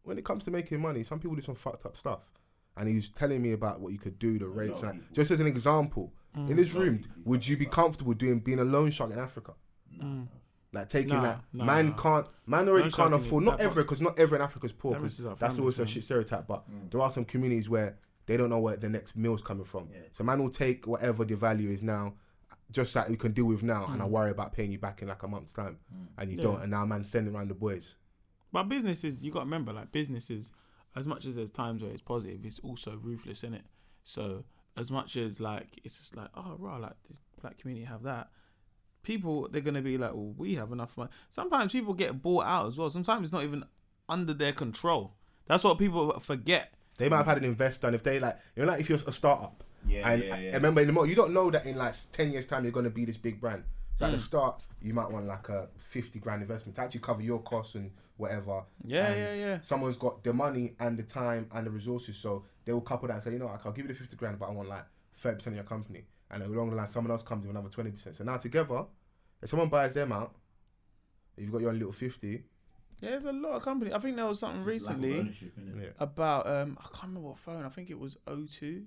when it comes to making money, some people do some fucked up stuff. And he was telling me about what you could do, the rates. And like, just as an example, in this room, would you be comfortable being a loan shark in Africa? Mm. Like taking man already can't afford, not everywhere, because not everyone in Africa is poor. That's also a shit stereotype, but there are some communities where they don't know where the next meal's coming from. Yeah. So man will take whatever the value is now, just like you can deal with now, and I worry about paying you back in like a month's time, and you don't. And now, man, sending around the boys. But businesses, you got to remember, like businesses, as much as there's times where it's positive, it's also ruthless, innit? So as much as like it's just like, oh, raw, like this black community have that, people, they're going to be like, well, we have enough money. Sometimes people get bought out as well. Sometimes it's not even under their control. That's what people forget. They might have had an investor, and if they like, you know, like if you're a startup, and remember, in the you don't know that in like 10 years time you're going to be this big brand. So at the start, you might want like a 50 grand investment to actually cover your costs and whatever. Someone's got the money and the time and the resources, so they will couple that and say, you know, I'll give you the 50 grand, but I want like 30% of your company. And along the line, someone else comes with another 20%. So now together, if someone buys them out, you've got your own little 50. Yeah, there's a lot of companies. I think there was something recently about, I can't remember what phone, I think it was O2,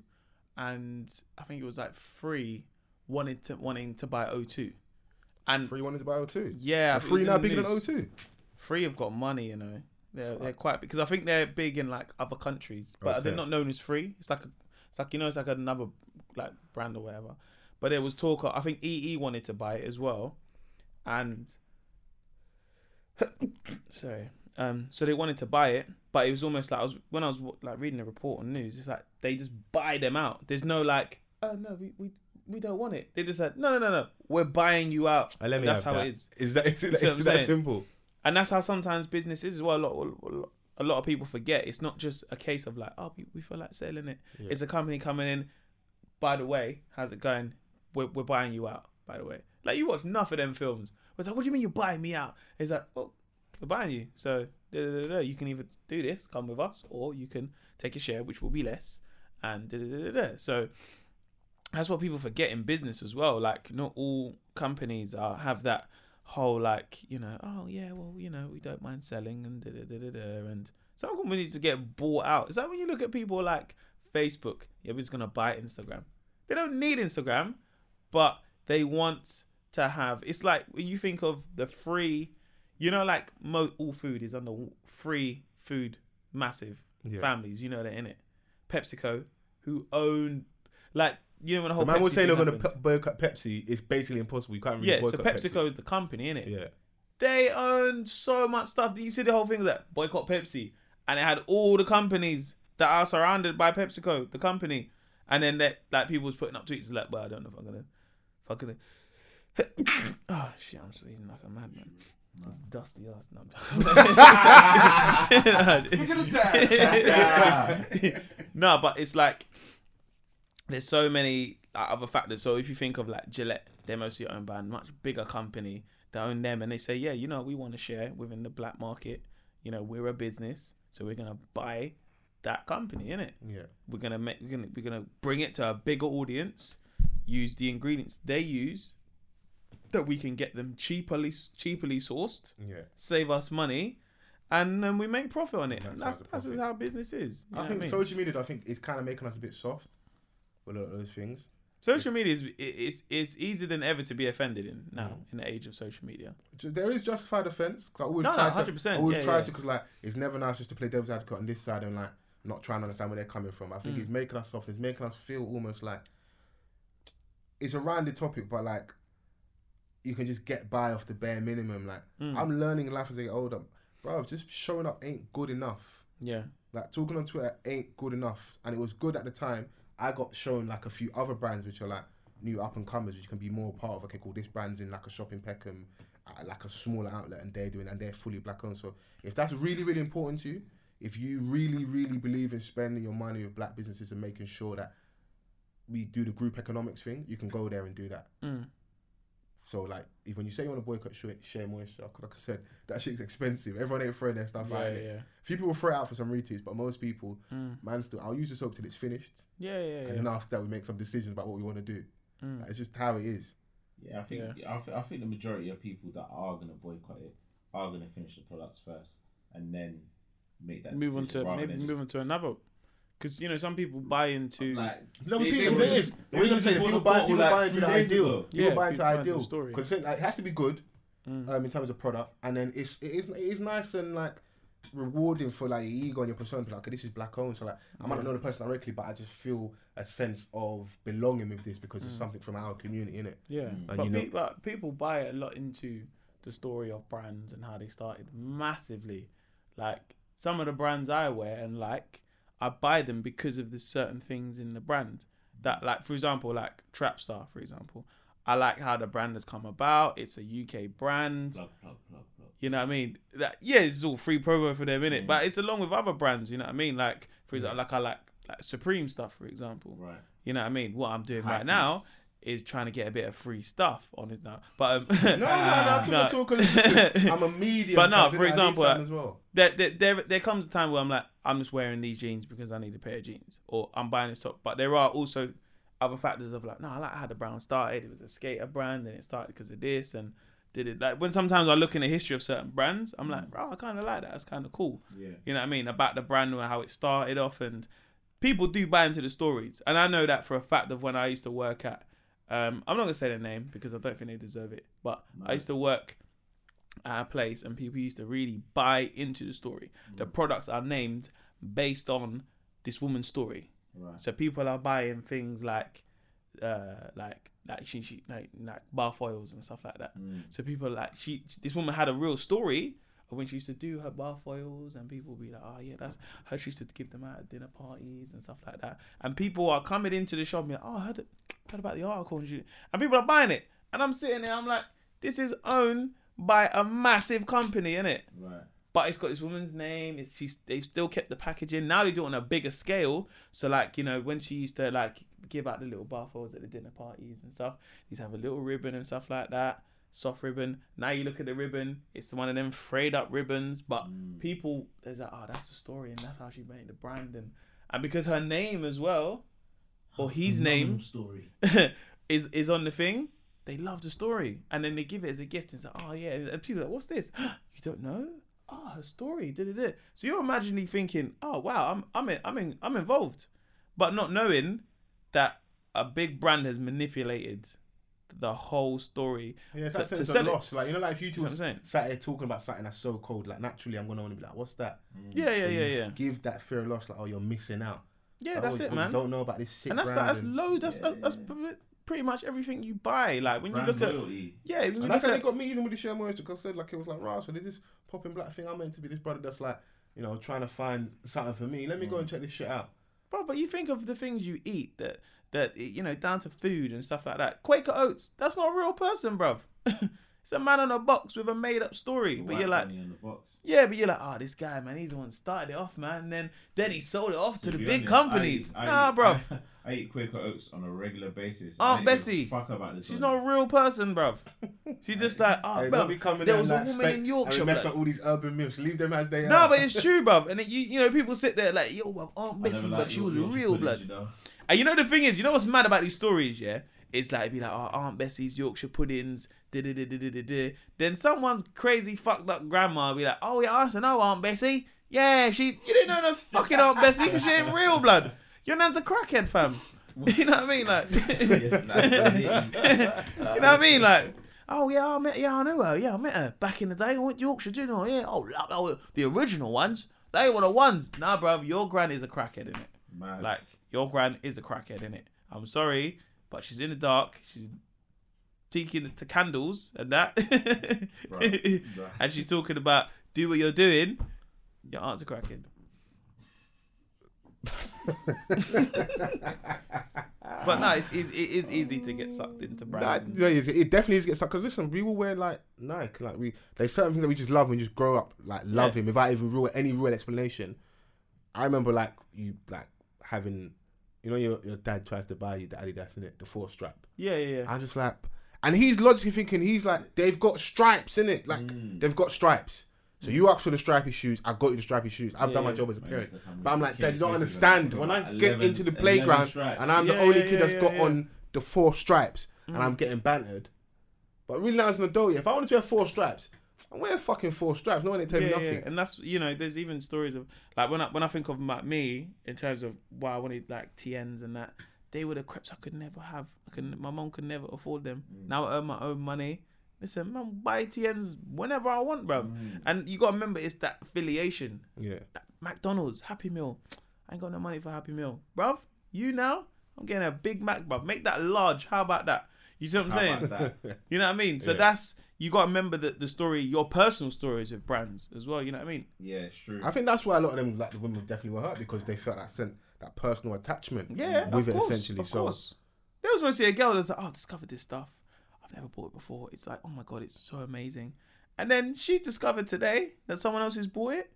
and I think it was like Free wanting to buy O2. And Free wanted to buy O2? Yeah. Free now bigger than O2? Free have got money, you know. They're quite big, because I think they're big in like other countries, but they're not known as Free. It's like another like brand or whatever. But there was talk, I think EE wanted to buy it as well. And so they wanted to buy it, but it was almost like when I was like reading a report on news, it's like they just buy them out. There's no like, oh no, we don't want it. They just said, no, we're buying you out. That's how it is. Is that simple? And that's how sometimes business is as well. A lot of people forget. It's not just a case of like, oh, we feel like selling it. Yeah. It's a company coming in. By the way, how's it going? We're buying you out. By the way, like you watch enough of them films. It's like, what do you mean you're buying me out? It's like, well, we're buying you. So you can either do this, come with us, or you can take a share, which will be less. And so. That's what people forget in business as well. Like, not all companies have that whole like, you know, oh yeah, well, you know, we don't mind selling and and some companies to get bought out. It's like when you look at people like Facebook, yeah, we're just gonna buy Instagram. They don't need Instagram, but they want to have. It's like when you think of the Free, you know, like all food is under Free Food, massive families. You know they're in it. PepsiCo, who own like. You know, when the whole man would say they're going to boycott Pepsi, it's basically impossible. You can't really boycott Pepsi. Yeah, so PepsiCo is the company, innit? Yeah. They own so much stuff. You see the whole thing was like, boycott Pepsi. And it had all the companies that are surrounded by PepsiCo, the company. And then that, like, people was putting up tweets like, well, I don't know if I'm going to fucking... oh, shit, I'm sneezing like a madman. It's dusty ass. No, no, but it's like... There's so many other factors. So if you think of like Gillette, they're mostly owned by a much bigger company. They own them and they say, yeah, you know, we want to share within the black market. You know, we're a business, so we're gonna buy that company, innit? Yeah. We're gonna we're gonna bring it to a bigger audience, use the ingredients they use, that we can get them cheaply sourced. Yeah. Save us money. And then we make profit on it. That's just how business is. You know what I mean? Social media, I think, is kind of making us a bit soft. With a lot of those things. Social media is easier than ever to be offended in now, in the age of social media. There is justified offence. I always try to, because like, it's never nice just to play devil's advocate on this side and like not trying to understand where they're coming from. I think it's making us soft. It's making us feel almost like it's a rounded topic, but like you can just get by off the bare minimum. Like I'm learning life as I get older. Bro, just showing up ain't good enough. Yeah. Like talking on Twitter ain't good enough. And it was good at the time. I got shown like a few other brands which are like new up and comers, which can be more part of. Okay, cool. This brand's in like a shop in Peckham, like a smaller outlet, and they're fully black owned. So if that's really, really important to you, if you really, really believe in spending your money with black businesses and making sure that we do the group economics thing, you can go there and do that. So like, if when you say you want to boycott Shea Moisture, because like I said, that shit's expensive. Everyone ain't throwing their stuff out in it. Few people throw it out for some retweets, but most people, man, still, I'll use the soap till it's finished. And then after that, we make some decisions about what we want to do. Like, it's just how it is. Yeah, I think I think the majority of people that are gonna boycott it are gonna finish the products first and then make that move decision, on to maybe move on to another. Because, you know, some people buy into... Like, no, we're going to say people buy into the ideal. People buy into the ideal. Because it has to be good in terms of product. And then it is nice and, like, rewarding for, like, your ego and your persona. Like, okay, this is black-owned. So, like, I might not know the person directly, but I just feel a sense of belonging with this because it's something from our community, innit? Yeah. But people buy a lot into the story of brands and how they started massively. Like, some of the brands I wear and like... I buy them because of the certain things in the brand that, like, for example, like Trapstar, for example, I like how the brand has come about. It's a UK brand. Love. You know what I mean? That, yeah, it's all free promo for them, innit? Yeah. But it's along with other brands, you know what I mean? Like, for example, like I like Supreme stuff, for example. Right. You know what I mean? What I'm doing right now is trying to get a bit of free stuff on his now. But No, I'm a medium. But no, for example, as well. There comes a time where I'm like, I'm just wearing these jeans because I need a pair of jeans, or I'm buying this top. But there are also other factors of like, no, I like how the brand started. It was a skater brand, and it started because of this, and did it like when sometimes I look in the history of certain brands, I'm like, bro, I kind of like that. That's kind of cool. Yeah. You know what I mean? About the brand and how it started off, and people do buy into the stories, and I know that for a fact of when I used to work at. I'm not going to say their name because I don't think they deserve it. But no. I used to work at a place and people used to really buy into the story. Mm. The products are named based on this woman's story. Right. So people are buying things like bath oils and stuff like that. Mm. So people like this woman had a real story of when she used to do her bath oils, and people would be like, oh yeah, that's her. She used to give them out at dinner parties and stuff like that. And people are coming into the shop and be like, oh, I heard about the article, and people are buying it. And I'm sitting there, I'm like, this is owned by a massive company, innit? Right. But it's got this woman's name. They've still kept the packaging. Now they do it on a bigger scale. So like, you know, when she used to like give out the little bath oils at the dinner parties and stuff, these have a little ribbon and stuff like that. Soft ribbon. Now you look at the ribbon, it's one of them frayed up ribbons. But people, there's like, oh, that's the story, and that's how she made the brand, and because her name as well, or his name story is on the thing, they love the story, and then they give it as a gift. And it's like, oh yeah, and people are like, what's this? You don't know? Oh, her story. So you're imaginally thinking, oh wow, I'm involved, but not knowing that a big brand has manipulated the whole story. Yeah, it's that sense of loss. Like, you know, like if you two sat here talking about something that's so cold, like naturally I'm gonna want to be like, what's that? Mm. Yeah. Give that fear of loss, like, oh, you're missing out. Yeah, like, that's it, man. Don't know about this shit. And that's brand, that's pretty much everything you buy. Like when brand you look loyalty. At yeah, when you and look that's at, how they got me even with the Shea Moisture, because I said like it was like, right, so there's this popping black thing. I'm meant to be this brother that's like, you know, trying to find something for me. Let me go and check this shit out. Bro, but you think of the things you eat that you know, down to food and stuff like that. Quaker Oats, that's not a real person, bruv. It's a man on a box with a made-up story. But you're like, yeah, but you're like, oh, this guy, man, he's the one that started it off, man. And then he sold it off to the big companies. Bruv. I eat Quaker Oats on a regular basis. Aunt Bessie, fuck about this. She's not a real person, bruv. She's just like, bruv, there was a woman in Yorkshire. And mess up all these urban myths. Leave them as they are. No, but it's true, bruv. And you know, people sit there like, yo, bruv, Aunt Bessie, but she was a real blood. And you know the thing is, you know what's mad about these stories, yeah? It's like, it'd be like, oh, Aunt Bessie's Yorkshire puddings, Then someone's crazy fucked up grandma will be like, oh, yeah, I also know Aunt Bessie. Yeah, you didn't know the fucking Aunt Bessie because she ain't real, blood. Your nan's a crackhead, fam. You know what I mean? Like, you know what I mean? Like, oh, yeah, I know her. Yeah, I met her back in the day. I went to Yorkshire, didn't I? Yeah, oh, the original ones. They were the ones. Nah, bruv, your gran is a crackhead, innit? Mad. Like, your gran is a crackhead, innit? I'm sorry, but she's in the dark. She's taking to candles and that. Right. And she's talking about, do what you're doing. Your aunt's a crackhead. But no, it is easy to get sucked into brands. It definitely is get sucked, because listen, we will wear like Nike. Like there's certain things that we just love and just grow up like loving without even any real explanation. I remember like you like having, you know, your dad tries to buy you the Adidas, innit? The 4-strap. Yeah. I'm just like, and he's logically thinking, he's like, they've got stripes, innit? Like, they've got stripes. So you asked for the stripy shoes, I got you the stripy shoes. I've done my job as a parent. But I'm like, dad, you don't understand. When I get into the playground and I'm the only kid that's got on the 4 stripes and I'm getting bantered. But really now as an adult, if I wanted to have 4 stripes, I'm wearing fucking 4 straps. No one ain't telling me nothing. And that's, you know, there's even stories of like when I think of me in terms of why I wanted like TNs and that, they were the crepes I could never have. My mum could never afford them. Now I earn my own money. Listen, man, buy TNs whenever I want, bruv. And you gotta remember, it's that affiliation. Yeah. That McDonald's Happy Meal. I ain't got no money for Happy Meal, bruv. You now, I'm getting a Big Mac, bruv. Make that large. How about that? You see what I'm saying? You know what I mean? So that's. You got to remember that the story, your personal stories with brands as well, you know what I mean? Yeah, it's true. I think that's why a lot of them, like the women, definitely were hurt because they felt that personal attachment with it, essentially. Of course. There was mostly a girl that was like, oh, I discovered this stuff. I've never bought it before. It's like, oh my God, it's so amazing. And then she discovered today that someone else who's bought it.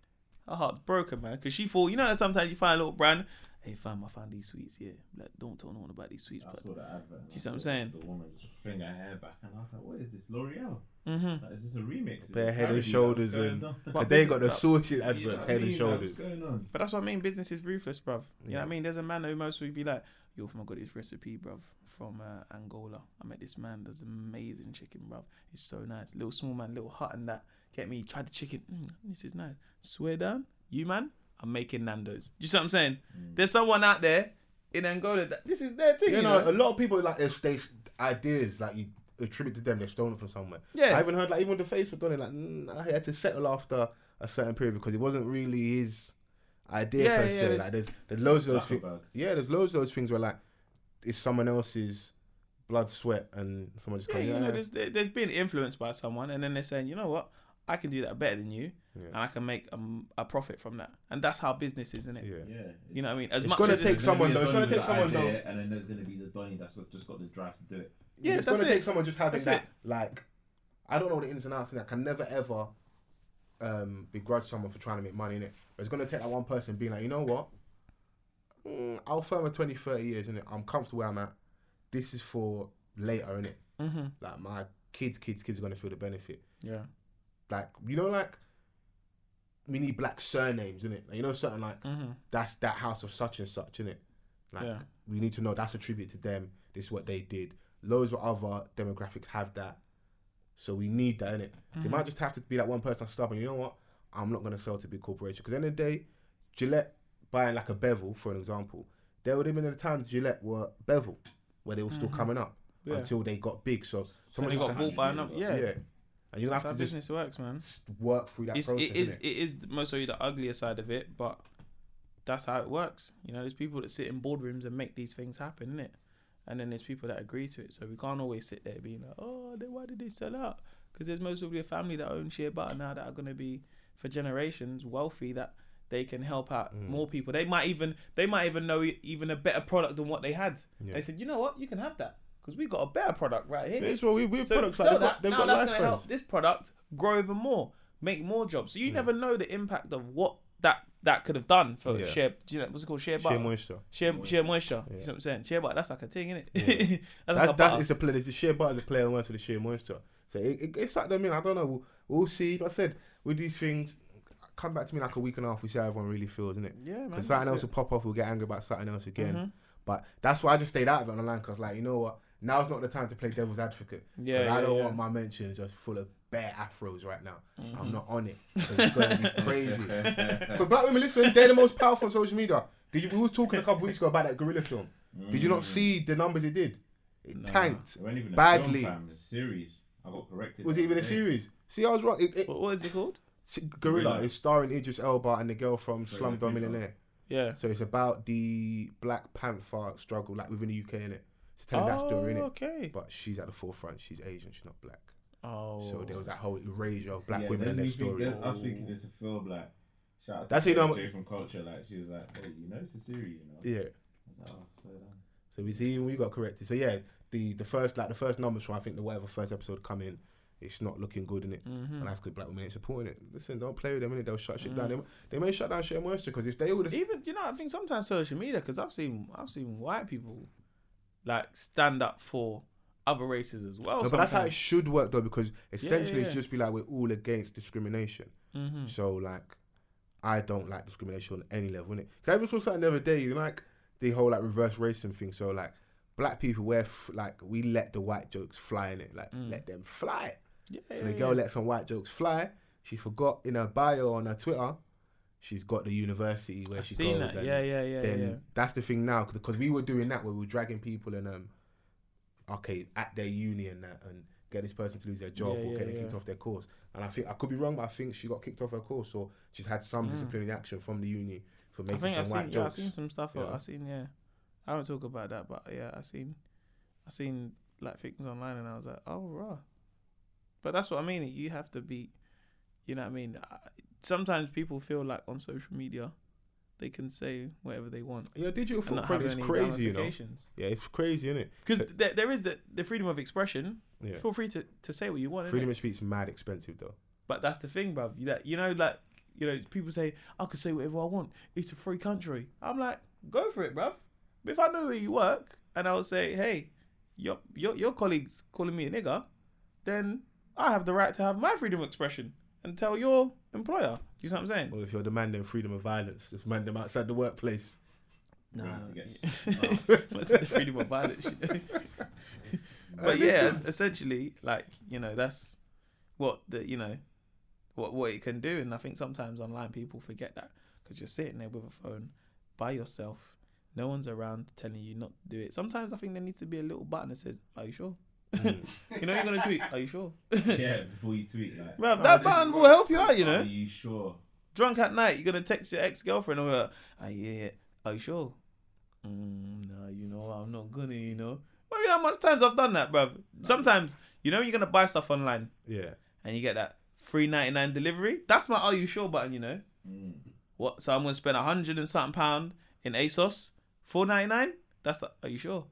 Her heart's broken, man. Because she thought, you know, sometimes you find a little brand. Hey, fam, I found these sweets, yeah. Like, don't tell no one about these sweets. I saw that advert. Do you see what I'm saying? The woman just fling her hair back. And I was like, what is this? L'Oreal? Mm-hmm. Like, is this a remix? Bare Head and Shoulders. And they got the sorted adverts, Head and Shoulders. But that's what I mean. Business is ruthless, bruv. You know what I mean? There's a man who most would be like, yo, I got this recipe, bruv, from Angola. I met this man. Does amazing chicken, bruv. It's so nice. Little small man, little hut and that. Get me, tried the chicken. This is nice. Swear down, you man, I'm making Nando's. Do you see what I'm saying? Mm. There's someone out there in Angola that this is their thing. You know, a lot of people like their ideas, like you attribute to them, they're stolen from somewhere. Yeah. I even heard like even on the Facebook on it, like I had to settle after a certain period because it wasn't really his idea per se. Like there's loads of those things. Yeah, there's loads of those things where like it's someone else's blood, sweat, and someone just comes. You know, there's been influenced by someone, and then they're saying, you know what? I can do that better than you, and I can make a profit from that. And that's how business is, isn't it? Yeah. You know what I mean? It's going to take someone, though. And then there's going to be the Donny that's just got the drive to do it. Yeah, it's going to take someone just having like, I don't know the ins and outs, and I can never, ever begrudge someone for trying to make money, innit? But it's going to take that one person being like, you know what? I'll firm for 20, 30 years, innit? I'm comfortable where I'm at. This is for later, innit? Mm-hmm. Like, my kids are going to feel the benefit. Yeah. Like, you know, like, we need black surnames, innit? Like, you know, certain, like, that's that house of such and such, innit? Like, we need to know that's a tribute to them. This is what they did. Loads of other demographics have that. So we need that, innit? So you might just have to be that one person stubborn. You know what? I'm not going to sell to big corporation. Because at the end of the day, Gillette buying, like, a Bevel, for an example, there would have been a time Gillette were Bevel, where they were still coming up until they got big. So someone got bought by another. Yeah. And you'll have to just business works, man. Work through that process. It is mostly the uglier side of it, but that's how it works. You know, there's people that sit in boardrooms and make these things happen, innit? And then there's people that agree to it. So we can't always sit there being like, oh, then why did they sell out? Because there's most probably a family that owns shea butter now that are going to be, for generations, wealthy, that they can help out more people. They might even know even a better product than what they had. Yeah. They said, you know what? You can have that. Because we got a better product right here. That's what we so products like. They've got that's going to help this product grow even more, make more jobs. So you never know the impact of what that could have done for shea. Do you know what's it called? Shea butter. Shea moisture. Yeah. You know what I'm saying? Shea butter. That's like a thing, isn't it? Yeah. that's a play. The shea butter is a play on words for the shea moisture. So it's like that. I mean, I don't know. We'll see. Like I said, with these things, come back to me like a week and a half. We see how everyone really feels, isn't it? Yeah, man. Because something else will pop off. We'll get angry about something else again. Mm-hmm. But that's why I just stayed out of it on the line. Because like, you know what? Now's not the time to play devil's advocate. Yeah, I don't want my mentions just full of bare afros right now. Mm-hmm. I'm not on it. So it's going to be crazy. But black women, listen, they're the most powerful on social media. We were talking a couple weeks ago about that gorilla film. Did you not see the numbers it did? It tanked badly. It was a series. I got corrected. Was it even a series? See, I was wrong. What is it called? Gorilla. It's starring Idris Elba and the girl from Slumdog Millionaire. Yeah. So it's about the Black Panther struggle, like within the UK, innit? It's telling that story, innit? Okay. But she's at the forefront. She's Asian. She's not black. Oh. So there was that whole erasure of black women in their story. I was thinking it's a film, like, shout out to Jay from Culture. Like, she was like, hey, you know, it's a series, you know? Yeah. I was like, oh, so we see we got corrected. So yeah, the first numbers from I think the whatever first episode come in, it's not looking good, innit? And that's because black women ain't supporting it. Listen, don't play with them, innit? They'll shut shit down. They may shut down Shea Moisture because if they would have even, you know, I think sometimes social media, because I've seen white people like stand up for other races as well. No, but that's how it should work though, because essentially it's just be like we're all against discrimination. So like, I don't like discrimination on any level, innit? Because I even saw something the other day, you know, like the whole like reverse racism thing. So like, black people we let the white jokes fly, innit? Like let them fly. So the girl let some white jokes fly. She forgot in her bio on her Twitter, she's got the university where she goes. I've seen that. Yeah. Then that's the thing now, because we were doing that where we were dragging people and at their uni and that, and get this person to lose their job or get them kicked off their course. And I think I could be wrong, but I think she got kicked off her course or she's had some disciplinary action from the uni for making white jokes. I've seen some stuff. Yeah. I don't talk about that, but yeah, I seen like things online, and I was like, oh, right. But that's what I mean. You have to be, you know what I mean? Sometimes people feel like on social media, they can say whatever they want. Yeah, digital footprint is crazy, you know. Yeah, it's crazy, isn't it? Because there is the freedom of expression. Yeah. Feel free to say what you want. Freedom of speech is mad expensive, though. But that's the thing, bruv. You know, people say, I can say whatever I want. It's a free country. I'm like, go for it, bruv. But if I know where you work and I'll say, hey, your colleague's calling me a nigger, then I have the right to have my freedom of expression and tell your employer. Do you see what I'm saying? Well, if you're demanding freedom of violence, just demand them outside the workplace. No. That's the freedom of violence, you know? But yeah, essentially, like, you know, that's what the, you know, what it can do. And I think sometimes online people forget that because you're sitting there with a phone by yourself. No one's around telling you not to do it. Sometimes I think there needs to be a little button that says, are you sure? You know you're gonna tweet, are you sure? Yeah, before you tweet, like, bruv, that button will help you out, you know. Are you sure? Drunk at night, you're gonna text your ex-girlfriend or like, oh, yeah, are you sure? No, you know, I'm not gonna, you know. Well, you know how much times I've done that, bruv. Sometimes, you know, you're gonna buy stuff online. Yeah. And you get that $3.99 delivery. That's my are you sure button, you know. What? So I'm gonna spend £100 and something in ASOS, $4.99. That's the are you sure? Are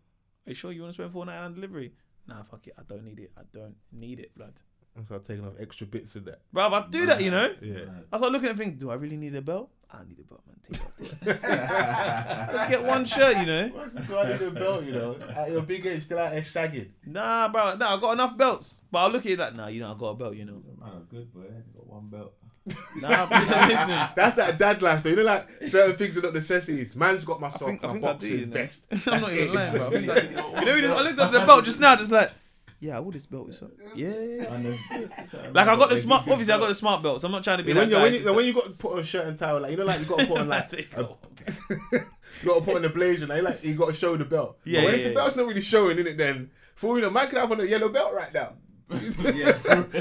you sure you wanna spend $4.99 delivery? Nah, fuck it. I don't need it. I don't need it, blood. I start taking off extra bits of that. Bruv, I do that, you know? Yeah. I start looking at things. Do I really need a belt? I need a belt, man. Take it off. Let's get one shirt, you know? Do I need a belt, you know? At your big age, still out there sagging. Nah, bro. Nah, I got enough belts. But I look at it like, nah, you know, I got a belt, you know? Man, I'm good, boy. I got one belt. Nah, bro, listen. That's that dad life, though. You know, like, certain things are not necessities. Man's got my sock, my boxers, vest. I'm not even lying, bro. Like, you know, I looked up the belt just now, just like, yeah, I wore this belt with something. Yeah. Like, I got the smart, obviously, I got the smart belt, so I'm not trying to be that guy. When you got to put on a shirt and tie, like, you know, like, you got to put on, like, you got to put on a blazer, like, you got to show the belt. Yeah. But when the belt's not really showing, innit, then, for you know, man could have on a yellow belt right now.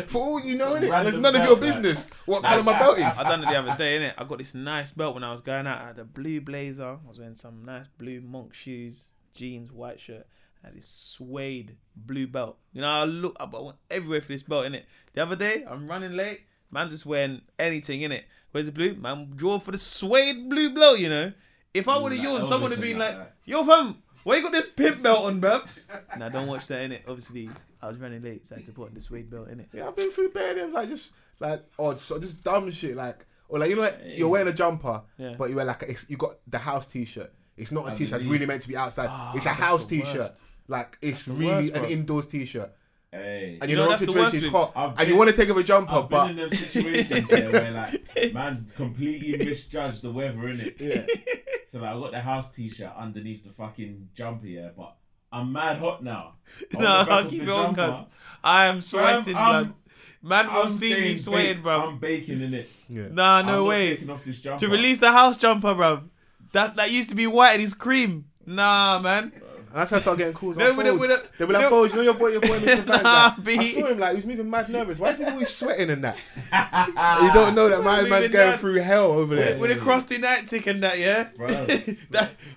For all you know, innit? It's none of your business what colour my belt is. I done it the other day, innit? I got this nice belt when I was going out. I had a blue blazer, I was wearing some nice blue monk shoes, jeans, white shirt. I had this suede blue belt. You know, I look up, I went everywhere for this belt, innit? The other day, I'm running late, man just wearing anything, innit? Where's the blue? Man, draw for the suede blue belt, you know? If I would have yawned, someone would have been like, yo, fam, why you got this pimp belt on, bruv? Nah, don't watch that, innit? Obviously, I was running late, so I had to put on the suede belt, innit? Yeah, I've been through bare them, like, just dumb shit, like, or like, you know, like, you're wearing a jumper, but you wear, like, you got the house t-shirt. It's not a t-shirt that's really meant to be outside. Oh, it's a house t-shirt. Worst. Like, it's really an indoors t-shirt. Hey. And you know that situation is hot. And you want to take off a jumper, but... I've been in them situations there where, like, man's completely misjudged the weather, innit? Yeah. So, like, I got the house t-shirt underneath the fucking jumper, yeah, but I'm mad hot now. No, I'll keep it on, cuz I am sweating, man. Man will see me sweating, bruv. I'm baking, innit? Yeah. Nah, no way. To release the house jumper, bruv. That used to be white and it's cream. Nah, man. And that's how I start getting calls. No, they'll be like, Foles, you know your boy Mr. Van? Nah, like, I saw him, like, he was moving mad nervous. Why is he always sweating and that? You don't know that my man's going through hell over there. With a crusty nightstick and that, yeah? Bro.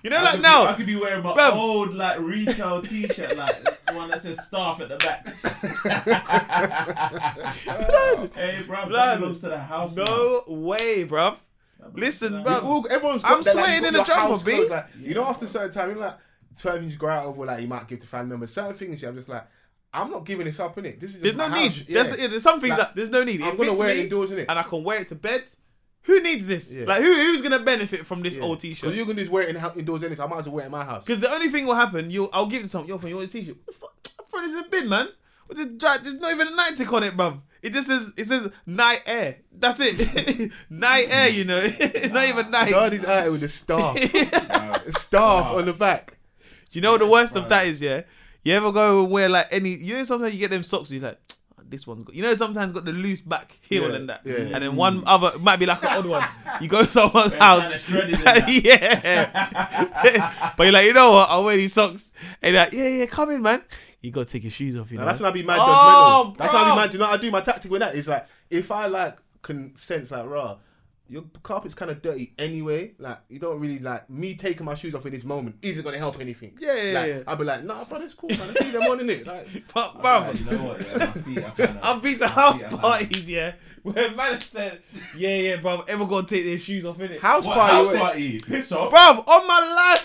You know, now. I could be wearing my old, like, retail t-shirt, like, the one that says staff at the back. Blood. Hey, bruv, that belongs to the house. No way, bruv. Listen, bro. I'm sweating in the jumper, B. Like, you know, after a certain time, you know, like certain things you go out over, like you might give to family members. Certain things, yeah, I'm just like, I'm not giving this up, innit? This is just my house. Yeah. There's some things that there's no need. I'm gonna wear it indoors, innit? And I can wear it to bed. Who needs this? Yeah. Like, who's gonna benefit from this old t-shirt? Because you're gonna just wear it indoors, innit? So I might as well wear it in my house. Because the only thing will happen, I'll give it to someone. Yo, from your t-shirt, what the fuck? I throw this in the bin, man. What's it? There's not even a nightstick on it, bruv. It just says, night air. That's it. Night air, you know. It's not even night. God, he's out with a staff. Staff on the back. You know what the worst of that is, yeah? You ever go and wear like any, you know sometimes you get them socks and you're like, this one's got, you know sometimes got the loose back heel and that. Yeah. And then one other, it might be like an odd one. You go to someone's house. Yeah. But you're like, you know what? I'll wear these socks. And you're like, yeah, come in, man. You got to take your shoes off, you know. That's when I be mad judgmental. That's when I be mad. You know what I do? My tactic with that is like, if I like can sense like, rah, your carpet's kind of dirty anyway. Like, you don't really, like, me taking my shoes off in this moment isn't going to help anything. Yeah. I'll be like, nah, bro, it's cool, man. I see them on, innit? Like, but, bro, like, you know what? Yeah, I've been to house parties, yeah, where man said, yeah, bro, everyone got to take their shoes off, innit? House party? Piss off. Bro, on my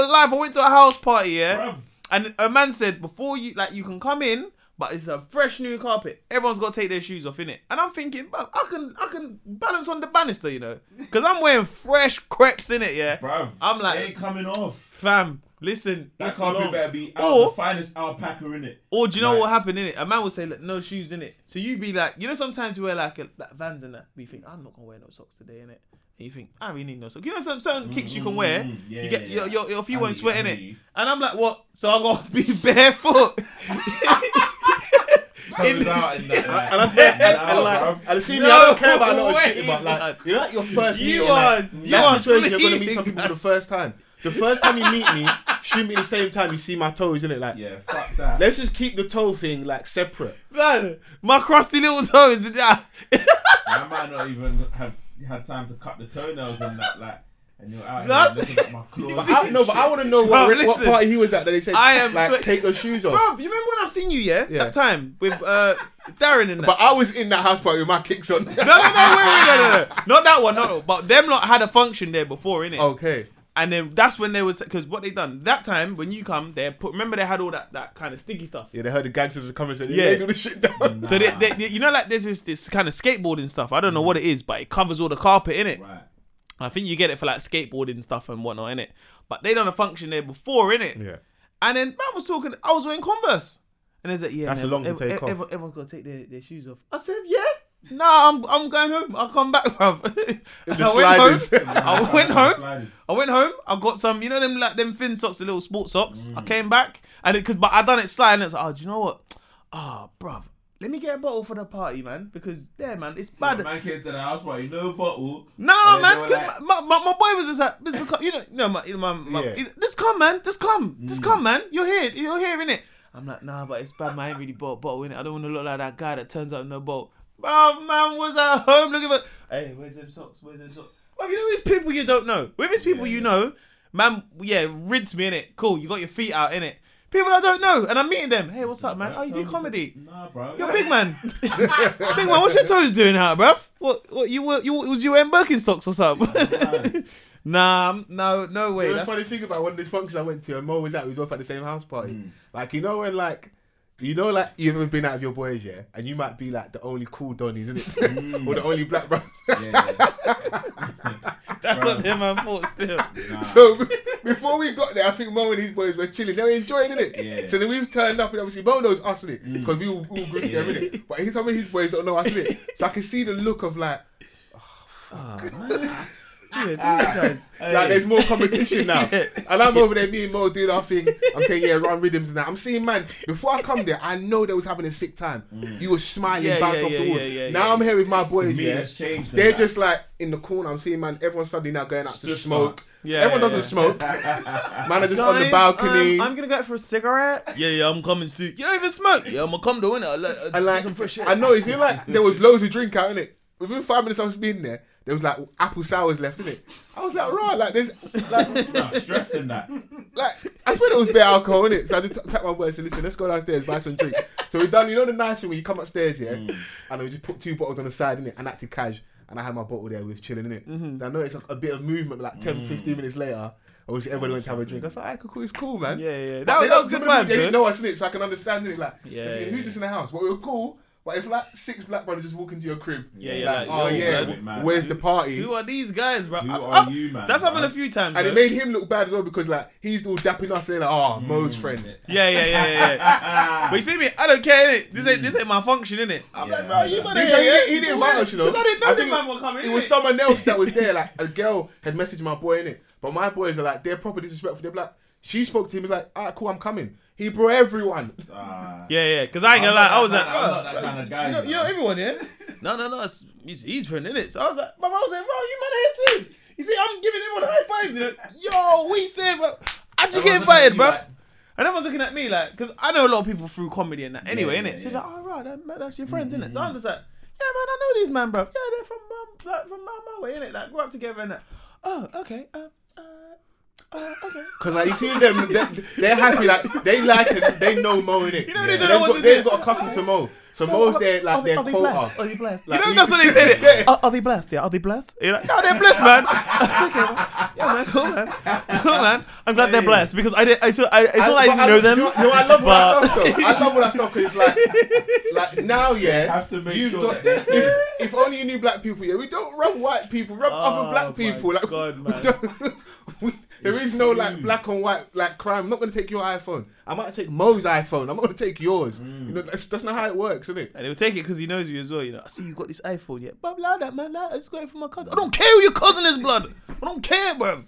life, I went to a house party, yeah? Bruv. And a man said, before you, like, you can come in, but it's a fresh new carpet. Everyone's got to take their shoes off, innit? And I'm thinking, bro, I can balance on the banister, you know? Because I'm wearing fresh crepes, innit, yeah? Bro, I'm like, they ain't coming off. Fam, listen. That carpet better be the finest alpaca, innit? Or do you know what happened, innit? A man would say, look, no shoes, innit? So you'd be like, you know, sometimes you wear like Vans and that. But you think, I'm not going to wear no socks today, innit? And you think, I really need no socks. You know, some certain kicks you can wear, you get your feet won't sweat, innit? And I'm like, what? So I'm going to be barefoot. I don't care about a lot of shit, but like, you know, like your first meeting, you're gonna meet some people for the first time. The first time you meet me, shoot me the same time you see my toes, innit? Like, yeah, fuck that. Let's just keep the toe thing like separate. Man, my crusty little toes. I might not even have time to cut the toenails and that, like. And you're out here looking at my clothes. But I want to know what party he was at that they said, take your shoes off. Bro, you remember when I seen you, yeah? That time with Darren in that. But I was in that house party with my kicks on. No. Not that one, no. But them lot had a function there before, innit? Okay. And then that's when they was, because what they done, that time when you come, remember they had all that kind of sticky stuff. Yeah, they heard the gangsters were coming, so they do the shit down. Nah. So they you know, like there's this kind of skateboarding stuff. I don't know what it is, but it covers all the carpet, innit? Right. I think you get it for like skateboarding stuff and whatnot, innit? But they done a function there before, innit? Yeah. And then man was talking, I was wearing Converse. And they said, yeah, that's man, a long to take off. Everyone's got to take their shoes off. I said, yeah. Nah, I'm going home. I'll come back, bruv. I went home. I got some, you know, them like them thin socks, the little sports socks. I came back. And but I done it slide and it's like, oh, do you know what? Ah, oh, bruv. Let me get a bottle for the party, man, because man, it's bad. Man came to the house party, no bottle. No, man, because like... my boy was just like, just come, man. You're here, innit? I'm like, nah, but it's bad, man. I ain't really bought a bottle, innit? I don't want to look like that guy that turns up no bottle. Bro, man was at home looking for, hey, where's them socks? Well, you know, it's people you don't know. With it's people you know, man, rinse me, innit? Cool, you got your feet out, innit? People I don't know, and I'm meeting them. Hey, what's up, man? Oh, you do comedy? Nah, bro. You're a big man. What's your toes doing out, bruv? What? Was you wearing Birkenstocks or something? No way. You know, the funny thing about one of these functions I went to, and Mo was at, we both at the same house party. Like, you know when, like, you've ever been out of your boys, yeah? And you might be, like, the only cool Donnies, innit? Or the only black brothers. Yeah. That's what them man thought still. Nah. So before we got there, I think Mo and his boys were chilling. They were enjoying it. Yeah. So then we've turned up and obviously Mo knows us, innit? Because we all grew together, innit? But some of his boys don't know us, innit? So I can see the look of like, oh, fuck. Like there's more competition now. And I'm over there, me and Mo doing our thing. I'm saying, run rhythms and that. I'm seeing, man, before I come there, I know they was having a sick time. You were smiling back off the wall. Now I'm here with my boys, they're just like in the corner. I'm seeing, man, everyone's suddenly now going out to smoke. Everyone doesn't smoke. Man are just on the balcony. I'm going to go out for a cigarette. Yeah, I'm coming to. You don't even smoke. Yeah, I'm going to come though, innit? And like, some fresh air. I know, it's like there was loads of drink out, innit? Within 5 minutes I was being there, there was like apple sours left, innit? I was like, right, like there's like stressed in that. Like I swear there was bare alcohol, innit? So I just tapped my boy and said, listen, let's go downstairs, buy some drink. So we done, you know the nice thing when you come upstairs, and we just put two bottles on the side, innit, and acted cash, and I had my bottle there, we was chilling, innit? And I noticed a bit of movement like 10-15 minutes later. Obviously, everyone went to have a drink. I was like, hey, cool, it's cool, man. Yeah. That was good vibes. They didn't know us, innit? So I can understand it. Like, who's this in the house? But we were cool. But if like six black brothers just walk into your crib, where's the party? Who are these guys, bro? Who are you, man? That's happened a few times, and it made him look bad as well because like he's all dapping us and like, Mo's friends. Yeah. But you see me, I don't care. Innit? This ain't my function, innit? I'm like, bro, you better. He didn't invite us, you know. I think man will come in. It was someone else that was there. Like a girl had messaged my boy, innit? But my boys are like, they're proper disrespectful. They're like, she spoke to him. He's like, alright, cool, I'm coming. He brought everyone. Because I ain't gonna lie, I was like, I'm not that kind of guy. You know everyone, yeah? No, it's his friend, innit? So I was like, bro, you man are here too. You see, I'm giving everyone high fives, yo, we said, bro, how'd you get invited, bro? Like... And everyone's looking at me like, because I know a lot of people through comedy and that anyway, innit? So like, alright, that's your friends, innit? So I'm just like, yeah, man, I know these man, bro. Yeah, they're from my way, innit? Like, grow up together and oh, okay, okay. Because like you see them, they're happy. Like they like it. They know Mo, innit. You know they don't know. They've got accustomed to Mo. So Mo's there, like their quota. Are they blessed? Like, you know that's what they said. Yeah. Are they blessed? Yeah, are they blessed? You're like, no, they're blessed, man. Okay, man. Yeah, man, cool, man. Cool, man. I'm glad they're blessed because I didn't know them. No, I love all that stuff though. I love all that stuff because it's like now, yeah. You have to make sure got, that if only you knew black people, yeah, we don't rub white people, rub other black people. Like, God, man. There is no like black on white like crime. I'm not gonna take your iPhone. I might take Mo's iPhone. I'm not gonna take yours. Mm. You know, that's not how it works. Isn't it? And he'll take it because he knows you as well. You know, I see you got this iPhone, yeah, but allow that, man. I just got it from my cousin. I don't care who your cousin is, blood. I don't care, bruv.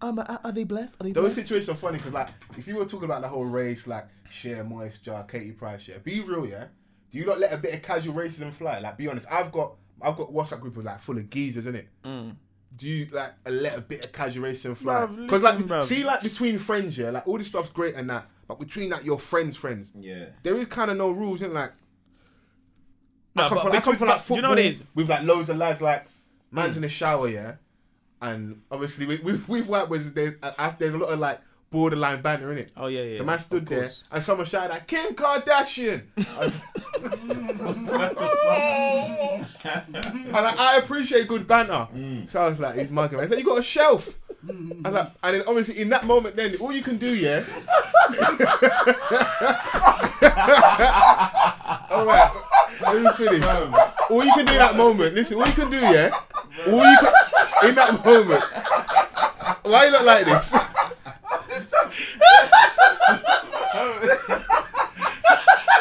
Are they blessed? Are they blessed? Those situations are funny because, like, you see, we were talking about the whole race, like Shea Moisture, Katie Price, yeah. Be real, yeah. Do you not let a bit of casual racism fly? Like, be honest. I've got WhatsApp group of like full of geezers, isn't it? Mm. Do you like let a bit of casual racism fly? Because like, bruv. See, like between friends, yeah, like all this stuff's great and that. But between like your friends, yeah, there is kind of no rules, isn't like. No, I come from like football. You know what it is? With like loads of lads, like man's in the shower, yeah, and obviously we've worked with there's a lot of like borderline banter in it. Oh yeah. So man stood there and someone shouted like Kim Kardashian. And like, I appreciate good banter, so I was like, he's mugging. I said, like, you got a shelf. I was like, and then obviously in that moment, then all you can do, yeah. All right, let me finish. All you can do in that moment, listen. All you can do, yeah. All you can in that moment. Why you look like this?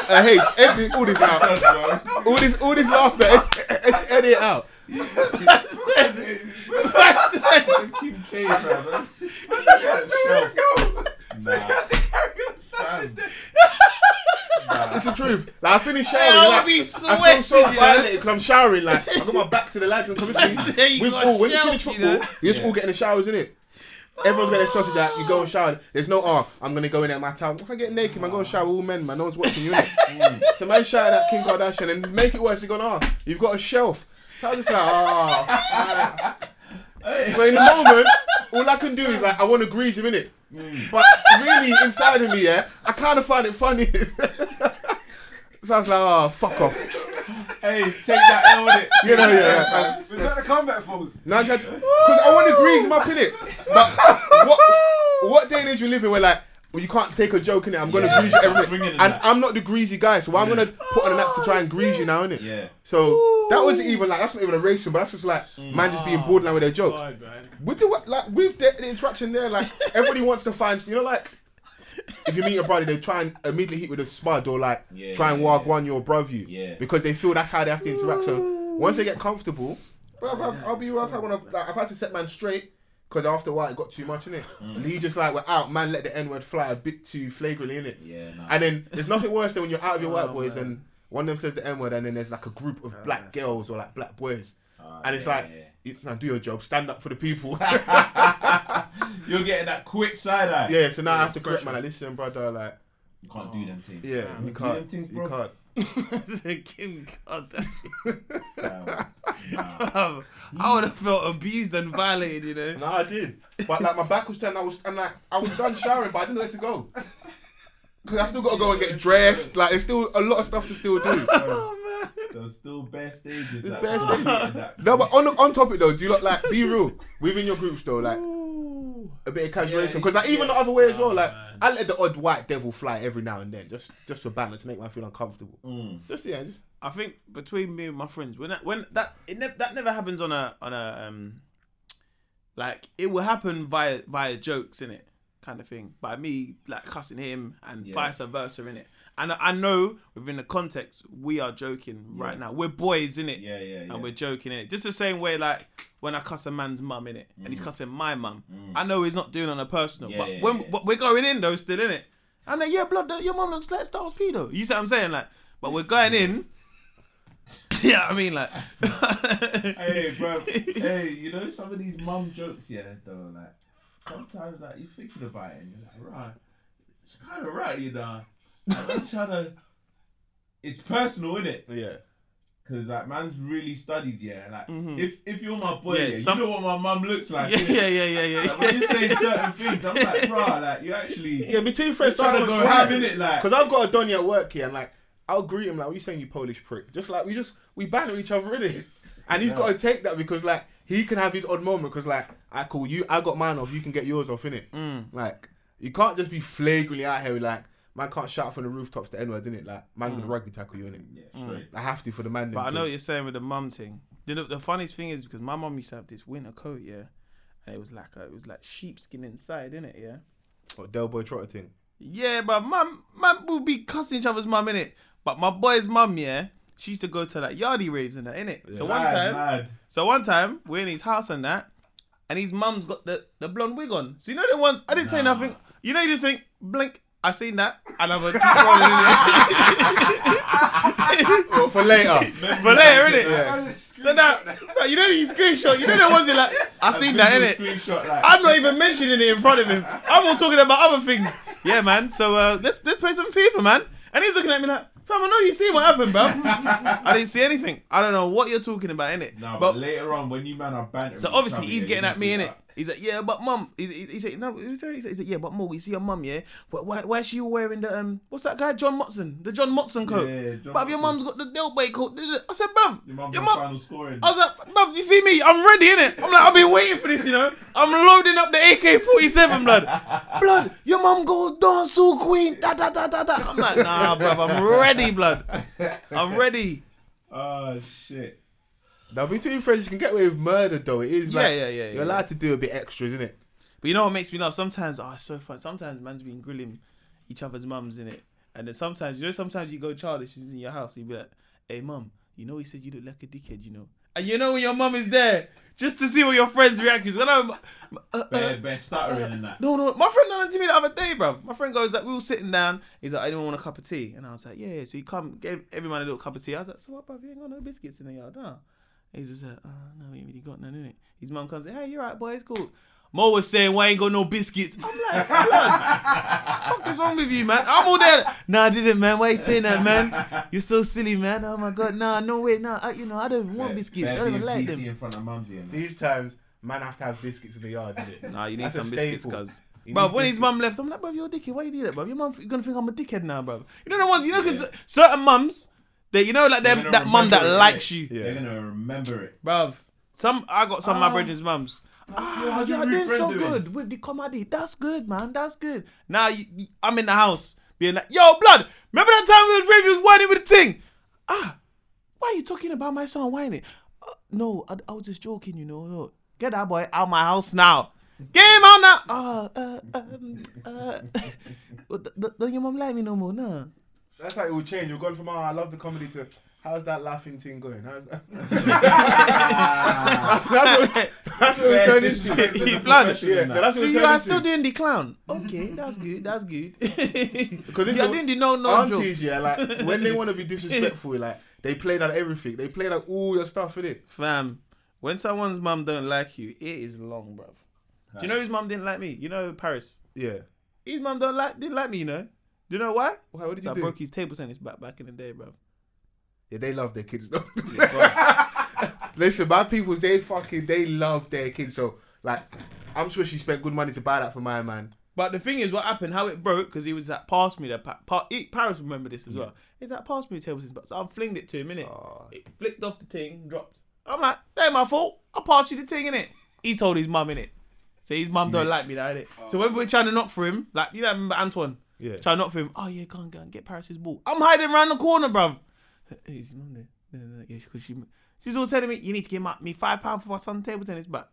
I hate everything. All this out. All this laughter. Edit it out. It's the truth. Like I finished showering. I feel so violated because I'm showering. Like I got my back to the lads and when you finish football, you just all get in the showers, innit? Everyone's got their sausage out. You go and shower. There's no I'm gonna go in at my towel. If I get naked, man, go and shower all men, man. No one's watching you. So man shouted at Kim Kardashian and make it worse. He's gone, you've got a shelf. So I was just like, So in the moment, all I can do is like, I want to grease him, innit? But really, inside of me, yeah, I kind of find it funny. So I was like, fuck off. Hey, take that L with it. You know, yeah. Was that the combat force? No, because I want to grease him up, innit? But what day and age we live in where like, well, you can't take a joke, innit? I'm going to grease you every minute. And I'm not the greasy guy, so I'm going to put on an act to try and grease you now, innit? Yeah. So that wasn't even like, that's not even a racism, but that's just like, man just being borderline with their jokes. God, man. With the interaction there, like, everybody wants to find, you know, like, if you meet your brother, they try and immediately hit with a spud or like, try and wagwan your bruv you. Yeah. Because they feel that's how they have to interact. So once they get comfortable, bro, I'll be real, I've had to set man straight. Because after a while, it got too much, innit? And he just like, we're out, man, let the N-word fly a bit too flagrantly, innit? Yeah, nah. And then there's nothing worse than when you're out of your white boys and one of them says the N-word and then there's like a group of black girls or like black boys. And it's do your job, stand up for the people. You're getting that quick side eye. Yeah, so now I have to correct, man, like, listen, brother, like... You can't do them things. Yeah, you can't. You can't. Kim Kardashian. I would have felt abused and violated, you know. No, I did. But like my back was turned, I was done showering, but I didn't know where to go. Because I still got to go and get dressed. Like there's still a lot of stuff to still do. Oh man. So still bare stages. It's bare stages. No, but on topic though, do you like be real within your groups though, like a bit of casual racism because like even the other way as well, like man. I let the odd white devil fly every now and then, just for banter to make me feel uncomfortable. Just I think between me and my friends, when that never happens on a like it will happen via jokes innit kind of thing by me like cussing him and vice versa innit. And I know within the context we are joking right now. We're boys innit, and we're joking innit. Just the same way like when I cuss a man's mum innit, and he's cussing my mum. I know he's not doing it on a personal, but we're going in though still innit. I'm like, yeah, blood, your mum looks like Star Wars pedo. You see what I'm saying? Like, but we're going in. Yeah, I mean like. Hey, bro. Hey, you know some of these mum jokes, yeah, though. Like sometimes like you're thinking about it and you're like, right, it's kind of right, you know. I'm trying to. It's personal, isn't it? Yeah. Because, like, man's really studied, yeah. Like, if you're my boy, you know what my mum looks like. Yeah. When you say certain things, I'm like, bruh, like, you actually... Yeah, between friends, trying to go ham in it, like... Because I've got a Donny at work here, and, like, I'll greet him, like, what are you saying, you Polish prick? Just, like, we banter each other, innit? And he's got to take that because, like, he can have his odd moment because, like, I call you, I got mine off, you can get yours off, innit? Like, you can't just be flagrantly out here, like... Man can't shout from the rooftops the N-word, innit? Like, man's gonna rugby tackle you, innit? Yeah, straight. I have to for the man. But I know what you're saying with the mum thing. You know, the funniest thing is because my mum used to have this winter coat, yeah, and it was like sheepskin inside, innit? Yeah. Or Del Boy Trotter thing. Yeah, but mum would be cussing each other's mum, innit? But my boy's mum, yeah, she used to go to like yardie raves and that, innit? Yeah. So one time we're in his house and that, and his mum's got the blonde wig on. So you know the ones I didn't say nothing. You know you just think blink. I seen that, and I'm gonna keep rolling in it. Well, for later, innit? Yeah. So now, you know these screenshots, you know the ones that like, I seen that, innit? Like. I'm not even mentioning it in front of him. I'm all talking about other things. Yeah, man. So let's play some FIFA, man. And he's looking at me like, fam, I know you see what happened, bro. I didn't see anything. I don't know what you're talking about, innit? No, but later on, when you man are bantering. So obviously, he's getting at me, innit? He's like, yeah, but mum. He said, no. He said, yeah, but mum. You see your mum, yeah. But why is she wearing the what's that guy, John Motson? The John Motson coat. Yeah, John but Motson. Your mum's got the Del Boy coat. I said, bruv, your mum. Final scoring. I was like, bruv, you see me? I'm ready, innit? I'm like, I've been waiting for this, you know. I'm loading up the AK-47, blood. Your mum goes dance all queen. Da. I'm like, nah, bruv, I'm ready, blood. I'm ready. Oh shit. Now, between friends, you can get away with murder, though. It is like, you're allowed to do a bit extra, isn't it? But you know what makes me laugh? Sometimes, it's so fun. Sometimes man's been grilling each other's mums, innit? And then sometimes you go childish, she's in your house, and you be like, hey, mum, you know he said you look like a dickhead, you know? And you know when your mum is there, just to see what your friends react to. Better stuttering and that. No. My friend done it to me the other day, bruv. My friend goes, like, we were sitting down. He's like, I didn't want a cup of tea. And I was like, yeah. So he gave every man a little cup of tea. I was like, so what, bruv? You ain't got no biscuits in the yard, huh? He's just like, no, we ain't really got none, innit? His mum comes, hey, you're right, boy, it's cool. Mo was saying, why ain't got no biscuits? I'm like, what the fuck is wrong with you, man? I'm all there. Nah, I didn't, man. Why you saying that, man? You're so silly, man. Oh, my God. Nah, no way. Nah, I don't want biscuits. I don't even like them. In front of mum's here, man. These times, man have to have biscuits in the yard, innit? Nah, you need some biscuits, cuz. But when his mum left, I'm like, bruv, you're a dickhead. Why you do that, bruv? Your mum, you're going to think I'm a dickhead now, bruv. You know the ones, because certain mums... They, you know, like them, that mum that likes you. Yeah. They're gonna remember it, bruv. I got some of my brethren's mums. You're doing so good with the comedy. That's good, man. That's good. Now I'm in the house being like, yo, blood. Remember that time we was whining with the thing? Why are you talking about my son whining? No, I was just joking, you know. Look, get that boy out of my house now. Get him out now. Don't your mum like me no more, nah. That's how it will change. You're going from, I love the comedy to, how's that laughing thing going? How's that? That's what we turn into. He planned. Yeah, so you are still doing the clown. Okay, that's good. Because you're doing the no jokes. Aunties, yeah, like, when they want to be disrespectful, like, they play that everything. They play that all your stuff, innit? Fam, when someone's mum don't like you, it is long, bruv. Right. Do you know whose mum didn't like me? You know Paris? Yeah. His mum didn't like me, you know? Do you know why? What did you do? I broke his table tennis back in the day, bro. Yeah, they love their kids, though. Listen, my peoples, they love their kids. So, like, I'm sure she spent good money to buy that for my man. But the thing is, what happened, how it broke, because he was like, pass me the... Paris remember this as well. He's like, pass me the table tennis bat. So I flinged it to him, innit? It flicked off the thing, dropped. I'm like, that ain't my fault. I passed you the thing, innit? He told his mum, innit? So his mum don't like me, that, innit? So when we were trying to knock for him, like, you know, remember Antoine? Yeah. Try not for him. Oh yeah, go on, get Paris's ball. I'm hiding around the corner, bruv. Is mum there? No, yeah, because she's all telling me you need to give me £5 for my son's table tennis back.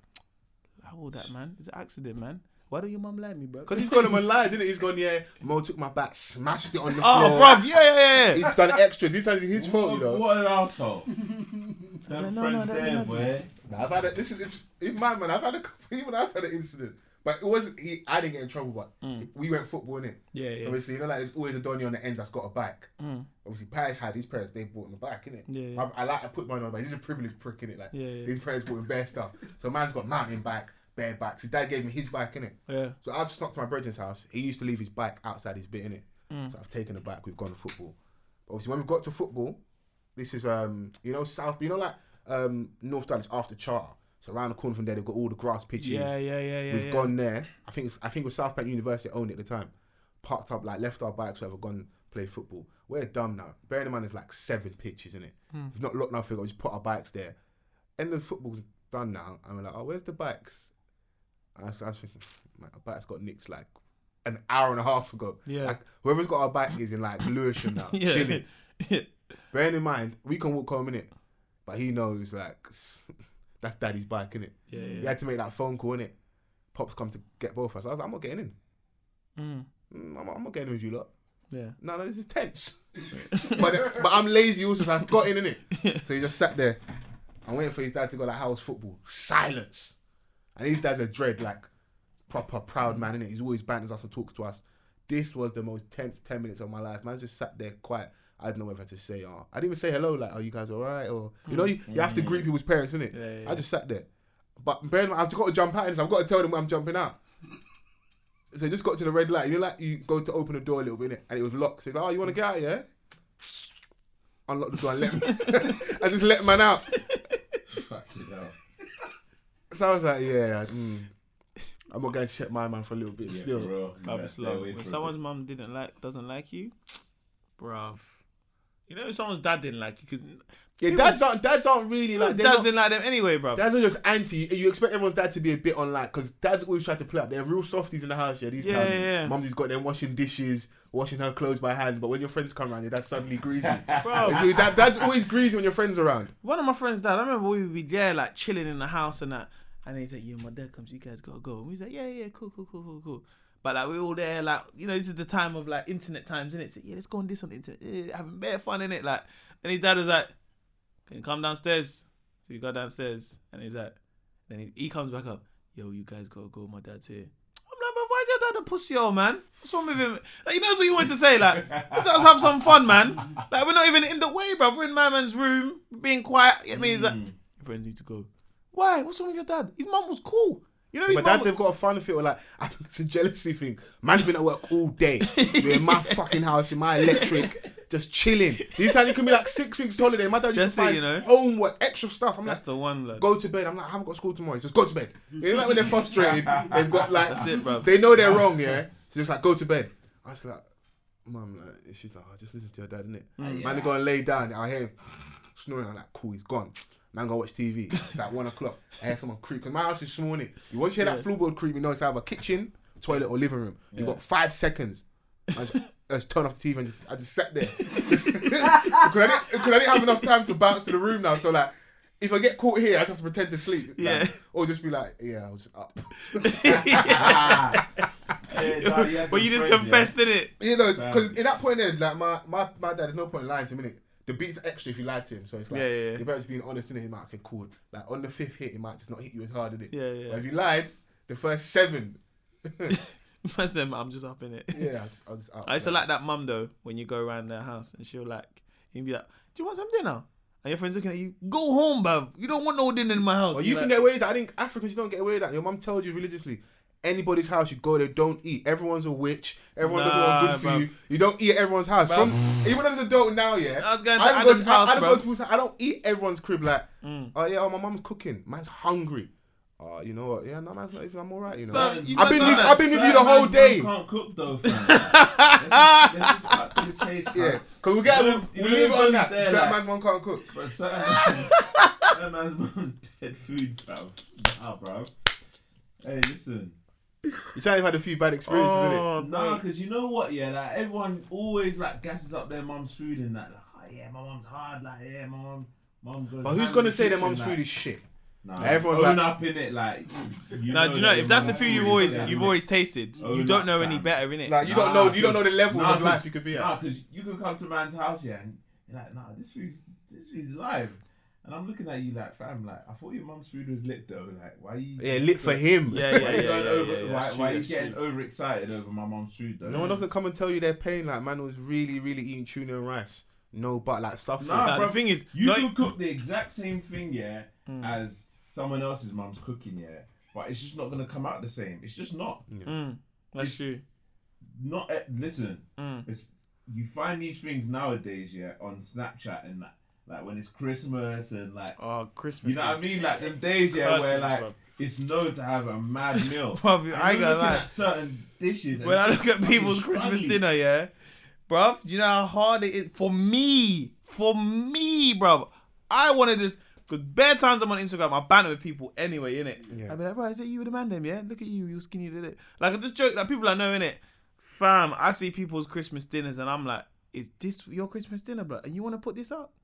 How old that man? It's an accident, man. Why don't your mum like me, bro? Because he's got him a lie, didn't he? He's gone, yeah. Mo took my back, smashed it on the floor. Oh, bruv, yeah. He's done extra. This time's his fault, you know. What an asshole. I was like, no, that's not. Nah, I've had it. Listen, it's if my man. I've had an incident. But it wasn't, I didn't get in trouble, but we went football, innit? Yeah. So obviously, you know, like, there's always a Donny on the ends that's got a bike. Obviously, Paris had his parents, they bought him a bike, innit? Yeah. I put mine on, but he's a privileged prick, innit? Like, his parents bought him bare stuff. So, man's got mountain bike, bare bikes. His dad gave me his bike, innit? Yeah. So, I've snuck to my brethren's house. He used to leave his bike outside his bit, innit? So, I've taken the bike, we've gone to football. But obviously, when we got to football, This is, South, North Downs after Charter. So around the corner from there, they've got all the grass pitches. Yeah. We've gone there. I think it was South Bank University that owned it at the time. Parked up, left our bikes, whatever, gone play football. We're dumb now. Bearing in mind, there's 7 pitches in it. We've not locked nothing up. We just put our bikes there. End of the football's done now, and we're like, oh, where's the bikes? I was thinking, man, our bike's got nicked an hour and a half ago. Yeah. Whoever's got our bike is in Lewisham now, chilling. Yeah. Bearing in mind, we can walk home, innit? But he knows, that's daddy's bike, innit? Yeah. We had to make that phone call, innit? Pops come to get both of us. I was like, I'm not getting in. I'm not getting in with you lot. Yeah. No, this is tense. but I'm lazy also, so I got in, innit? Yeah. So he just sat there. I'm waiting for his dad to go, how's football? Silence. And his dad's a dread, proper proud man, innit? He's always banters us and talks to us. This was the most tense 10 minutes of my life. Man, just sat there quiet. I didn't know whether to say, I didn't even say hello, are you guys all right? Or, you have to greet people's parents, innit? Yeah. I just sat there. But bear in mind, I've got to jump out, and I've got to tell them when I'm jumping out. So I just got to the red light. You go to open the door a little bit, innit? And it was locked. So he's like, you want to get out, yeah? Unlock the door and let me. I just let man out. Fuck it out. So I was like, I'm not going to check my man for a little bit still. I'll be slow. When someone's mum doesn't like you, bruv. You know, someone's dad didn't like you because dads aren't really like dads didn't like them anyway, bruv. Dads are just anti. You expect everyone's dad to be a bit on because dads always try to play up. They're real softies in the house, these times. Yeah. Mum's got them washing dishes, washing her clothes by hand. But when your friends come around, your dad's suddenly greasy. Bruv, dad's always greasy when your friends are around. One of my friends' dad, I remember we would be there chilling in the house and that. And he's like, my dad comes, you guys gotta go. And he's like, yeah, cool. But we're all there, this is the time of internet times, innit? So let's go on this on the internet. Having bare fun, innit? And his dad was like, can you come downstairs? So we go downstairs, and he's like, then he comes back up, you guys gotta go, my dad's here. I'm like, but why is your dad a pussy old man? What's wrong with him? He knows what you want to say, let's have some fun, man. We're not even in the way, bro. We're in my man's room, being quiet. I mean, he's like, your friends need to go. Why? What's wrong with your dad? His mum was cool. But dads have got a fun feel. I think it's a jealousy thing. Man's been at work all day. You're in my fucking house, in my electric, just chilling. These times it can be 6 weeks holiday. My dad just finds homework, extra stuff. I'm that's the one, lad. Go to bed. I'm I haven't got school tomorrow. He says, go to bed. You know, when they're frustrated, they've got that's it, bruv. They know they're wrong, yeah? So just go to bed. I was like, mum, she's like, just listen to your dad, innit? Man, they go and lay down. I hear him snoring. I'm like, cool, he's gone. Man, go watch TV. It's 1:00. I hear someone creep. Because my house is small, innit? You once you hear that floorboard creep, you know it's either kitchen, toilet, or living room. You've got 5 seconds. I just turn off the TV and I just sat there. Because I didn't have enough time to bounce to the room now. So, if I get caught here, I just have to pretend to sleep. Or just be I was just up. But you just confessed, innit? You know, because in that point, there's my dad, there's no point in lying to him, innit? The beat's extra if you lied to him, so it's you better just being honest, innit? He might get called. On the 5th hit, he might just not hit you as hard, innit? Yeah. But if you lied, the first 7. First 7, I'm just up, innit? Yeah, I'm just up. I used to that mum, though, when you go around their house, and she'll he'll be like, do you want some dinner? And your friend's looking at you, go home, bruv. You don't want no dinner in my house. Well, you can get away with that. I think Africans, you don't get away with that. Your mum tells you religiously, anybody's house you go, they don't eat. Everyone's a witch. Everyone doesn't want good for you. You don't eat at everyone's house. Even as an adult now, I was going to Adam's house, I don't eat everyone's crib. My mum's cooking. Man's hungry. You know what? Yeah, no, man's not even. I'm all right. You know. So I've been with you the whole day. Can't cook though. Let's just cut to the chase. Yeah, because we leave it on that. Certain man's mum can't cook. But certain man's mum's dead food, bro. Nah, bro. Hey, listen. You tell you've had a few bad experiences, innit? No, because you know what, everyone always gasses up their mum's food and that. My mum's hard, my mum goes. But who's gonna say their mum's food is shit? Nah, everyone's own up in it, do you know if that's the food you've always tasted, you don't know any better, innit? You don't know the levels of life you could be at. Nah, because you can come to man's house, and you're like, nah, this food's live. And I'm looking at you fam, I thought your mum's food was lit though. Why are you? Yeah, lit for him. Why are you getting overexcited over my mum's food though? No one doesn't come and tell you they're paying. Man was really, really eating tuna and rice. No, but suffering. Nah, the thing is, you can cook the exact same thing, as someone else's mum's cooking, but it's just not gonna come out the same. It's just not. Yeah. That's true. Not listen. You find these things nowadays, on Snapchat and that. like when it's Christmas and like, oh, Christmas, you know what I mean? Like them days, yeah, where like it's known to have a mad meal. Bruv, I got like certain dishes. And when I look at people's Christmas dinner, yeah, bruv, you know how hard it is for me, bruv. I wanted this. Because bare times I'm on Instagram, I banter with people anyway, innit? Yeah. I'd be like, right, is it you with the man them, yeah? Look at you, you're skinny, did it? Like, I just joke, like, people I know, innit? Fam, I see people's Christmas dinners and I'm like, is this your Christmas dinner, bruv? And you want to put this up?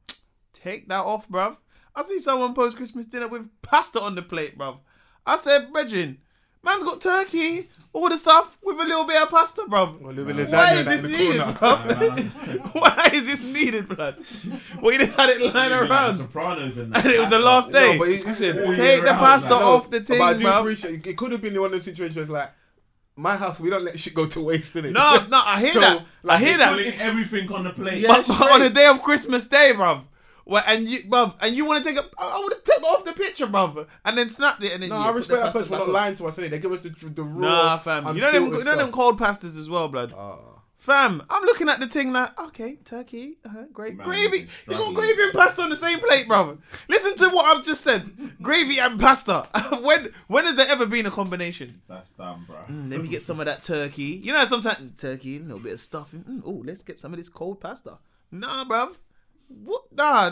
Take that off, bruv. I see someone post Christmas dinner with pasta on the plate, bruv. I said, brethren, man's got turkey, all the stuff, with a little bit of pasta, bruv. Why is this needed, bruv? We didn't have it lying around. Sopranos and it was the last day. No, but take the pasta off the table, bruv. It could have been one of the situations like, my house, we don't let shit go to waste, innit? No, I hear that. Like, I hear that. Everything on the plate. Yeah, but on the day of Christmas Day, bruv. Well, and you want to take up? I would have taken off the picture, bruv, and then snapped it. And then no, I respect that person for not lying to us. They give us the raw. Nah, fam. You know them cold pastas as well, blood. Fam, I'm looking at the thing like, okay, turkey, great gravy. You got gravy and pasta on the same plate, bruv. Listen to what I've just said. Gravy and pasta. When has there ever been a combination? That's dumb, bruv. Let me get some of that turkey. You know, sometimes turkey, a little bit of stuffing. Oh, let's get some of this cold pasta. Nah, bruv. What? Nah,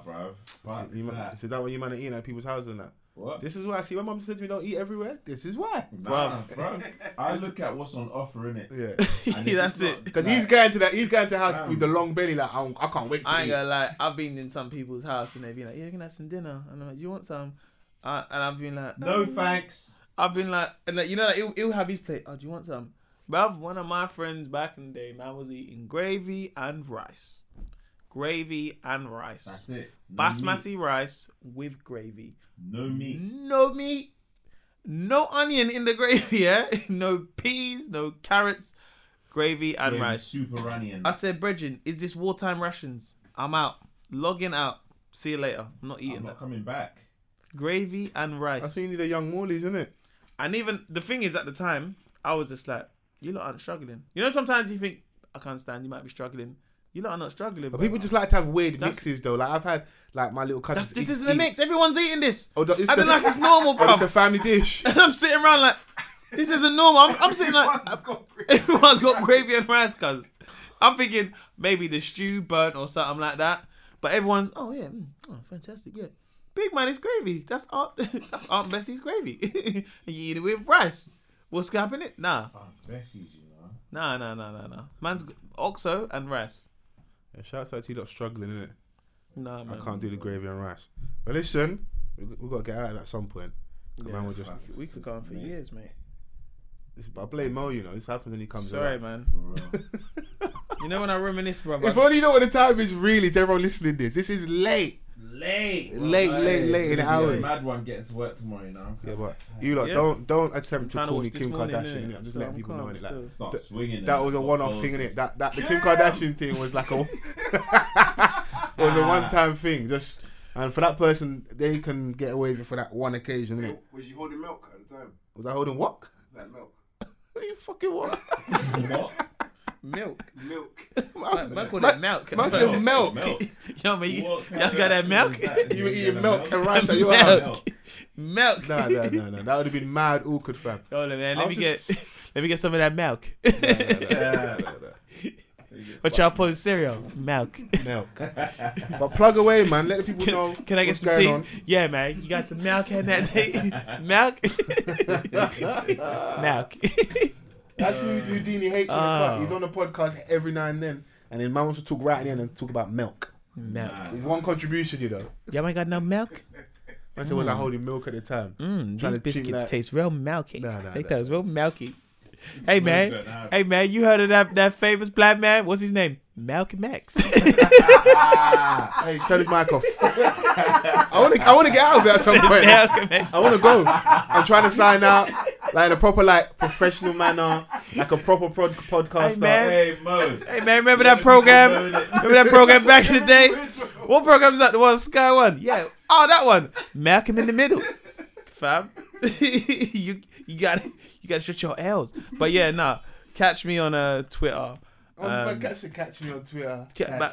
bro. But is that what you man are eating at people's houses and that? What? This is why I see my mum said to me don't eat everywhere. This is why. Nah, bro. I look at what's on offer, innit? Yeah. And that's it. Because like, he's going to house with the long belly, like, I can't wait to eat. I ain't gonna lie, I've been in some people's house and they've been like, yeah, you can have some dinner. And I'm like, do you want some? And I've been like, no thanks. I've been like, and like, you know, like, he'll have his plate. Oh, do you want some? Bruv, one of my friends back in the day, man, was eating gravy and rice. That's it. No Basmati rice with gravy. No meat. No onion in the gravy, yeah? No peas, no carrots. Gravy and rice. Super onion. I said, brethren, is this wartime rations? I'm out. Logging out. See you later. I'm not eating that. I'm not coming back. Gravy and rice. I seen you the young Morley's, innit? And even, the thing is, at the time, I was just like, you lot aren't struggling. You know, sometimes you think, I can't stand, you might be struggling. You lot are not struggling. But people just like to have weird mixes, though. Like, I've had, like, my little cousins. This isn't a mix. Everyone's eating this. Oh, I don't like it's normal, bro. It's a family dish. And I'm sitting around like, this isn't normal. I'm sitting like, everyone's got gravy and rice, cuz. I'm thinking maybe the stew burnt or something like that. But everyone's, fantastic, yeah. Big man, it's gravy. That's Aunt Bessie's gravy. And you eat it with rice. What's happening? Nah. Aunt Bessie's, you know. Nah. Man's Oxo and rice. Yeah, shouts out to you lot struggling, innit? Nah, man. I can't do the gravy and rice. But listen, we've got to get out of it at some point. Yeah, man, we could go on for years, mate. I blame Mo, you know. This happens when he comes out. Sorry, man. You know when I reminisce, brother. If only you know what the time is really to everyone listening to this. This is late. Late in the hours. Mad one getting to work tomorrow, you know. Yeah, but you lot don't attempt to call me Kim Kardashian. I'm just letting people know it. Like, start swinging. That was a one-off thing, innit? That the Kim Kardashian thing was like a one-time thing. Just and for that person, they can get away with it for that one occasion, innit? Was you holding milk at the time? Was I holding what? That milk. You fucking what? What? Milk. I call that milk. Mine says milk. Yo, man, y'all got that milk? You were eating milk and rice at your house. Milk. No. That would have been mad awkward, fam. Hold on, man. Let me get some of that milk. What y'all put in cereal? Milk. But plug away, man. Let the people know. Can I get some tea? Yeah, man. You got some milk in that day? Milk. That's Houdini H in the cut. He's on the podcast every now and then. And then man wants to talk right in and talk about milk. It's one contribution, you know. Yeah, man, got no milk? I said, was I holding milk at the time? These biscuits taste real milky. I think that was real milky. Hey, man, you heard of that famous black man? What's his name? Malcolm X. Hey, turn his mic off. I want to get out of it at some point. Malcolm X. I want to go. I'm trying to sign out like in a proper, like, professional manner, like a proper podcaster. Hey man, remember that program? Remember that program back in the day? What program was that? The one Sky One? Yeah. Oh, that one. Malcolm in the Middle. Fam. You gotta stretch your L's. But yeah, nah. Catch me on Twitter. Catch me on Twitter.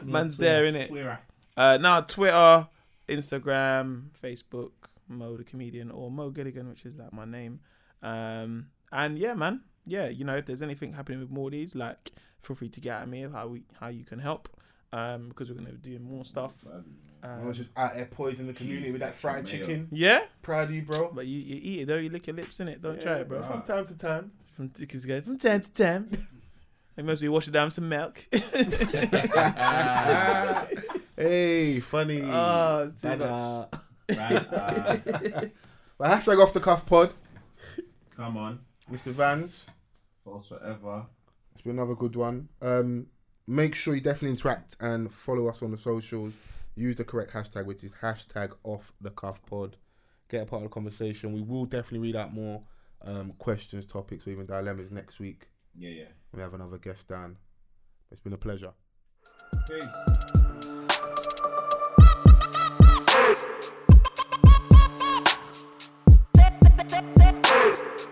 Man's there, innit? Twitter. Now Twitter, Instagram, Facebook, Mo the Comedian, or Mo Gilligan, which is like my name. And yeah, man. Yeah, you know, if there's anything happening with Morley's, like, feel free to get at me how you can help. Because we're going to be doing more stuff. I was just out there poisoning the community with that fried chicken. Yeah. Proud of you, bro. But you eat it, though. You lick your lips, innit? Don't try it, bro. Right. From time to time. From time to time. I mostly wash it down with some milk. Hey, funny. Oh, it's too much. Well, hashtag off the cuff pod. Come on. Mr. Vans. False forever. It's been another good one. Make sure you definitely interact and follow us on the socials. Use the correct hashtag, which is hashtag off the cuff pod. Get a part of the conversation. We will definitely read out more questions, topics, or even dilemmas next week. Yeah. We have another guest down. It's been a pleasure. Peace.